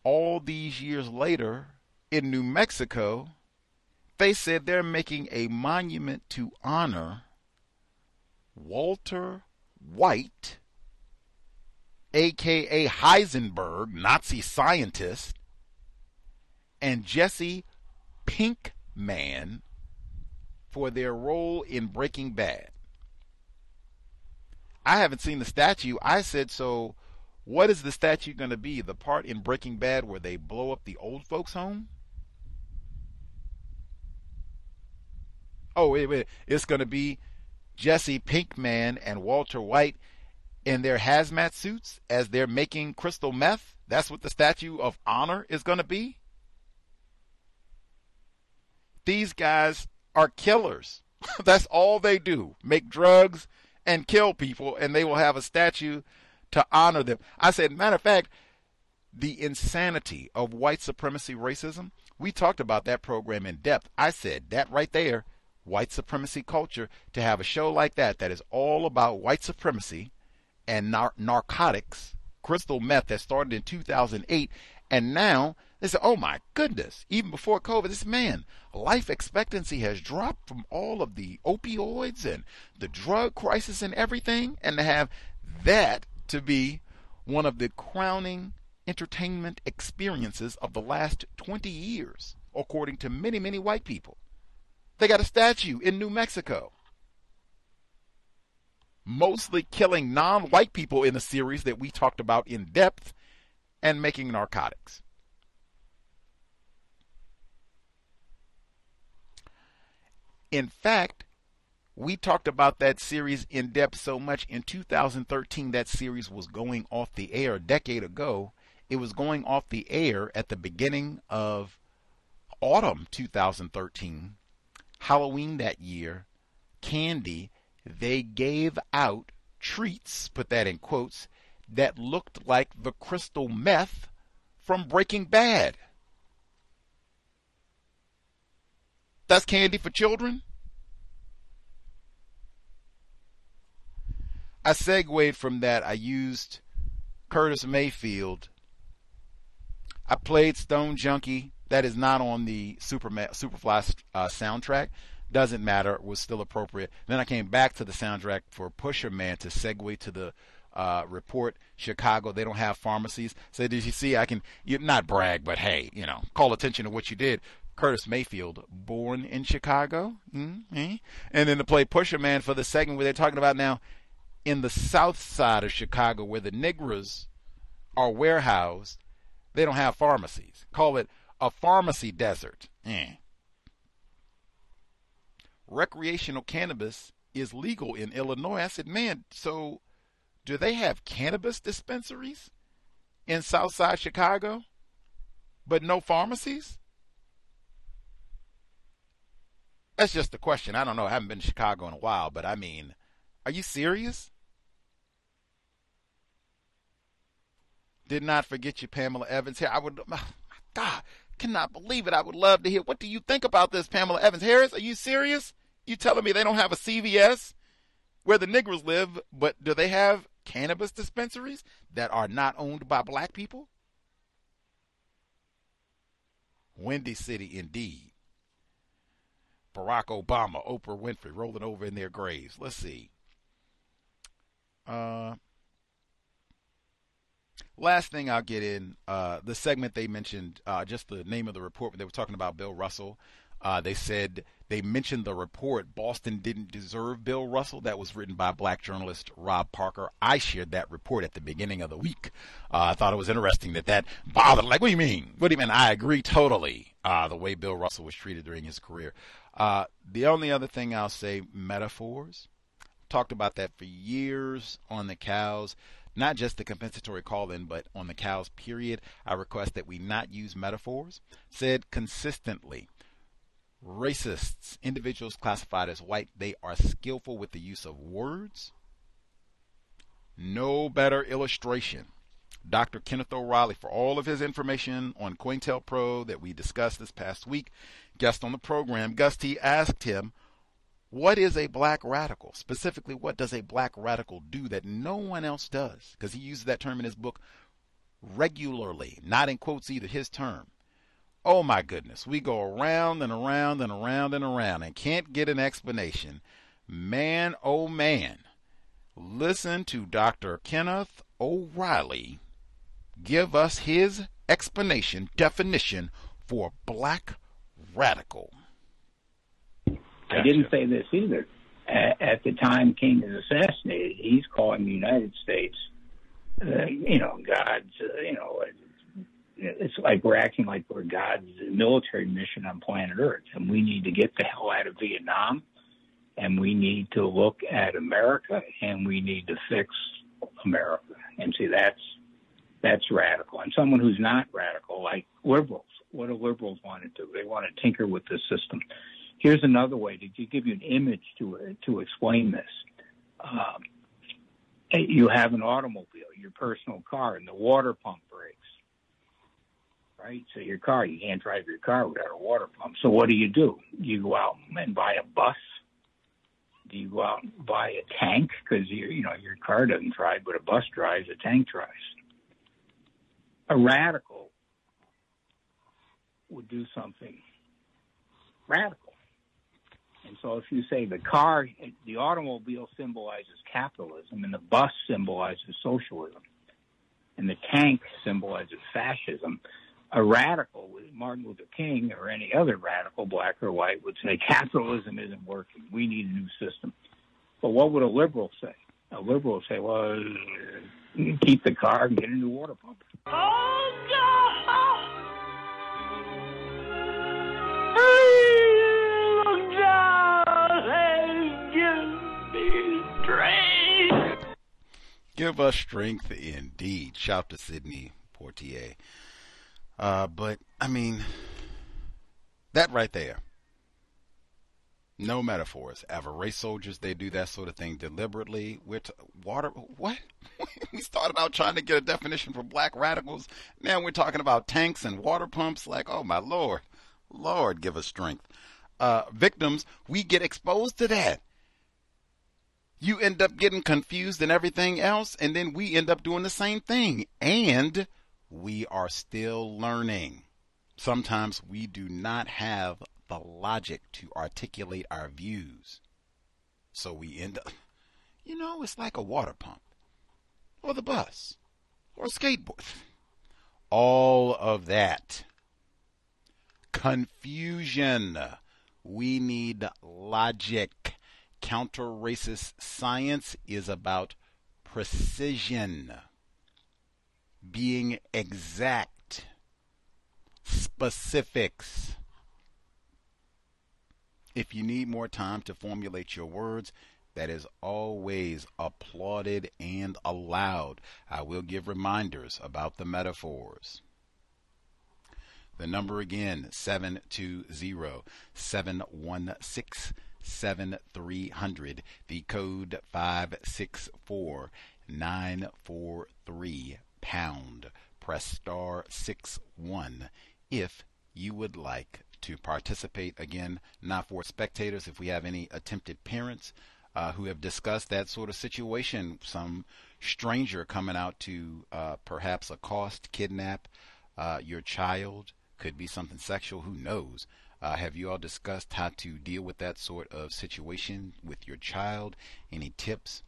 all these years later, in New Mexico, they said they're making a monument to honor Walter White, a k a. Heisenberg, Nazi scientist, and Jesse Pinkman for their role in Breaking Bad. I haven't seen the statue. I said, so what is the statue going to be? The part in Breaking Bad where they blow up the old folks' home? Oh, wait, wait. It's going to be Jesse Pinkman and Walter White in their hazmat suits as they're making crystal meth. That's what the statue of honor is going to be. These guys are killers. That's all they do, make drugs and kill people, and they will have a statue to honor them. I said, matter of fact, the insanity of white supremacy racism, we talked about that program in depth. I said that right there, white supremacy culture, to have a show like that, that is all about white supremacy and nar narcotics, crystal meth that started in two thousand eight. And now they say, oh my goodness, even before COVID, this man, life expectancy has dropped from all of the opioids and the drug crisis and everything. And to have that to be one of the crowning entertainment experiences of the last twenty years, according to many, many white people. They got a statue in New Mexico. Mostly killing non-white people in a series that we talked about in depth, and making narcotics. In fact, we talked about that series in depth so much in two thousand thirteen, that series was going off the air a decade ago. It was going off the air at the beginning of autumn two thousand thirteen, Halloween that year, candy. They gave out treats, put that in quotes, that looked like the crystal meth from Breaking Bad. That's candy for children. I segued from that. I used Curtis Mayfield. I played Stone Junkie. That is not on the Super Superfly uh, soundtrack. Doesn't matter. It was still appropriate. Then I came back to the soundtrack for Pusher Man to segue to the uh, report. Chicago, they don't have pharmacies. So did you see, I can you, not brag, but hey, you know, call attention to what you did. Curtis Mayfield, born in Chicago. Mm-hmm. And then to play Pusher Man for the segment where they're talking about now in the south side of Chicago where the Negras are warehoused, they don't have pharmacies. Call it a pharmacy desert. Mm. Recreational cannabis is legal in Illinois. I said, man, so do they have cannabis dispensaries in Southside Chicago, but no pharmacies? That's just a question. I don't know. I haven't been to Chicago in a while, but I mean, are you serious? Did not forget you, Pamela Evans here. I would, my God, cannot believe it. I would love to hear. What do you think about this, Pamela Evans Harris? Are you serious? You telling me they don't have a C V S where the Negroes live, but do they have cannabis dispensaries that are not owned by black people? Windy City, indeed. Barack Obama, Oprah Winfrey rolling over in their graves. Let's see. Uh, last thing I'll get in, uh, the segment they mentioned, uh, just the name of the report when they were talking about Bill Russell. Uh, they said they mentioned the report, Boston didn't deserve Bill Russell. That was written by black journalist Rob Parker. I shared that report at the beginning of the week. Uh, I thought it was interesting that that bothered. Like, what do you mean? What do you mean? I agree totally. Uh, the way Bill Russell was treated during his career. Uh, the only other thing I'll say, metaphors. Talked about that for years on the cows. Not just the compensatory call-in, but on the cows, period. I request that we not use metaphors. Said consistently, racists, individuals classified as white, they are skillful with the use of words. No better illustration. Doctor Kenneth O'Reilly, for all of his information on COINTELPRO that we discussed this past week, guest on the program, Gusty asked him, what is a black radical? Specifically, what does a black radical do that no one else does? Because he uses that term in his book regularly, not in quotes either, his term. Oh my goodness, we go around and around and around and around and can't get an explanation. Man, oh man, listen to Doctor Kenneth O'Reilly give us his explanation, definition for black radical. I didn't say this either. At, at the time King is assassinated, he's calling the United States, uh, you know, God's, uh, you know, it's like we're acting like we're God's military mission on planet Earth, and we need to get the hell out of Vietnam, and we need to look at America, and we need to fix America. And see, that's that's radical. And someone who's not radical, like liberals, what do liberals want to do? They want to tinker with the system. Here's another way to give you an image to to explain this. Um, you have an automobile, your personal car, and the water pump breaks, right? So your car, you can't drive your car without a water pump. So what do you do? You go out and buy a bus. Do you go out and buy a tank? Because, you, you know, your car doesn't drive, but a bus drives, a tank drives. A radical would do something radical. And so if you say the car, the automobile symbolizes capitalism, and the bus symbolizes socialism, and the tank symbolizes fascism, a radical, Martin Luther King or any other radical, black or white, would say capitalism isn't working. We need a new system. But what would a liberal say? A liberal would say, well, keep the car and get a new water pump. Oh, God! Give us strength indeed. Shout to Sidney Portier. Uh, but, I mean, that right there. No metaphors. Avarice soldiers, they do that sort of thing deliberately. We're t- water. What? We started out trying to get a definition for black radicals. Now we're talking about tanks and water pumps. Like, oh, my Lord. Lord, give us strength. Uh, victims, we get exposed to that. You end up getting confused and everything else, and then we end up doing the same thing. And we are still learning. Sometimes we do not have the logic to articulate our views. So we end up, you know, it's like a water pump or the bus or a skateboard. All of that. Confusion. We need logic. Counter-racist science is about precision, being exact, specifics. If you need more time to formulate your words, that is always applauded and allowed. I will give reminders about the metaphors. The number again, seven two zero, seven one six, seven three hundred, the code five six four, nine four three pound. Press star six one if you would like to participate. Again, not for spectators. If we have any attempted parents uh, who have discussed that sort of situation, some stranger coming out to uh, perhaps accost, kidnap uh, your child, could be something sexual, who knows. Uh, have you all discussed how to deal with that sort of situation with your child? Any tips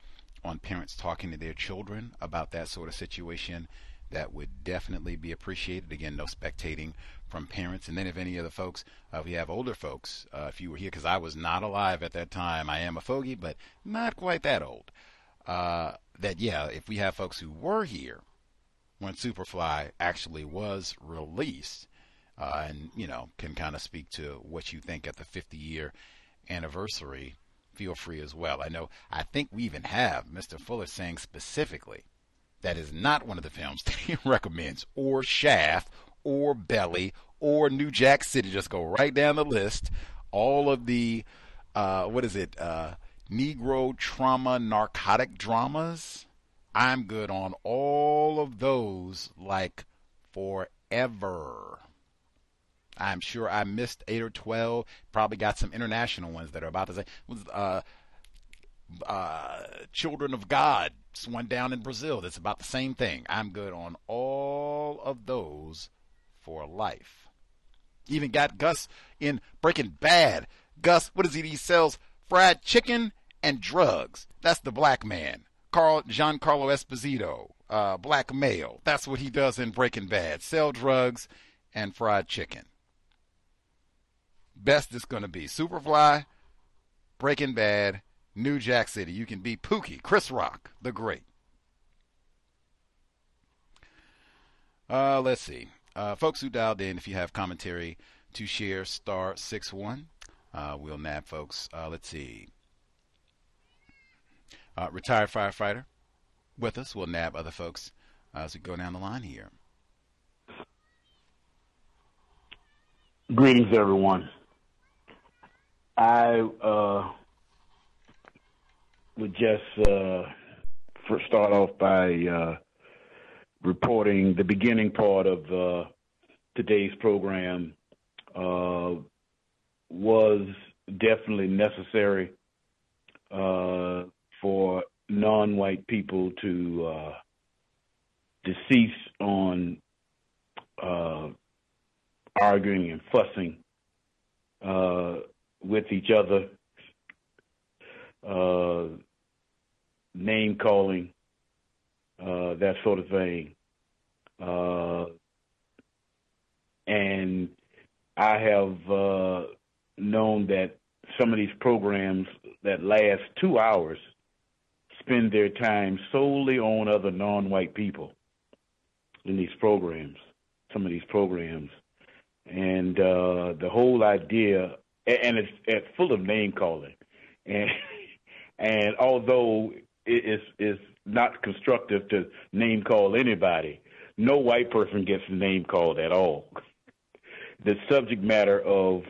on parents talking to their children about that sort of situation? That would definitely be appreciated. Again, no spectating from parents. And then if any of the folks, uh, we have older folks, uh, if you were here, because I was not alive at that time. I am a fogey, but not quite that old. Uh, that, yeah, if we have folks who were here when Superfly actually was released, Uh, and, you know, can kind of speak to what you think at the fifty-year anniversary, feel free as well. I know, I think we even have Mister Fuller saying specifically that is not one of the films that he recommends, or Shaft, or Belly, or New Jack City. Just go right down the list. All of the, uh, what is it, uh, Negro trauma narcotic dramas. I'm good on all of those, like, forever. I'm sure I missed eight or twelve, probably got some international ones that are about to say, uh, uh, Children of God, it's one down in Brazil that's about the same thing. I'm good on all of those for life. Even got Gus in Breaking Bad. Gus, what is he? He sells fried chicken and drugs. That's the black man. Carl, Giancarlo Esposito, uh, black male. That's what he does in Breaking Bad. Sell drugs and fried chicken. Best it's going to be. Superfly, Breaking Bad, New Jack City. You can be Pookie, Chris Rock, the great. Uh, let's see. Uh, folks who dialed in, if you have commentary to share, star six one. Uh, we'll nab folks. Uh, let's see. Uh, retired firefighter with us. We'll nab other folks uh, as we go down the line here. Greetings, everyone. I uh, would just uh, first start off by uh, reporting the beginning part of uh, today's program uh, was definitely necessary uh, for non-white people to uh, decease on uh, arguing and fussing uh, with each other, uh, name-calling, uh, that sort of thing. Uh, and I have uh, known that some of these programs that last two hours spend their time solely on other non-white people in these programs, some of these programs. And uh, the whole idea, and it's, it's full of name-calling. And and although it's, it's not constructive to name-call anybody, no white person gets name-called at all. The subject matter of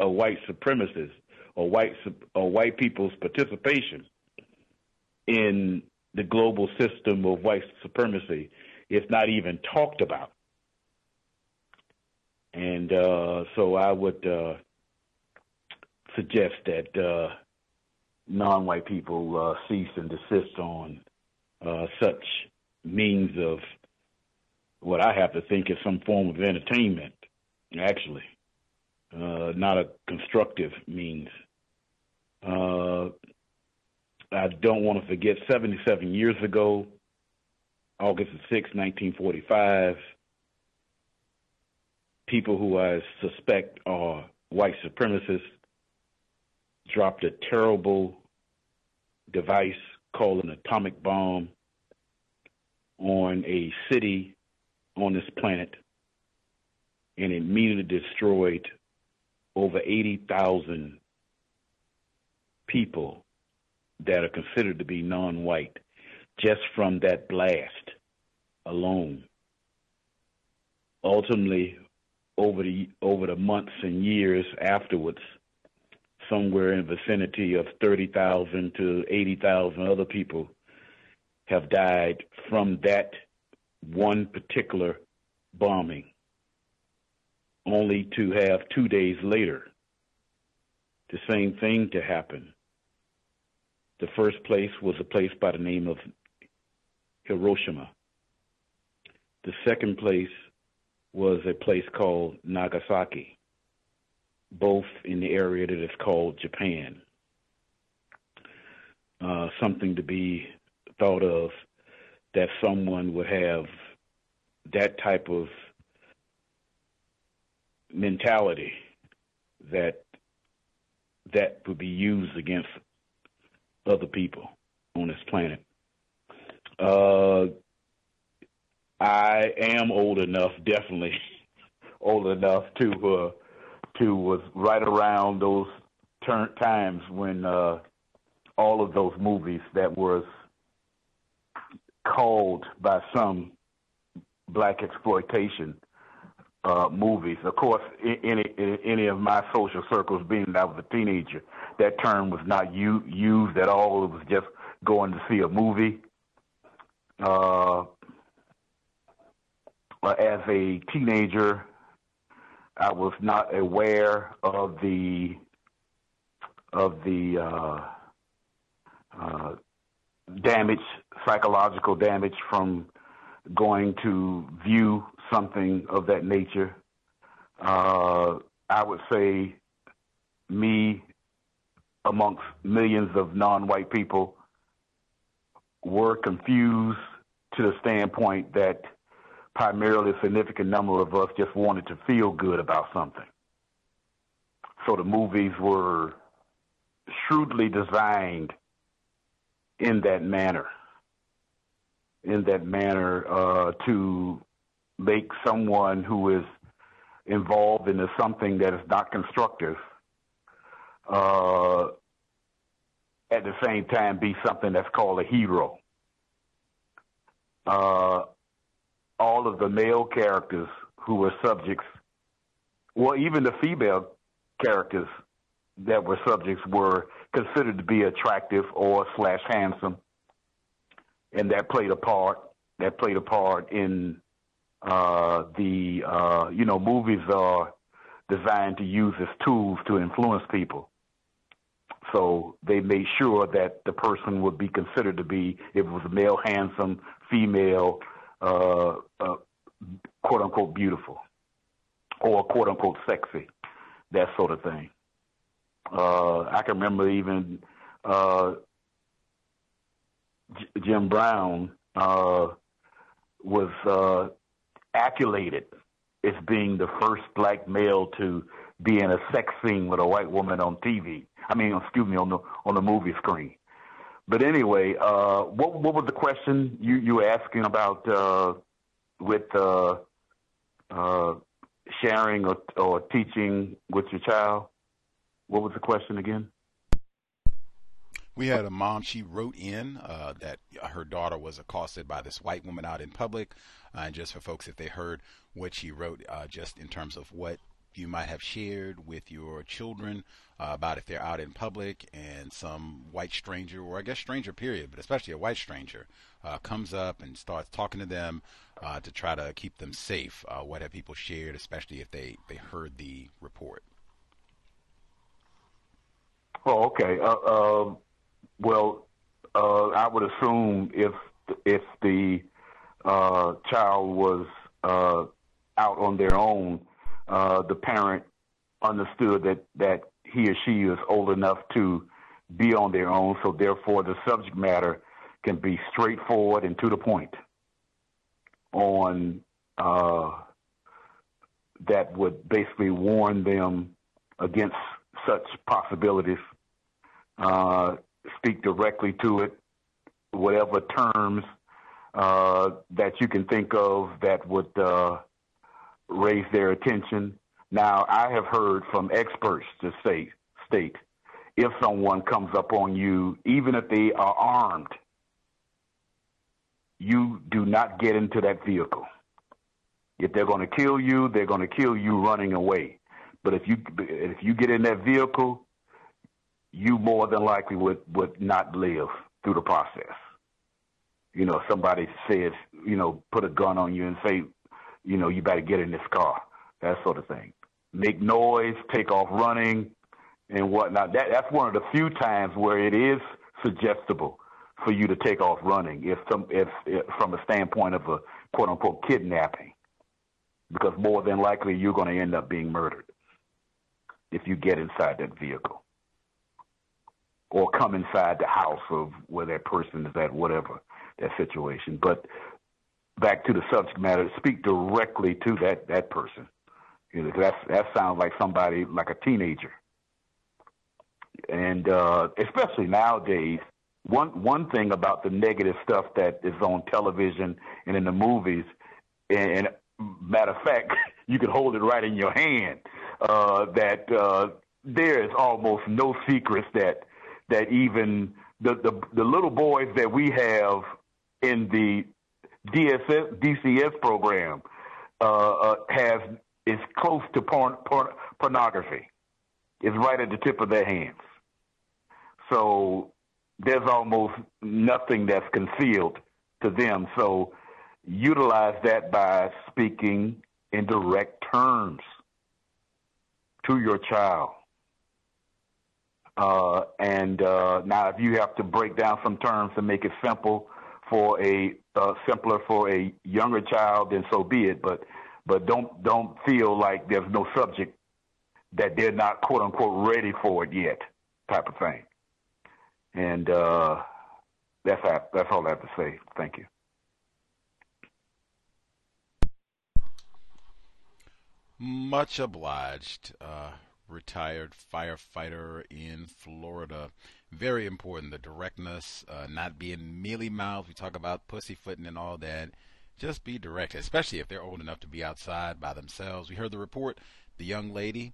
a white supremacist or white, or white people's participation in the global system of white supremacy is not even talked about. And uh, so I would uh, suggest that uh, non-white people uh, cease and desist on uh, such means of what I have to think is some form of entertainment, actually, uh, not a constructive means. Uh, I don't want to forget seventy-seven years ago, August sixth, nineteen forty-five, people who I suspect are white supremacists dropped a terrible device called an atomic bomb on a city on this planet, and it immediately destroyed over eighty thousand people that are considered to be non-white just from that blast alone. Ultimately, over the over the months and years afterwards, somewhere in the vicinity of thirty thousand to eighty thousand other people have died from that one particular bombing, only to have two days later the same thing to happen. The first place was a place by the name of Hiroshima. The second place was a place called Nagasaki, both in the area that is called Japan. Uh, something to be thought of that someone would have that type of mentality that that would be used against other people on this planet. Uh, I am old enough, definitely old enough to uh, to was right around those turn- times when uh, all of those movies that was called by some black exploitation uh, movies. Of course, in any in any of my social circles, being that I was a teenager, that term was not u- used at all. It was just going to see a movie. Uh, as a teenager, I was not aware of the of the uh, uh, damage, psychological damage from going to view something of that nature. Uh, I would say me, amongst millions of non-white people, were confused to the standpoint that primarily a significant number of us just wanted to feel good about something. So the movies were shrewdly designed in that manner, in that manner uh, to make someone who is involved in something that is not constructive Uh, at the same time be something that's called a hero. Uh, all of the male characters who were subjects, well, even the female characters that were subjects were considered to be attractive or slash handsome. And that played a part, that played a part in uh, the, uh, you know, movies are designed to use as tools to influence people. So they made sure that the person would be considered to be, if it was male, handsome, female, uh, uh, quote unquote, beautiful, or quote unquote, sexy, that sort of thing. Uh, I can remember even uh, J- Jim Brown uh, was uh, accoladed as being the first black male to be in a sex scene with a white woman on T V. I mean, excuse me, on the on the movie screen. But anyway, uh, what what was the question you, you were asking about uh, with uh, uh, sharing or, or teaching with your child? What was the question again? We had a mom, she wrote in uh, that her daughter was accosted by this white woman out in public. Uh, and just for folks, if they heard what she wrote, uh, just in terms of what you might have shared with your children uh, about if they're out in public and some white stranger, or I guess stranger period, but especially a white stranger, uh, comes up and starts talking to them uh, to try to keep them safe. Uh, what have people shared, especially if they, they heard the report? Oh, okay. Uh, uh, well, uh, I would assume if if the uh, child was uh, out on their own, uh, the parent understood that, that he or she is old enough to be on their own, so therefore the subject matter can be straightforward and to the point on uh, that would basically warn them against such possibilities, uh, speak directly to it, whatever terms uh, that you can think of that would uh, raise their attention. Now, I have heard from experts to say, state, if someone comes up on you, even if they are armed, you do not get into that vehicle. If they're going to kill you, they're going to kill you running away. But if you if you get in that vehicle, you more than likely would, would not live through the process. You know, somebody says, you know, put a gun on you and say, you know, you better get in this car, that sort of thing. Make noise, take off running and whatnot. That, that's one of the few times where it is suggestible for you to take off running if some if, if from a standpoint of a quote-unquote kidnapping, because more than likely you're going to end up being murdered if you get inside that vehicle or come inside the house of where that person is at, whatever that situation. But back to the subject matter, speak directly to that, that person. You know, that's, that sounds like somebody, like a teenager. And uh, especially nowadays, one, one thing about the negative stuff that is on television and in the movies, and, and matter of fact, you can hold it right in your hand, uh, that uh, there is almost no secrets that that even the, the, the little boys that we have in the D S S, D C S program uh, uh, have is close to porn, porn, pornography. It's right at the tip of their hands. So there's almost nothing that's concealed to them. So utilize that by speaking in direct terms to your child. Uh, and uh, now if you have to break down some terms to make it simple for a uh, simpler for a younger child, then so be it. But but don't don't feel like there's no subject that they're not quote unquote ready for it yet, type of thing. And uh, that's how, that's all I have to say. Thank you. Much obliged, uh, retired firefighter in Florida. Very important, the directness, uh, not being mealy-mouthed. We talk about pussyfooting and all that. Just be direct, especially if they're old enough to be outside by themselves. We heard the report, the young lady,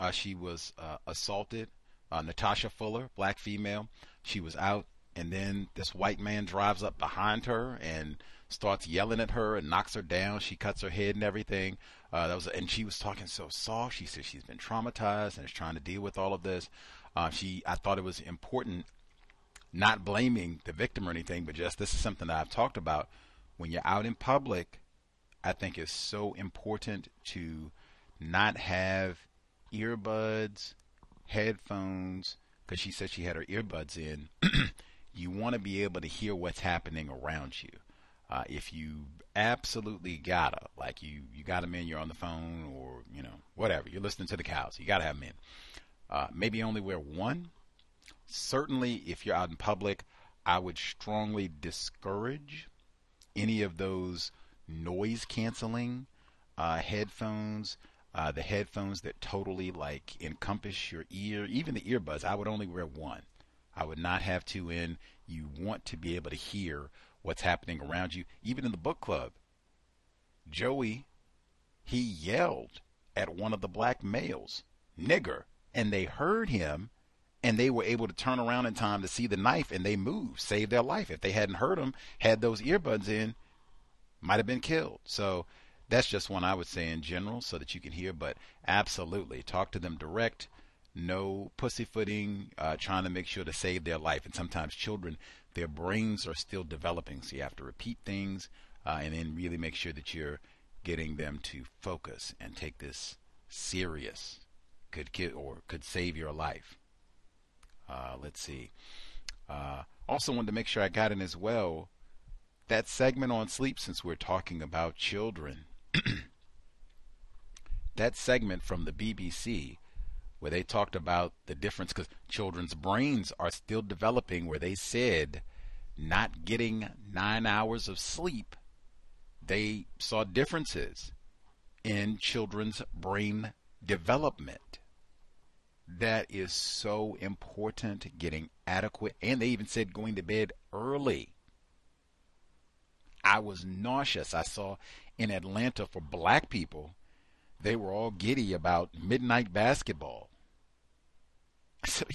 uh, she was uh, assaulted. Uh, Natasha Fuller, black female, she was out And then this white man drives up behind her and starts yelling at her and knocks her down. She cuts her head and everything. Uh, that was, and she was talking so soft. She said she's been traumatized and is trying to deal with all of this. Uh, she, I thought it was important, not blaming the victim or anything, but just this is something that I've talked about. When you're out in public, I think it's so important to not have earbuds, headphones, because she said she had her earbuds in. You want to be able to hear what's happening around you. Uh, if you absolutely gotta, like you, you got them in, you're on the phone or, you know, whatever, you're listening to the cows, you gotta have them in. Uh, maybe only wear one. Certainly, if you're out in public, I would strongly discourage any of those noise canceling uh, headphones, uh, the headphones that totally like encompass your ear, even the earbuds. I would only wear one. I would not have two in. You want to be able to hear what's happening around you. Even in the book club, Joey, he yelled at one of the black males, nigger. And they heard him, and they were able to turn around in time to see the knife, and they moved, saved their life. If they hadn't heard him, had those earbuds in, might have been killed. So that's just one I would say in general so that you can hear. But absolutely, talk to them direct. No pussyfooting, uh, trying to make sure to save their life. And sometimes children, their brains are still developing, so you have to repeat things uh, and then really make sure that you're getting them to focus and take this serious. Could kill or could save your life. Uh, let's see. Uh, also wanted to make sure I got in as well that segment on sleep, since we're talking about children. That segment from the B B C where they talked about the difference because children's brains are still developing, where they said not getting nine hours of sleep, they saw differences in children's brain development. That is so important, getting adequate, and they even said going to bed early. I was nauseous. I saw in Atlanta for black people, they were all giddy about midnight basketball. I said,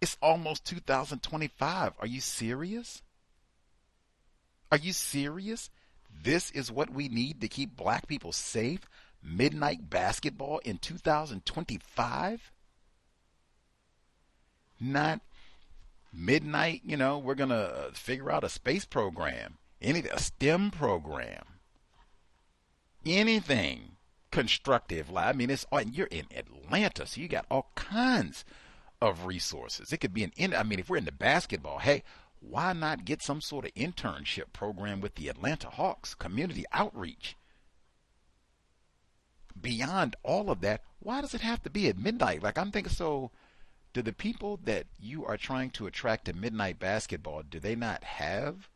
it's almost two thousand twenty-five. Are you serious? Are you serious? This is what we need to keep black people safe? Midnight basketball in two thousand twenty-five? Not midnight, you know, we're going to figure out a space program, any a STEM program, anything constructive. I mean, it's all, you're in Atlanta, so you got all kinds of resources. It could be an, I mean, if we're into basketball, hey, why not get some sort of internship program with the Atlanta Hawks, community outreach? Beyond all of that, why does it have to be at midnight? Like, I'm thinking, so do the people that you are trying to attract to midnight basketball, do they not have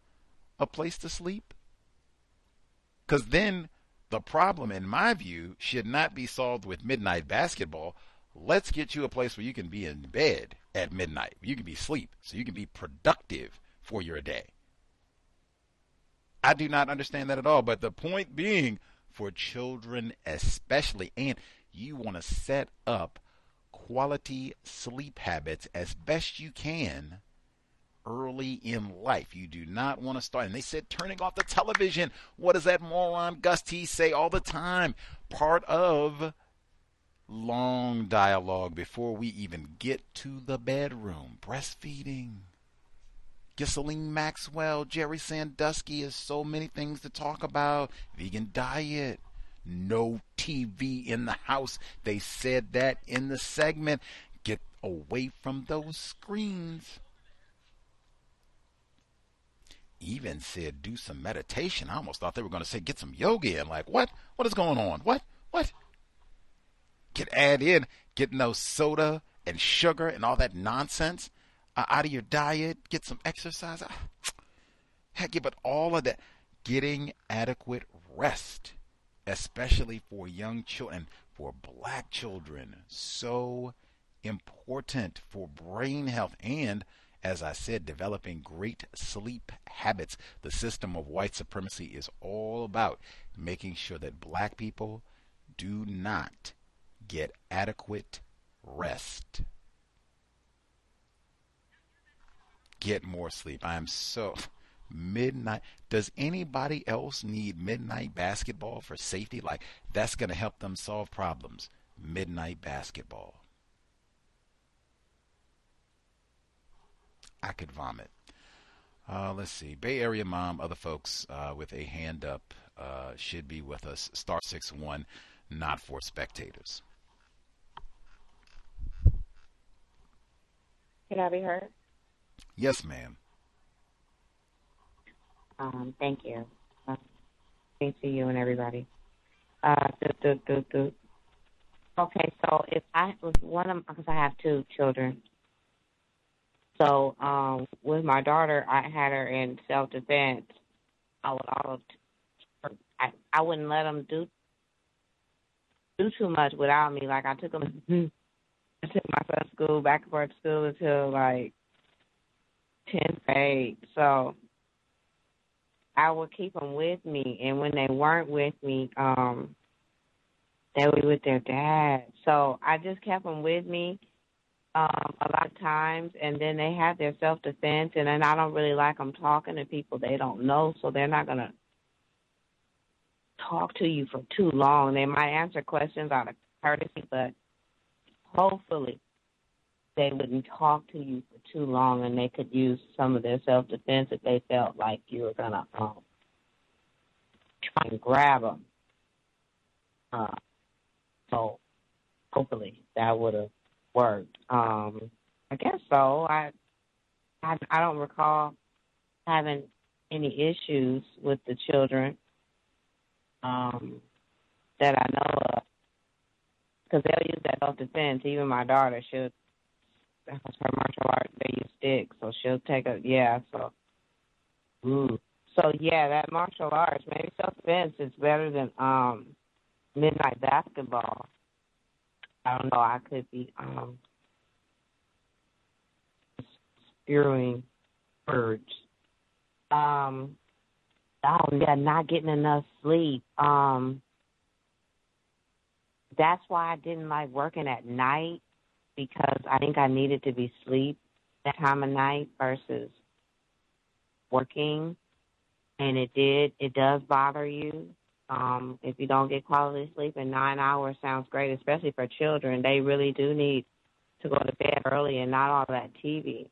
a place to sleep? Because then the problem, in my view, should not be solved with midnight basketball. Let's get you a place where you can be in bed at midnight. You can be asleep, so you can be productive for your day. I do not understand that at all, but the point being, for children especially, and you want to set up quality sleep habits as best you can early in life. You do not want to start, and they said turning off the television. What does that moron Gus T say all the time? Part of long dialogue before we even get to the bedroom. Breastfeeding, Ghislaine Maxwell, Jerry Sandusky, is so many things to talk about. Vegan diet, no T V in the house. They said that in the segment. Get away from those screens. Even said do some meditation. I almost thought they were going to say get some yoga in. Like, what? What is going on? What? What? Get add in, get no soda and sugar and all that nonsense out of your diet, get some exercise. Heck yeah, but all of that. Getting adequate rest, especially for young children, for black children, so important for brain health. And as I said, developing great sleep habits. The system of white supremacy is all about making sure that black people do not get adequate rest. get more sleep. I am so midnight. Does anybody else need midnight basketball for safety? Like, that's going to help them solve problems. Midnight basketball. I could vomit. Uh, let's see. Bay Area mom, other folks uh, with a hand up uh, should be with us. Star six one, not for spectators. Can I be heard? Yes, ma'am. Um, thank you. Uh, thanks to you and everybody. Uh, do, do, do, do. Okay, so if I was one of, because I have two children. So um, with my daughter, I had her in self-defense. I would all, I, I wouldn't let them do do too much without me. Like, I took them, I took my son to school, back and forth to school until like tenth grade. So I would keep them with me, and when they weren't with me, um, they were with their dad. So I just kept them with me. Um, a lot of times, and then they have their self-defense, and then I don't really like them talking to people they don't know, so they're not going to talk to you for too long. They might answer questions out of courtesy, but hopefully they wouldn't talk to you for too long, and they could use some of their self-defense if they felt like you were going to um, try and grab them. Uh, so hopefully that would have worked. Um, I guess so. I, I I don't recall having any issues with the children um, that I know of, because they'll use that self-defense. Even my daughter, she'll, that was her martial art, they use sticks, so she'll take a, yeah, so. Mm. So, yeah, that martial arts, maybe self-defense is better than um, midnight basketball. I don't know, I could be um, spewing words. Um, oh, yeah, not getting enough sleep. Um, that's why I didn't like working at night, because I think I needed to be asleep that time of night versus working. And it did, it does bother you. Um, if you don't get quality sleep, and nine hours sounds great, especially for children. They really do need to go to bed early and not all that T V.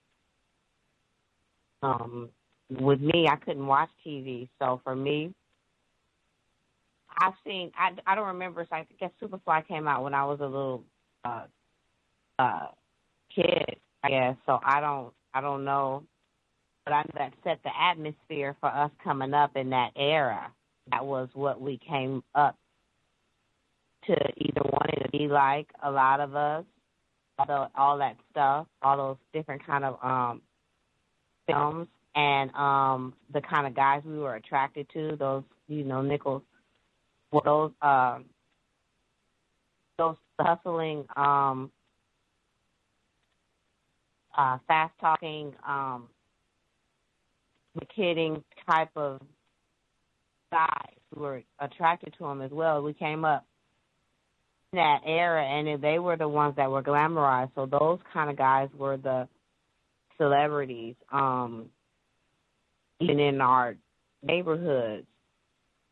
Um, with me, I couldn't watch T V. So for me, I've seen, I, I don't remember, so I guess Superfly came out when I was a little uh, uh, kid, I guess. So I don't, I don't know. But I know that set the atmosphere for us coming up in that era. That was what we came up to, either wanting to be like a lot of us, although all that stuff, all those different kind of um, films, and um, the kind of guys we were attracted to, those, you know, Nichols, those um, those hustling, um, uh, fast-talking, um, kidding type of guys who were attracted to them as well. We came up in that era, and they were the ones that were glamorized. So those kind of guys were the celebrities, um, even in our neighborhoods.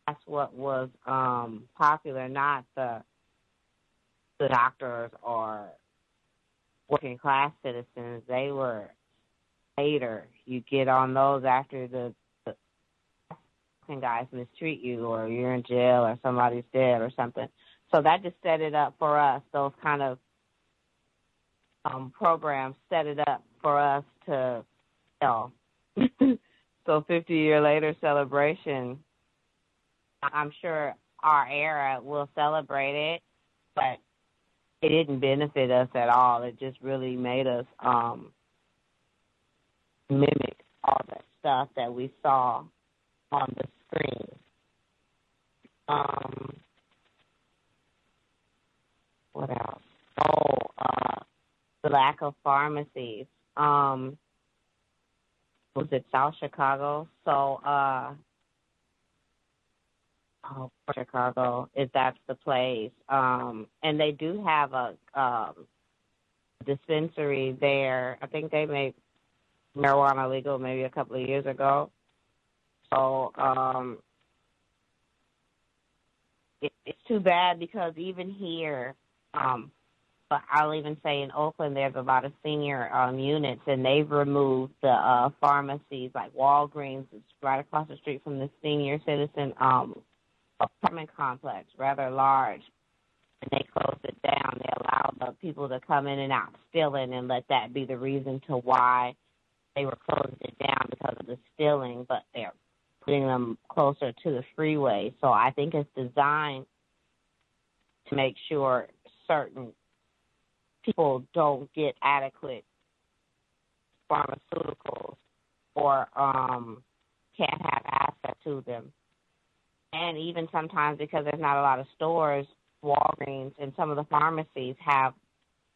That's what was um, popular, not the the doctors or working class citizens. They were later. You get on those after the guys mistreat you, or you're in jail, or somebody's dead, or something. So that just set it up for us. Those kind of um, programs set it up for us to, you know. So fifty year later celebration, I'm sure our era will celebrate it, but it didn't benefit us at all. It just really made us um, mimic all that stuff that we saw on the screen. Um, what else? Oh, uh, the lack of pharmacies. Um, was it South Chicago? So, uh, oh, Chicago, if that's the place. Um, and they do have a um, dispensary there. I think they may marijuana legal maybe a couple of years ago. So um, it, it's too bad because even here, um, but I'll even say in Oakland, there's a lot of senior um, units, and they've removed the uh, pharmacies like Walgreens. It's right across the street from the senior citizen um, apartment complex, rather large. And they closed it down. They allowed the people to come in and out stealing and let that be the reason to why they were closing it down because of the stealing, but they're putting them closer to the freeway. So I think it's designed to make sure certain people don't get adequate pharmaceuticals or um, can't have access to them. And even sometimes because there's not a lot of stores, Walgreens and some of the pharmacies have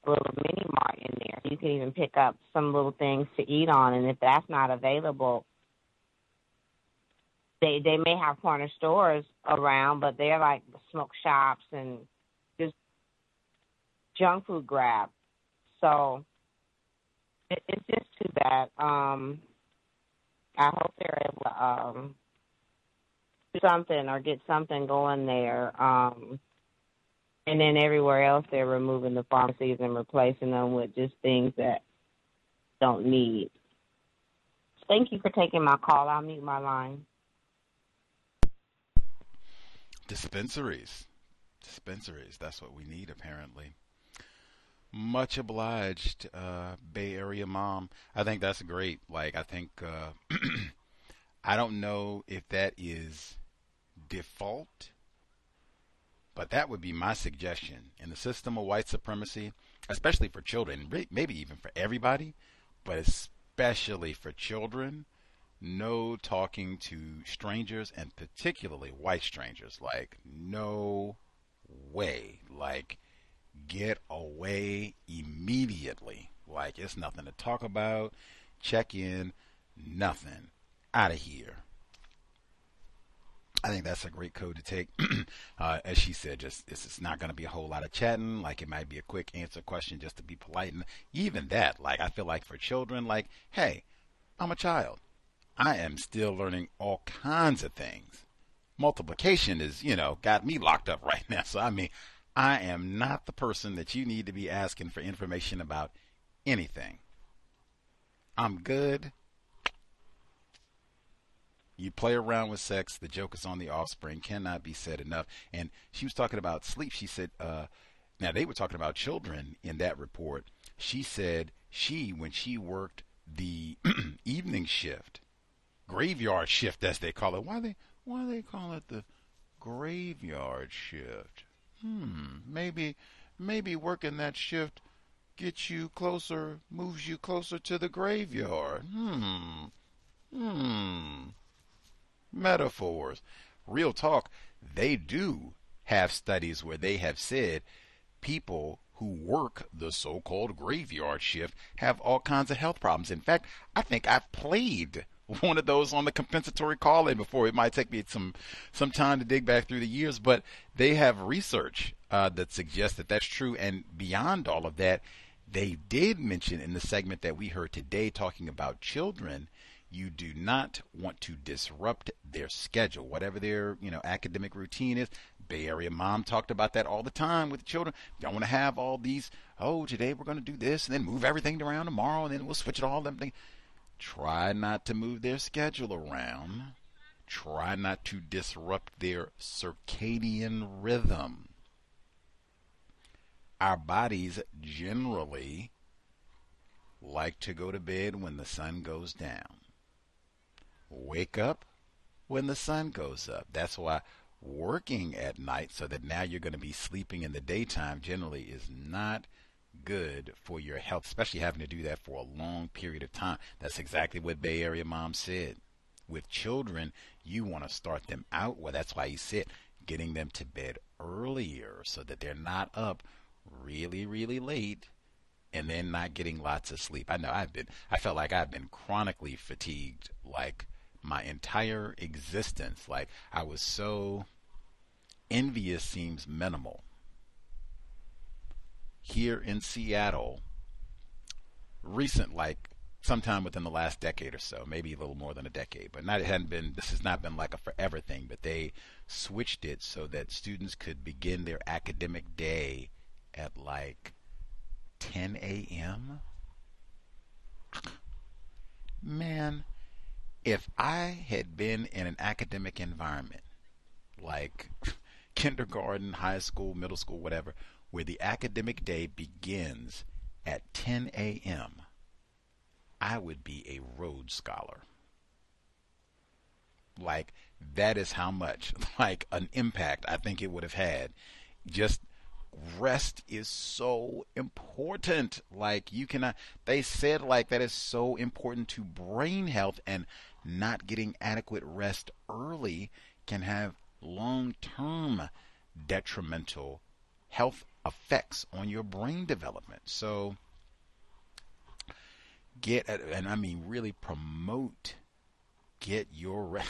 a little mini mart in there. You can even pick up some little things to eat on, and if that's not available, they they may have corner stores around, but they're like smoke shops and just junk food grab. So it, it's just too bad. Um, I hope they're able to um, do something or get something going there. Um, And then everywhere else, they're removing the pharmacies and replacing them with just things that don't need. Thank you for taking my call. I'll mute my line. Dispensaries. Dispensaries. That's what we need, apparently. Much obliged, uh, Bay Area mom. I think that's great. Like, I think, uh, I don't know if that is default, but that would be my suggestion. In the system of white supremacy, especially for children, maybe even for everybody, but especially for children, no talking to strangers, and particularly white strangers. Like, no way. Like, get away immediately. Like, it's nothing to talk about. Check in. Nothing. Out of here. I think that's a great code to take. uh, as she said, just it's, it's not going to be a whole lot of chatting. Like, it might be a quick answer question just to be polite. And even that, like, I feel like for children, like, hey, I'm a child. I am still learning all kinds of things. Multiplication is, you know, got me locked up right now. So, I mean, I am not the person that you need to be asking for information about anything. I'm good. You play around with sex, the joke is on the offspring, cannot be said enough. And she was talking about sleep. She said, uh, now they were talking about children in that report. She said she, when she worked the evening shift, graveyard shift as they call it. Why they, why they call it the graveyard shift? Hmm, maybe, maybe working that shift gets you closer, moves you closer to the graveyard. Hmm, hmm. Metaphors. Real talk, they do have studies where they have said people who work the so-called graveyard shift have all kinds of health problems. In fact, I think I've played one of those on the compensatory call-in before. It might take me some some time to dig back through the years, but they have research uh, that suggests that that's true. And beyond all of that, they did mention in the segment that we heard today talking about children, you do not want to disrupt their schedule, whatever their, you know, academic routine is. Bay Area mom talked about that all the time with the children. Don't want to have all these, oh, today we're going to do this and then move everything around tomorrow and then we'll switch it all. Try not to move their schedule around. Try not to disrupt their circadian rhythm. Our bodies generally like to go to bed when the sun goes down. Wake up when the sun goes up. That's why working at night, so that now you're going to be sleeping in the daytime, generally is not good for your health, especially having to do that for a long period of time. That's exactly what Bay Area mom said. With children, you want to start them out. Well, that's why you said getting them to bed earlier so that they're not up really, really late and then not getting lots of sleep. I know I've been, I felt like I've been chronically fatigued, like my entire existence. Like I was so envious seems minimal. Here in Seattle, recent, like sometime within the last decade or so, maybe a little more than a decade, but not, it hadn't been, this has not been like a forever thing, but they switched it so that students could begin their academic day at like ten a.m. Man, if I had been in an academic environment like kindergarten, high school, middle school, whatever, where the academic day begins at ten a.m., I would be a Rhodes Scholar. Like, that is how much, like, an impact I think it would have had. Just rest is so important. Like, you cannot, they said, like, that is so important to brain health, and not getting adequate rest early can have long-term detrimental health effects on your brain development. So, get, and I mean really promote, get your,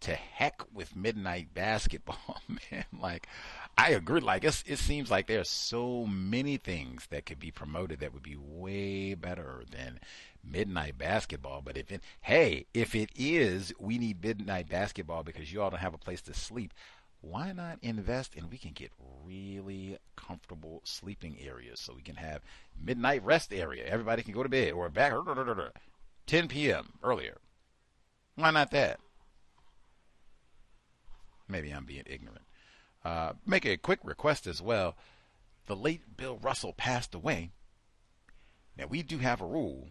to heck with midnight basketball, man. Like, I agree. Like, it's, it seems like there are so many things that could be promoted that would be way better than midnight basketball. But if it, hey, if it is, we need midnight basketball because you all don't have a place to sleep. Why not invest, and we can get really comfortable sleeping areas so we can have midnight rest area. Everybody can go to bed or back ten p.m. earlier. Why not that? Maybe I'm being ignorant. Uh, make a quick request as well. The late Bill Russell passed away. Now, we do have a rule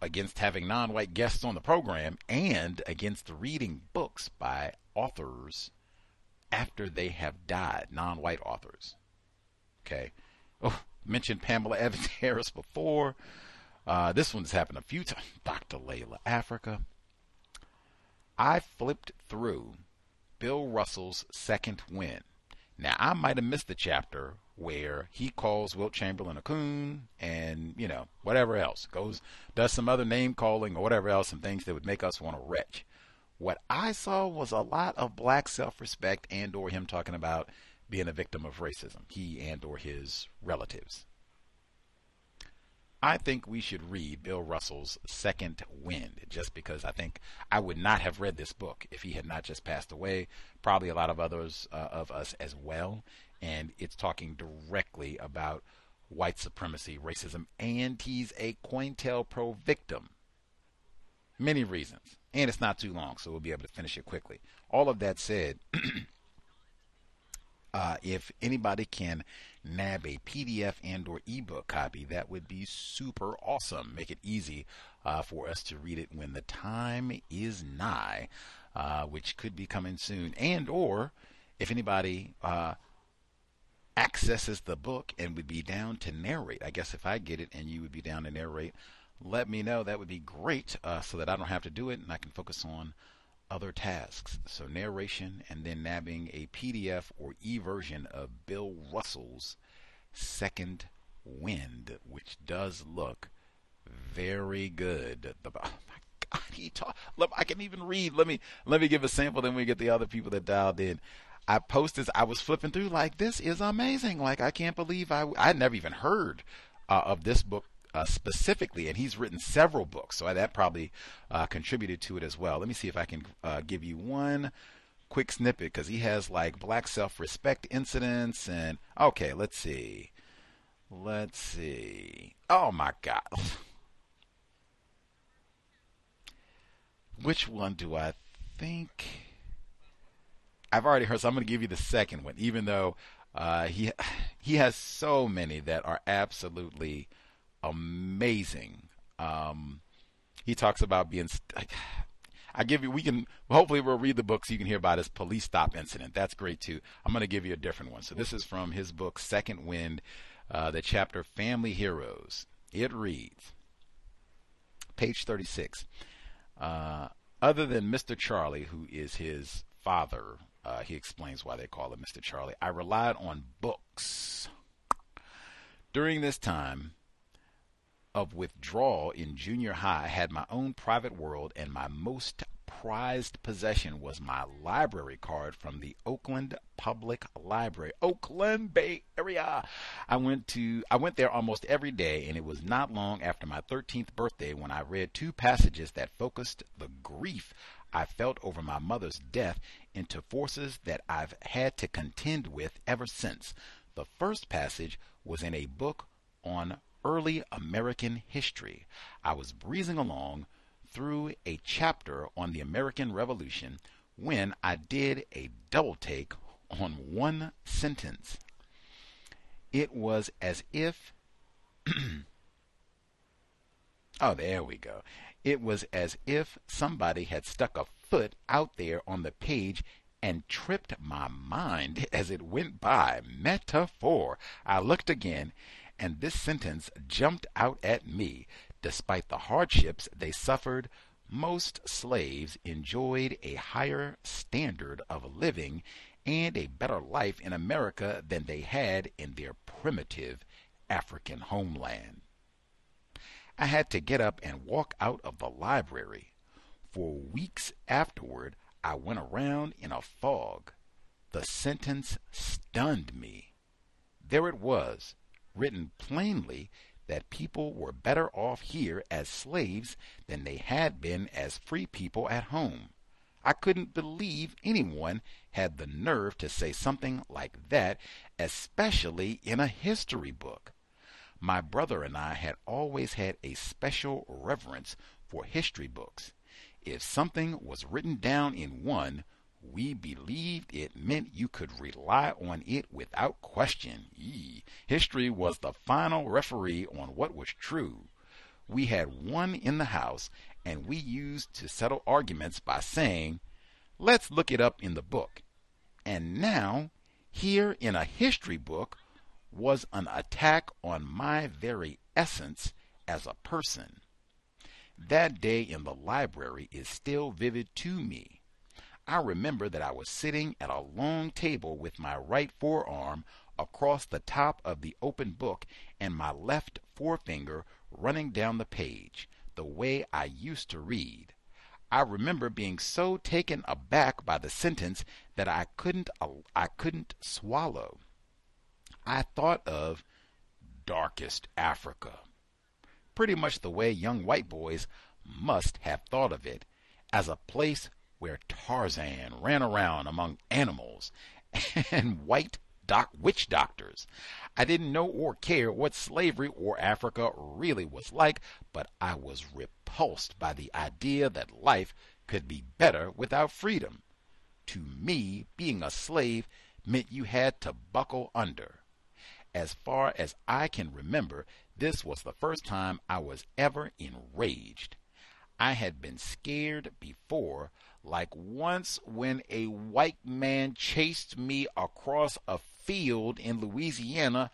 against having non-white guests on the program and against reading books by authors after they have died, non-white authors. Okay. Oh, mentioned Pamela Evans Harris before. Uh, this one's happened a few times. Doctor Layla Africa. I flipped through Bill Russell's Second Win. Now, I might have missed the chapter where he calls Wilt Chamberlain a coon and, you know, whatever else. Goes, does some other name calling or whatever else, some things that would make us want to retch. What I saw was a lot of black self-respect and or him talking about being a victim of racism, he and or his relatives. I think we should read Bill Russell's Second Wind, just because I think I would not have read this book if he had not just passed away, probably a lot of others uh, of us as well. And it's talking directly about white supremacy, racism, and he's a COINTELPRO victim. Many reasons. And it's not too long, so we'll be able to finish it quickly. All of that said, uh, if anybody can nab a P D F and or ebook copy, that would be super awesome. Make it easy uh, for us to read it when the time is nigh, uh, which could be coming soon. And or if anybody uh, accesses the book and would be down to narrate, I guess if I get it and you would be down to narrate, let me know. That would be great, uh, so that I don't have to do it and I can focus on other tasks. So narration, and then nabbing a P D F or e-version of Bill Russell's Second Wind, which does look very good. The, oh my God, he talk, look, I can even read. Let me let me give a sample, then we get the other people that dialed in. I posted, I was flipping through like, this is amazing. Like, I can't believe I I never even heard uh, of this book. Uh, specifically, and he's written several books, so that probably uh, contributed to it as well. Let me see if I can uh, give you one quick snippet, because he has like black self-respect incidents and okay, let's see, let's see. Oh my God, which one do I think? I've already heard, so I'm going to give you the second one, even though uh, he he has so many that are absolutely amazing. Um, he talks about being. St I give you. We can. Hopefully, we'll read the book so you can hear about his police stop incident. That's great too. I'm going to give you a different one. So this is from his book Second Wind, uh, the chapter Family Heroes. It reads, page thirty-six. Uh, Other than Mister Charlie, who is his father, uh, he explains why they call him Mister Charlie. I relied on books during this time of withdrawal in junior high. I had my own private world and my most prized possession was my library card from the Oakland Public Library, Oakland Bay Area. I went to I went there almost every day, and it was not long after my thirteenth birthday when I read two passages that focused the grief I felt over my mother's death into forces that I've had to contend with ever since. The first passage was in a book on early American history. I was breezing along through a chapter on the American Revolution when I did a double take on one sentence. It was as if oh, there we go. It was as if somebody had stuck a foot out there on the page and tripped my mind as it went by. Metaphor. I looked again, and this sentence jumped out at me. Despite the hardships they suffered, most slaves enjoyed a higher standard of living and a better life in America than they had in their primitive African homeland. I had to get up and walk out of the library. For weeks afterward, I went around in a fog. The sentence stunned me. There it was, written plainly, that people were better off here as slaves than they had been as free people at home. I couldn't believe anyone had the nerve to say something like that, especially in a history book. My brother and I had always had a special reverence for history books. If something was written down in one, we believed it meant you could rely on it without question. Yee. History was the final referee on what was true. We had one in the house, and we used to settle arguments by saying, "Let's look it up in the book." And now, here in a history book, was an attack on my very essence as a person. That day in the library is still vivid to me. I remember that I was sitting at a long table with my right forearm across the top of the open book and my left forefinger running down the page, the way I used to read. I remember being so taken aback by the sentence that I couldn't I couldn't swallow. I thought of darkest Africa, pretty much the way young white boys must have thought of it, as a place where Tarzan ran around among animals and white doc witch doctors. I didn't know or care what slavery or Africa really was like, but I was repulsed by the idea that life could be better without freedom. To me, being a slave meant you had to buckle under. As far as I can remember, this was the first time I was ever enraged. I had been scared before, like once when a white man chased me across a field in Louisiana,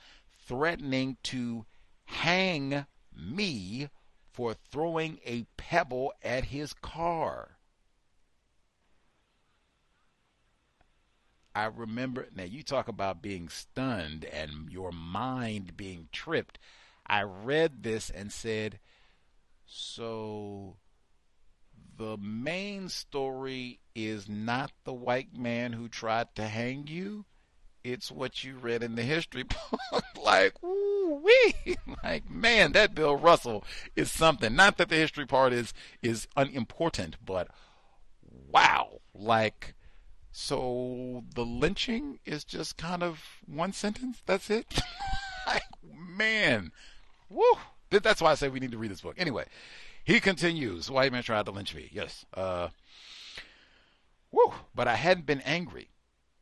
threatening to hang me for throwing a pebble at his car. I remember, now you talk about being stunned and your mind being tripped. I read this and said, so the main story is not the white man who tried to hang you. It's what you read in the history book. Like, woo-wee. Like, man, that Bill Russell is something. Not that the history part is, is unimportant, but wow. Like, so the lynching is just kind of one sentence? That's it? Like, man. Woo. That's why I say we need to read this book. Anyway. He continues, white man tried to lynch me. Yes. Uh, whew, but I hadn't been angry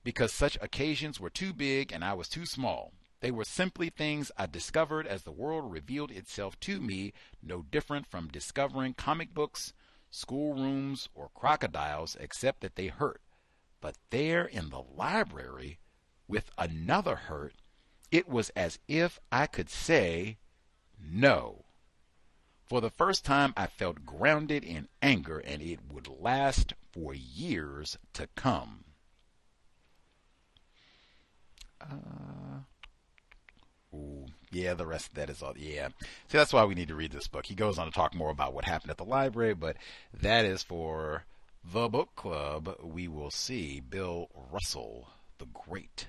because such occasions were too big and I was too small. They were simply things I discovered as the world revealed itself to me, no different from discovering comic books, schoolrooms, or crocodiles, except that they hurt. But there in the library with another hurt, it was as if I could say no. For the first time, I felt grounded in anger, and it would last for years to come. Uh, ooh, yeah, the rest of that is all. Yeah. See, that's why we need to read this book. He goes on to talk more about what happened at the library, but that is for The book club, we will see Bill Russell the Great,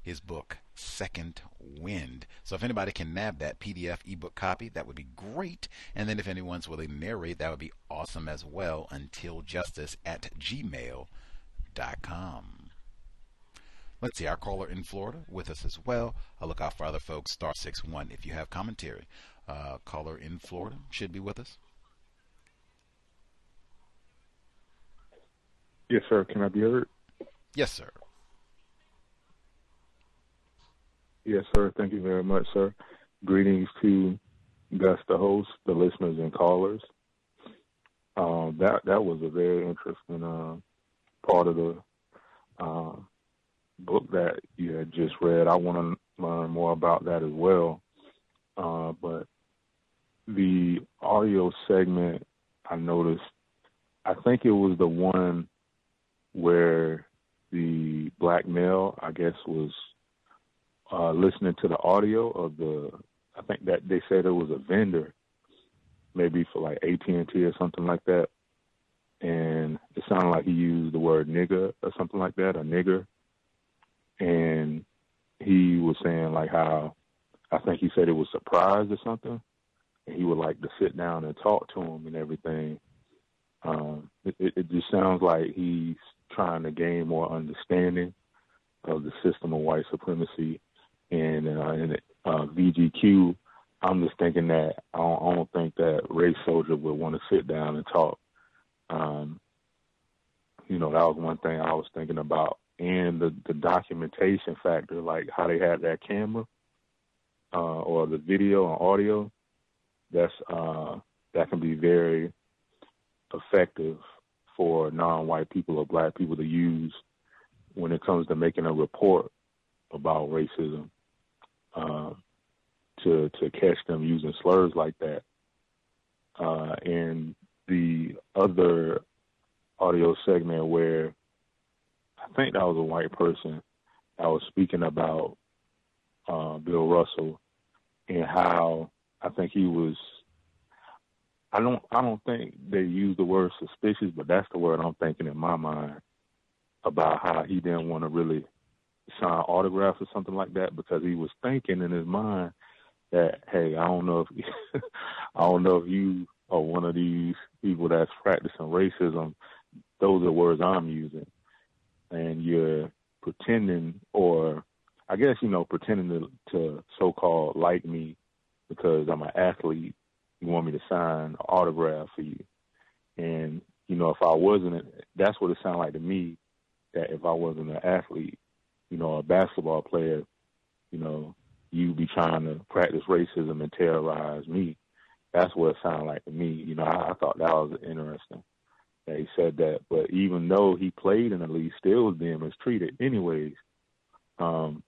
his book Second Wind. So if anybody can nab that P D F ebook copy, that would be great. And then if anyone's willing to narrate, that would be awesome as well. until justice at gmail dot com. Let's see, our caller in Florida with us as well. I'll look out for other folks. star six one if you have commentary. Uh, caller in Florida should be with us. Yes, sir. Can I be heard? Yes, sir. Yes, sir. Thank you very much, sir. Greetings to Gus, the host, the listeners, and callers. Uh, that that was a very interesting uh, part of the uh, book that you had just read. I want to learn more about that as well. Uh, but the audio segment, I noticed, I think it was the one where the black male, I guess, was uh, listening to the audio of the, I think that they said it was a vendor, maybe for like A T and T or something like that. And it sounded like he used the word nigger or something like that, a nigger. And he was saying like how, I think he said it was surprised or something. And he would like to sit down and talk to him and everything. Um, it, it just sounds like he's trying to gain more understanding of the system of white supremacy. And uh, in uh, V G Q, I'm just thinking that I don't, I don't think that race soldier would want to sit down and talk. Um, you know, that was one thing I was thinking about. And the, the documentation factor, like how they had that camera uh, or the video and audio, that's uh, that can be very effective for non-white people or black people to use when it comes to making a report about racism, uh, to to catch them using slurs like that. Uh, and the other audio segment where I think that was a white person that was speaking about uh, Bill Russell and how I think he was I don't. I don't think they use the word suspicious, but that's the word I'm thinking in my mind about how he didn't want to really sign autographs or something like that because he was thinking in his mind that, hey, I don't know if I don't know if you are one of these people that's practicing racism. Those are words I'm using, and you're pretending, or I guess you know, pretending to, to so-called like me because I'm an athlete. You want me to sign an autograph for you. And, you know, if I wasn't, that's what it sounded like to me, that if I wasn't an athlete, you know, a basketball player, you know, you'd be trying to practice racism and terrorize me. That's what it sounded like to me. You know, I, I thought that was interesting that he said that. But even though he played in the league, still was being mistreated anyways. Um,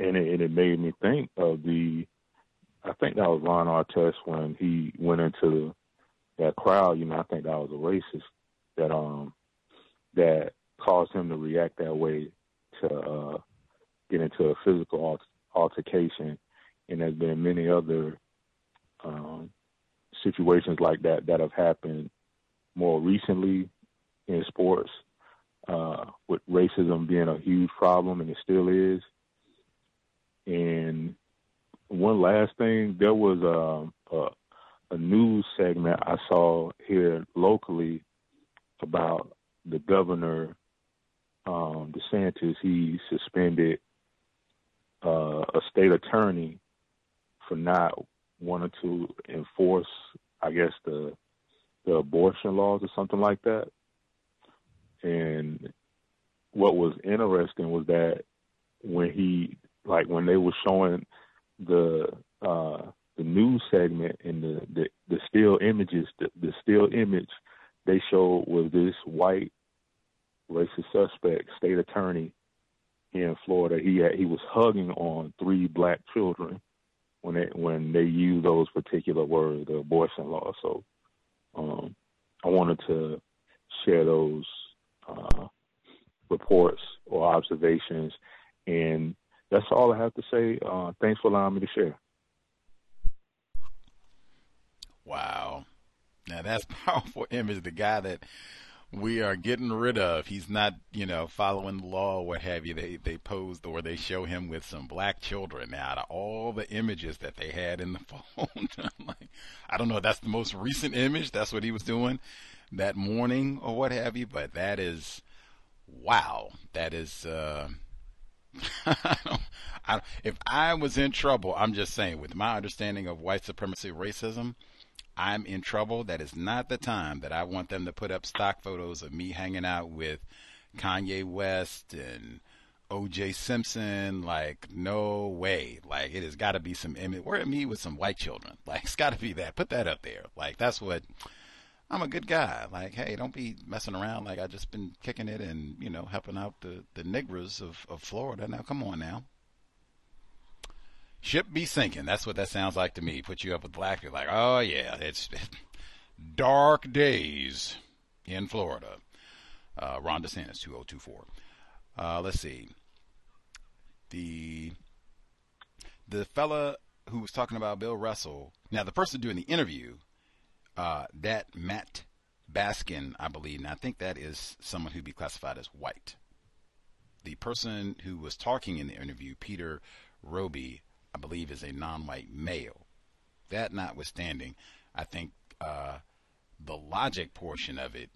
and, it, and it made me think of the, I think that was Ron Artest when he went into that crowd. You know, I think that was a racist that um that caused him to react that way to uh, get into a physical alter- altercation. And there's been many other um, situations like that that have happened more recently in sports, uh, with racism being a huge problem, and it still is. And one last thing, there was a, a, a news segment I saw here locally about the governor, um, DeSantis. He suspended uh, a state attorney for not wanting to enforce, I guess, the the abortion laws or something like that. And what was interesting was that when he, like, when they were showing the uh, the news segment and the, the, the still images, the, the still image they showed was this white racist suspect, state attorney here in Florida. He had, he was hugging on three black children when they, when they used those particular words, the abortion law. So um, I wanted to share those uh, reports or observations, and that's all I have to say. Uh, thanks for allowing me to share. Wow. Now, that's powerful image. The guy that we are getting rid of. He's not, you know, following the law or what have you. They they posed, or they show him with some black children. Now, out of all the images that they had in the phone, I'm like, I don't know. That's the most recent image. That's what he was doing that morning or what have you. But that is, wow. That is. Uh, I don't, I, if I was in trouble, I'm just saying, with my understanding of white supremacy, racism, I'm in trouble. That is not the time that I want them to put up stock photos of me hanging out with Kanye West and O J Simpson. Like, no way. Like, it has got to be some image. Where me with some white children. Like, it's got to be that. Put that up there. Like, that's what. I'm a good guy. Like, hey, don't be messing around. Like, I've just been kicking it and, you know, helping out the, the Negros of, of Florida. Now, come on now. Ship be sinking. That's what that sounds like to me. Put you up with black people. Like, oh, yeah, it's dark days in Florida. Uh, Ron DeSantis, two oh two four. Uh, let's see. The, the fella who was talking about Bill Russell. Now, the person doing the interview, Uh, that Matt Baskin, I believe, and I think that is someone who'd be classified as white. The person who was talking in the interview, Peter Roby, I believe is a non-white male. That notwithstanding, I think uh, the logic portion of it,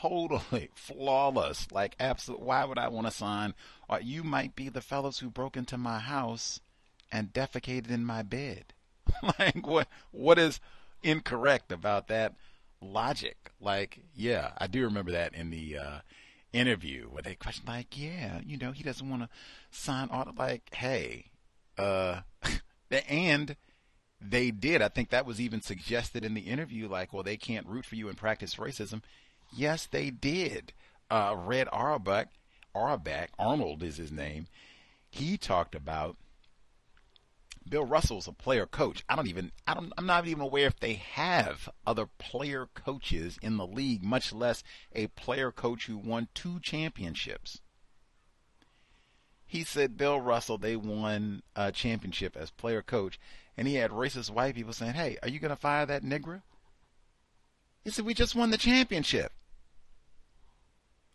totally flawless. Like, absolutely, why would I want to sign? Or you might be the fellows who broke into my house and defecated in my bed. Like, what? What is incorrect about that logic? Like, yeah, I do remember that in the uh, interview where they questioned, like, yeah, you know, he doesn't want to sign audit. Like, hey, uh, and they did. I think that was even suggested in the interview. Like, well, they can't root for you and practice racism. Yes, they did. Uh, Red Auerbach, Auerbach, Arnold is his name. He talked about Bill Russell's a player coach. I don't even, I don't, I'm not even aware if they have other player coaches in the league, much less a player coach who won two championships. He said Bill Russell, they won a championship as player coach, and he had racist white people saying, hey, are you going to fire that nigger? He said, we just won the championship.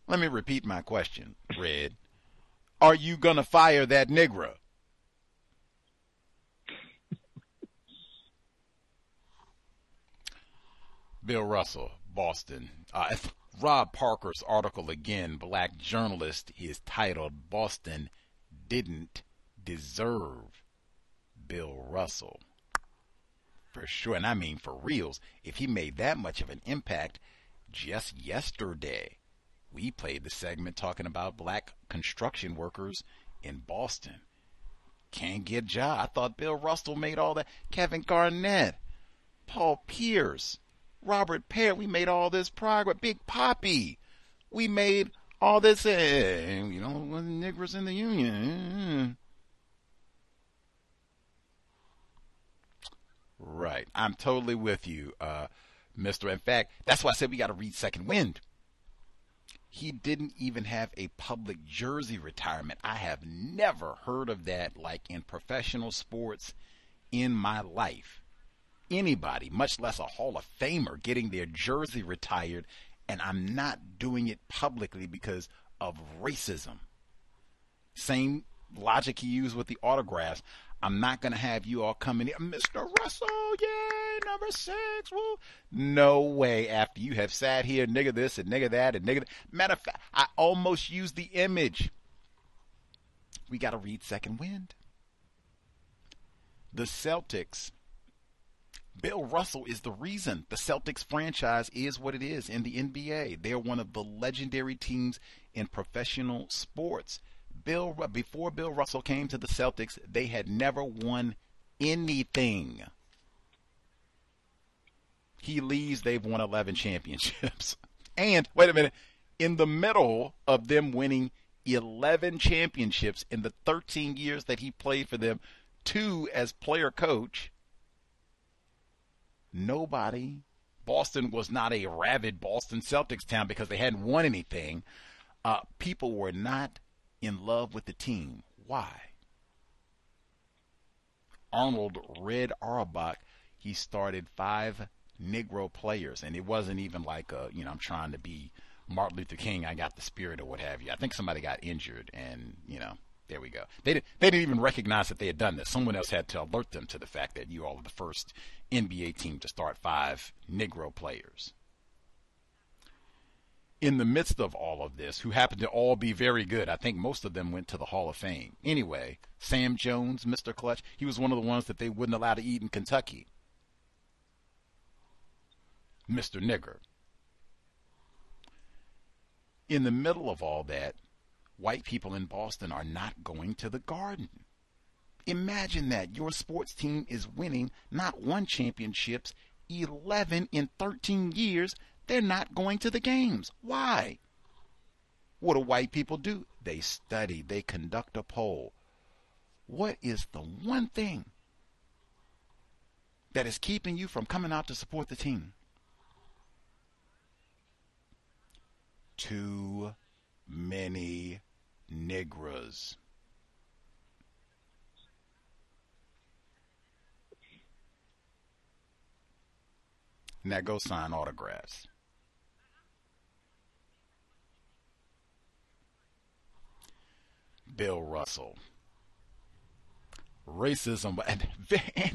Let me repeat my question, Red. Are you going to fire that nigger? Bill Russell, Boston. Uh, Rob Parker's article again, Black Journalist, is titled Boston Didn't Deserve Bill Russell. For sure, and I mean for reals, if he made that much of an impact, just yesterday we played the segment talking about black construction workers in Boston. Can't get job. I thought Bill Russell made all that. Kevin Garnett, Paul Pierce, Robert Pear, we made all this progress. Big Papi, we made all this. Hey, you know, niggers in the union. Right. I'm totally with you, uh, mister. In fact, that's why I said we got to read Second Wind. He didn't even have a public jersey retirement. I have never heard of that, like, in professional sports in my life. Anybody, much less a Hall of Famer, getting their jersey retired, and I'm not doing it publicly because of racism. Same logic he used with the autographs. I'm not going to have you all come in here, mister Russell, yeah, number six, woo. No way, after you have sat here, nigga this and nigga that and nigga that. Matter of fact, I almost used the image. We got to read Second Wind. The Celtics. Bill Russell is the reason the Celtics franchise is what it is in the N B A. They're one of the legendary teams in professional sports. Bill, before Bill Russell came to the Celtics, they had never won anything. He leaves, they've won eleven championships. And, wait a minute, in the middle of them winning eleven championships in the thirteen years that he played for them, two as player coach, nobody. Boston was not a rabid Boston Celtics town because they hadn't won anything. Uh, people were not in love with the team. Why? Arnold Red Auerbach, he started five Negro players, and it wasn't even like a, you know, I'm trying to be Martin Luther King, I got the spirit or what have you. I think somebody got injured, and, you know, there we go. They, did, they didn't even recognize that they had done this. Someone else had to alert them to the fact that you all are the first N B A team to start five Negro players. In the midst of all of this, who happened to all be very good, I think most of them went to the Hall of Fame. Anyway, Sam Jones, Mister Clutch, he was one of the ones that they wouldn't allow to eat in Kentucky. Mister Nigger. In the middle of all that, white people in Boston are not going to the Garden. Imagine that. Your sports team is winning not one championships, eleven in thirteen years. They're not going to the games. Why? What do white people do? They study. They conduct a poll. What is the one thing that is keeping you from coming out to support the team? Too many Negras. Now go sign autographs. Bill Russell. Racism. And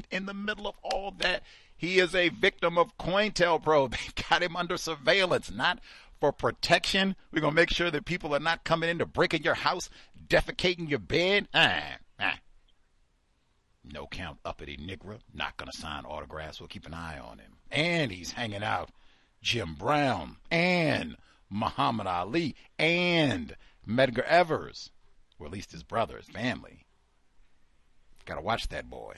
in the middle of all that, he is a victim of COINTELPRO. They've got him under surveillance, not for protection. We're going to make sure that people are not coming in to break in your house, defecating your bed. Ah, ah. No count uppity Negro. Not going to sign autographs. We'll keep an eye on him. And he's hanging out Jim Brown and Muhammad Ali and Medgar Evers. Or at least his brother, his family. Got to watch that boy.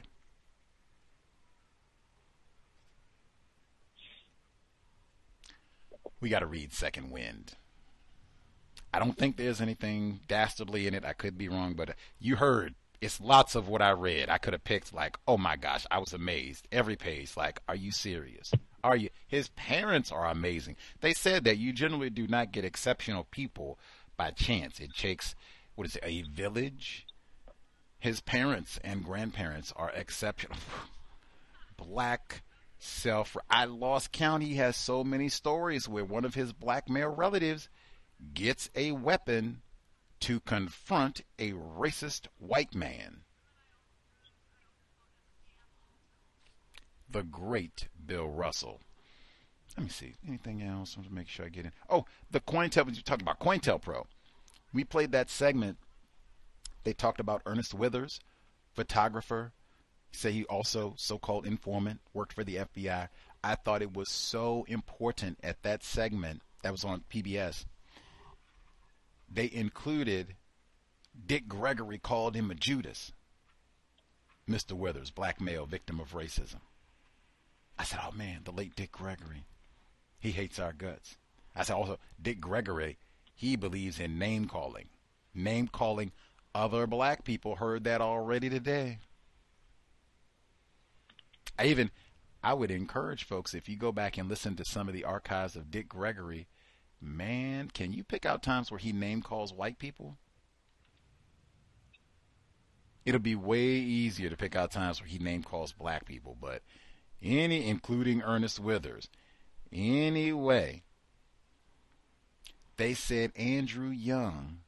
We got to read Second Wind. I don't think there's anything dastardly in it. I could be wrong, but you heard. It's lots of what I read. I could have picked, like, oh my gosh, I was amazed. Every page, like, are you serious? Are you? His parents are amazing. They said that you generally do not get exceptional people by chance. It takes, what is it, a village? His parents and grandparents are exceptional. Black self. I lost count. He has so many stories where one of his black male relatives gets a weapon to confront a racist white man. The great Bill Russell. Let me see. Anything else? I want to make sure I get in. Oh, the COINTELPRO. You talked about COINTELPRO. We played that segment. They talked about Ernest Withers, photographer. Say he also, so-called informant, worked for the F B I. I thought it was so important at that segment that was on P B S. They included Dick Gregory called him a Judas. Mister Withers, black male, victim of racism. I said, oh man, the late Dick Gregory. He hates our guts. I said also, Dick Gregory, he believes in name calling. Name calling other black people. Heard that already today. I even, I would encourage folks, if you go back and listen to some of the archives of Dick Gregory, man, can you pick out times where he name calls white people? It'll be way easier to pick out times where he name calls black people, but any, including Ernest Withers. Anyway, they said Andrew Young,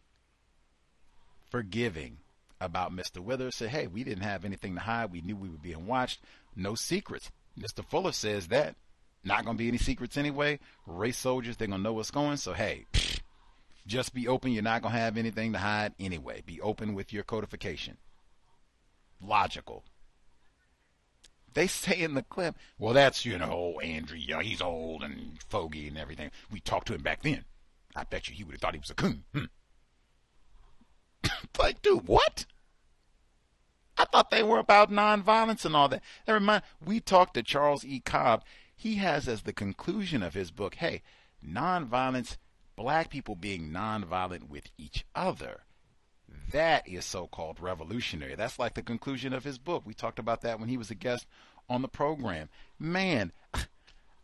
forgiving about Mister Withers, said, hey, we didn't have anything to hide. We knew we were being watched. No secrets. Mister Fuller says that. Not going to be any secrets anyway. Race soldiers, they're going to know what's going. So, hey, just be open. You're not going to have anything to hide anyway. Be open with your codification. Logical. They say in the clip, well, that's, you know, old Andrew Young. He's old and fogey and everything. We talked to him back then. I bet you he would have thought he was a coon. Hmm. Like, dude, what? I thought they were about nonviolence and all that. Never mind. We talked to Charles E. Cobb. He has as the conclusion of his book, hey, nonviolence, black people being nonviolent with each other. That is so-called revolutionary. That's like the conclusion of his book. We talked about that when he was a guest on the program. Man,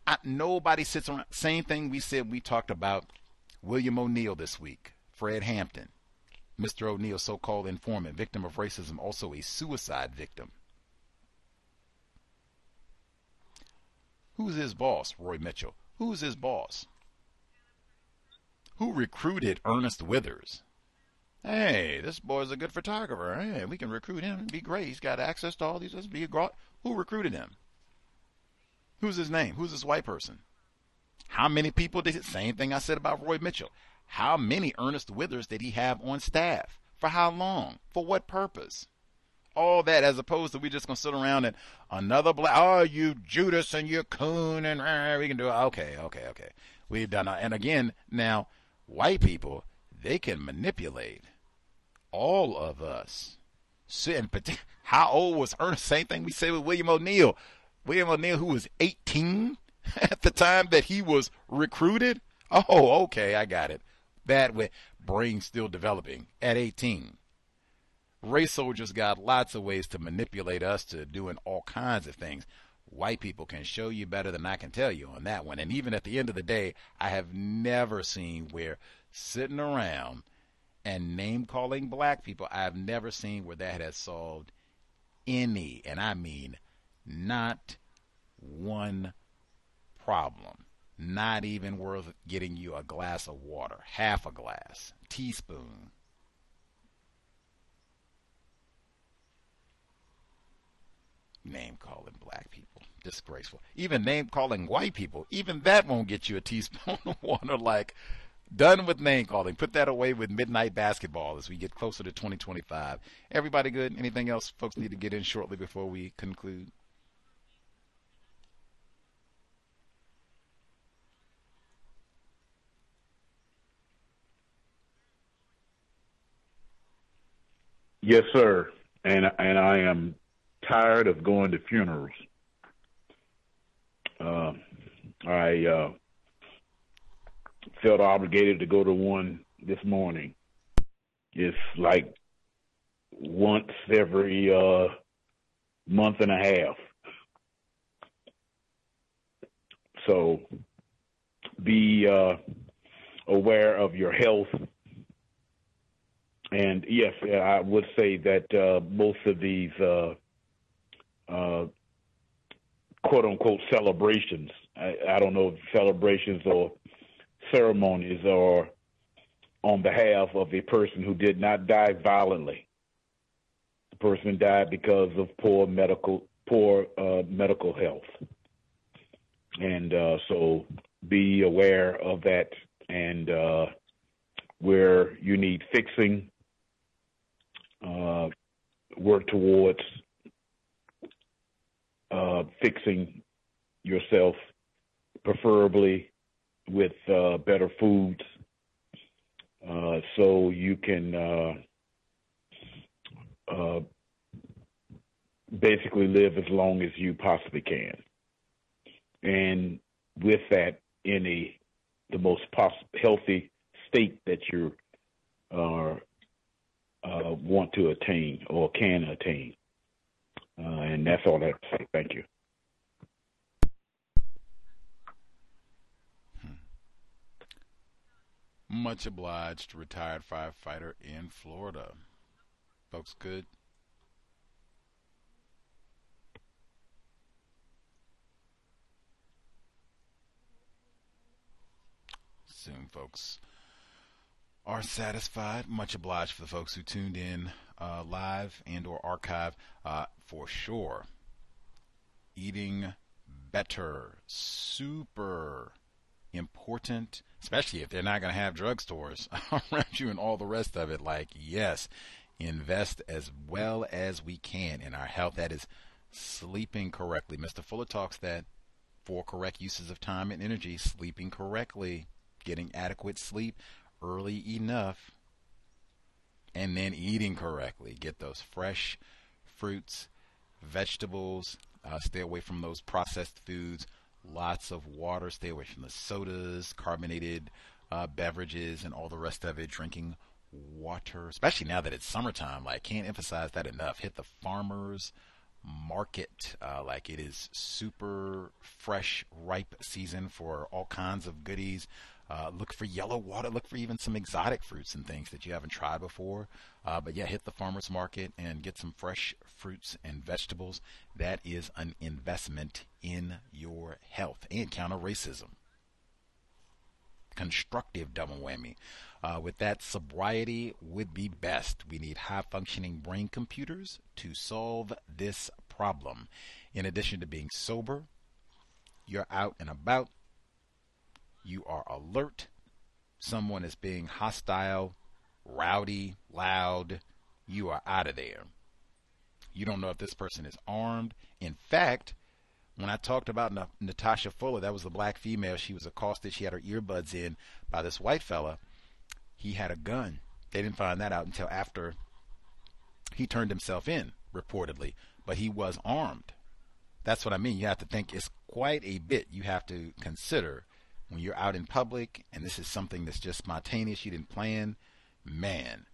I, nobody sits around. Same thing we said. We talked about William O'Neal this week, Fred Hampton, Mister O'Neal, so-called informant, victim of racism, also a suicide victim. Who's his boss? Roy Mitchell. Who's his boss? Who recruited Ernest Withers? Hey, this boy's a good photographer. Hey, we can recruit him. It'd be great. He's got access to all these. Let's be a gro- Who recruited him? Who's his name? Who's this white person? How many people did it? Same thing I said about Roy Mitchell. How many Ernest Withers did he have on staff? For how long? For what purpose? All that, as opposed to we just going to sit around and another black, oh, you Judas and you coon and uh, we can do it. Okay, okay, okay. We've done it. And again, now, white people, they can manipulate all of us. So, how old was Ernest? Same thing we said with William O'Neal. William O'Neal, who was eighteen at the time that he was recruited. Oh, okay, I got it. That way, brain still developing at eighteen. Race soldiers got lots of ways to manipulate us to doing all kinds of things. White people can show you better than I can tell you on that one. And even at the end of the day, I have never seen where sitting around and name-calling black people, I have never seen where that has solved any, and I mean not one problem. Not even worth getting you a glass of water, half a glass, teaspoon. Name-calling black people, disgraceful. Even name-calling white people, even that won't get you a teaspoon of water. Like, done with name-calling. Put that away with midnight basketball as we get closer to twenty twenty-five. Everybody good? Anything else folks need to get in shortly before we conclude? Yes, sir. And and I am tired of going to funerals. Uh, I uh, felt obligated to go to one this morning. It's like once every uh, month and a half. So be uh, aware of your health. And yes, I would say that uh, most of these uh, uh, quote-unquote celebrations, I, I don't know if celebrations or ceremonies are on behalf of a person who did not die violently. The person died because of poor medical poor uh, medical health. And uh, so be aware of that, and uh, where you need fixing, Uh, work towards uh, fixing yourself, preferably with uh, better foods, uh, so you can uh, uh, basically live as long as you possibly can. And with that, in a, the most pos- healthy state that you are uh, Uh, want to attain or can attain. Uh, and that's all I have to say. Thank you. Hmm. Much obliged, retired firefighter in Florida. Folks, good. Soon, folks are satisfied. Much obliged for the folks who tuned in uh, live and or archive. Uh, for sure, eating better, super important, especially if they're not going to have drugstores around you and all the rest of it. Like, yes, invest as well as we can in our health. That is sleeping correctly. Mister Fuller talks that for correct uses of time and energy, sleeping correctly, getting adequate sleep, early enough, and then eating correctly. Get those fresh fruits, vegetables, uh, stay away from those processed foods, lots of water, stay away from the sodas, carbonated uh, beverages, and all the rest of it. Drinking water, especially now that it's summertime, like, can't emphasize that enough. Hit the farmers market, uh, like, it is super fresh, ripe season for all kinds of goodies. Uh, look for yellow water. Look for even some exotic fruits and things that you haven't tried before. Uh, but yeah, hit the farmer's market and get some fresh fruits and vegetables. That is an investment in your health and counter racism. constructive double whammy. Uh, with that, sobriety would be best. We need high-functioning brain computers to solve this problem. In addition to being sober, you're out and about, you are alert, someone is being hostile, rowdy, loud, you are out of there. You don't know if this person is armed. In fact, when I talked about Na- Natasha Fuller, that was the black female. She was accosted. She had her earbuds in by this white fella. He had a gun. They didn't find that out until after he turned himself in, reportedly. But he was armed. That's what I mean. You have to think. It's quite a bit you have to consider when you're out in public, and this is something that's just spontaneous. You didn't plan. Man,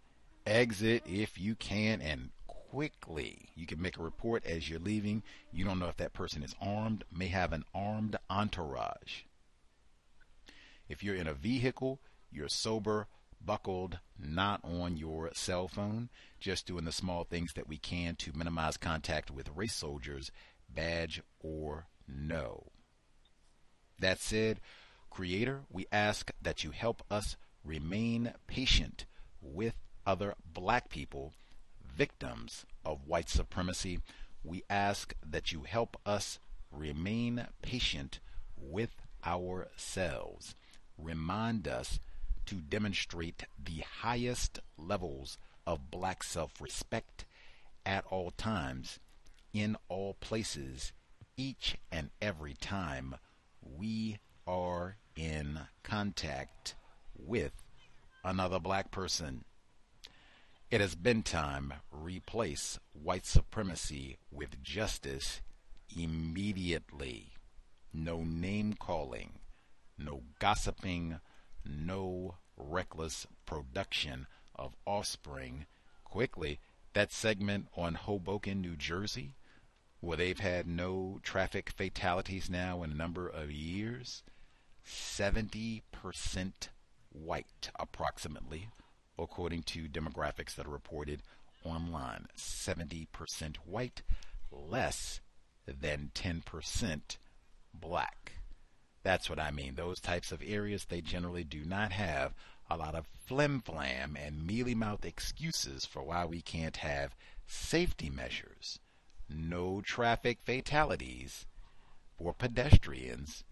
exit if you can, and quickly. You can make a report as you're leaving. You don't know if that person is armed, may have an armed entourage. If you're in a vehicle, you're sober, buckled, not on your cell phone, just doing the small things that we can to minimize contact with race soldiers, badge or no. That said, Creator, we ask that you help us remain patient with other black people, victims of white supremacy. We ask that you help us remain patient with ourselves. Remind us to demonstrate the highest levels of black self-respect at all times, in all places, each and every time we are in contact with another black person. It has been time. Replace white supremacy with justice immediately. No name calling, no gossiping, no reckless production of offspring. Quickly, that segment on Hoboken, New Jersey, where they've had no traffic fatalities now in a number of years, seventy percent white, approximately, according to demographics that are reported online. seventy percent white, less than ten percent black. That's what I mean. Those types of areas, they generally do not have a lot of flim-flam and mealy-mouthed excuses for why we can't have safety measures, no traffic fatalities for pedestrians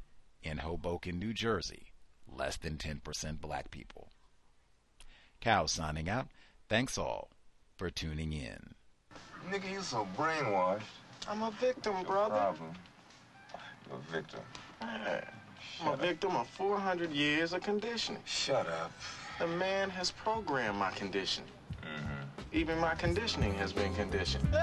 in Hoboken, New Jersey, less than ten percent black people. Cal signing out. Thanks all for tuning in. Nigga, you so brainwashed. I'm a victim, no brother. Problem. You're a victim. Man, I'm a victim of four hundred years of conditioning. Shut up. The man has programmed my conditioning. Mm-hmm. Even my conditioning has been conditioned.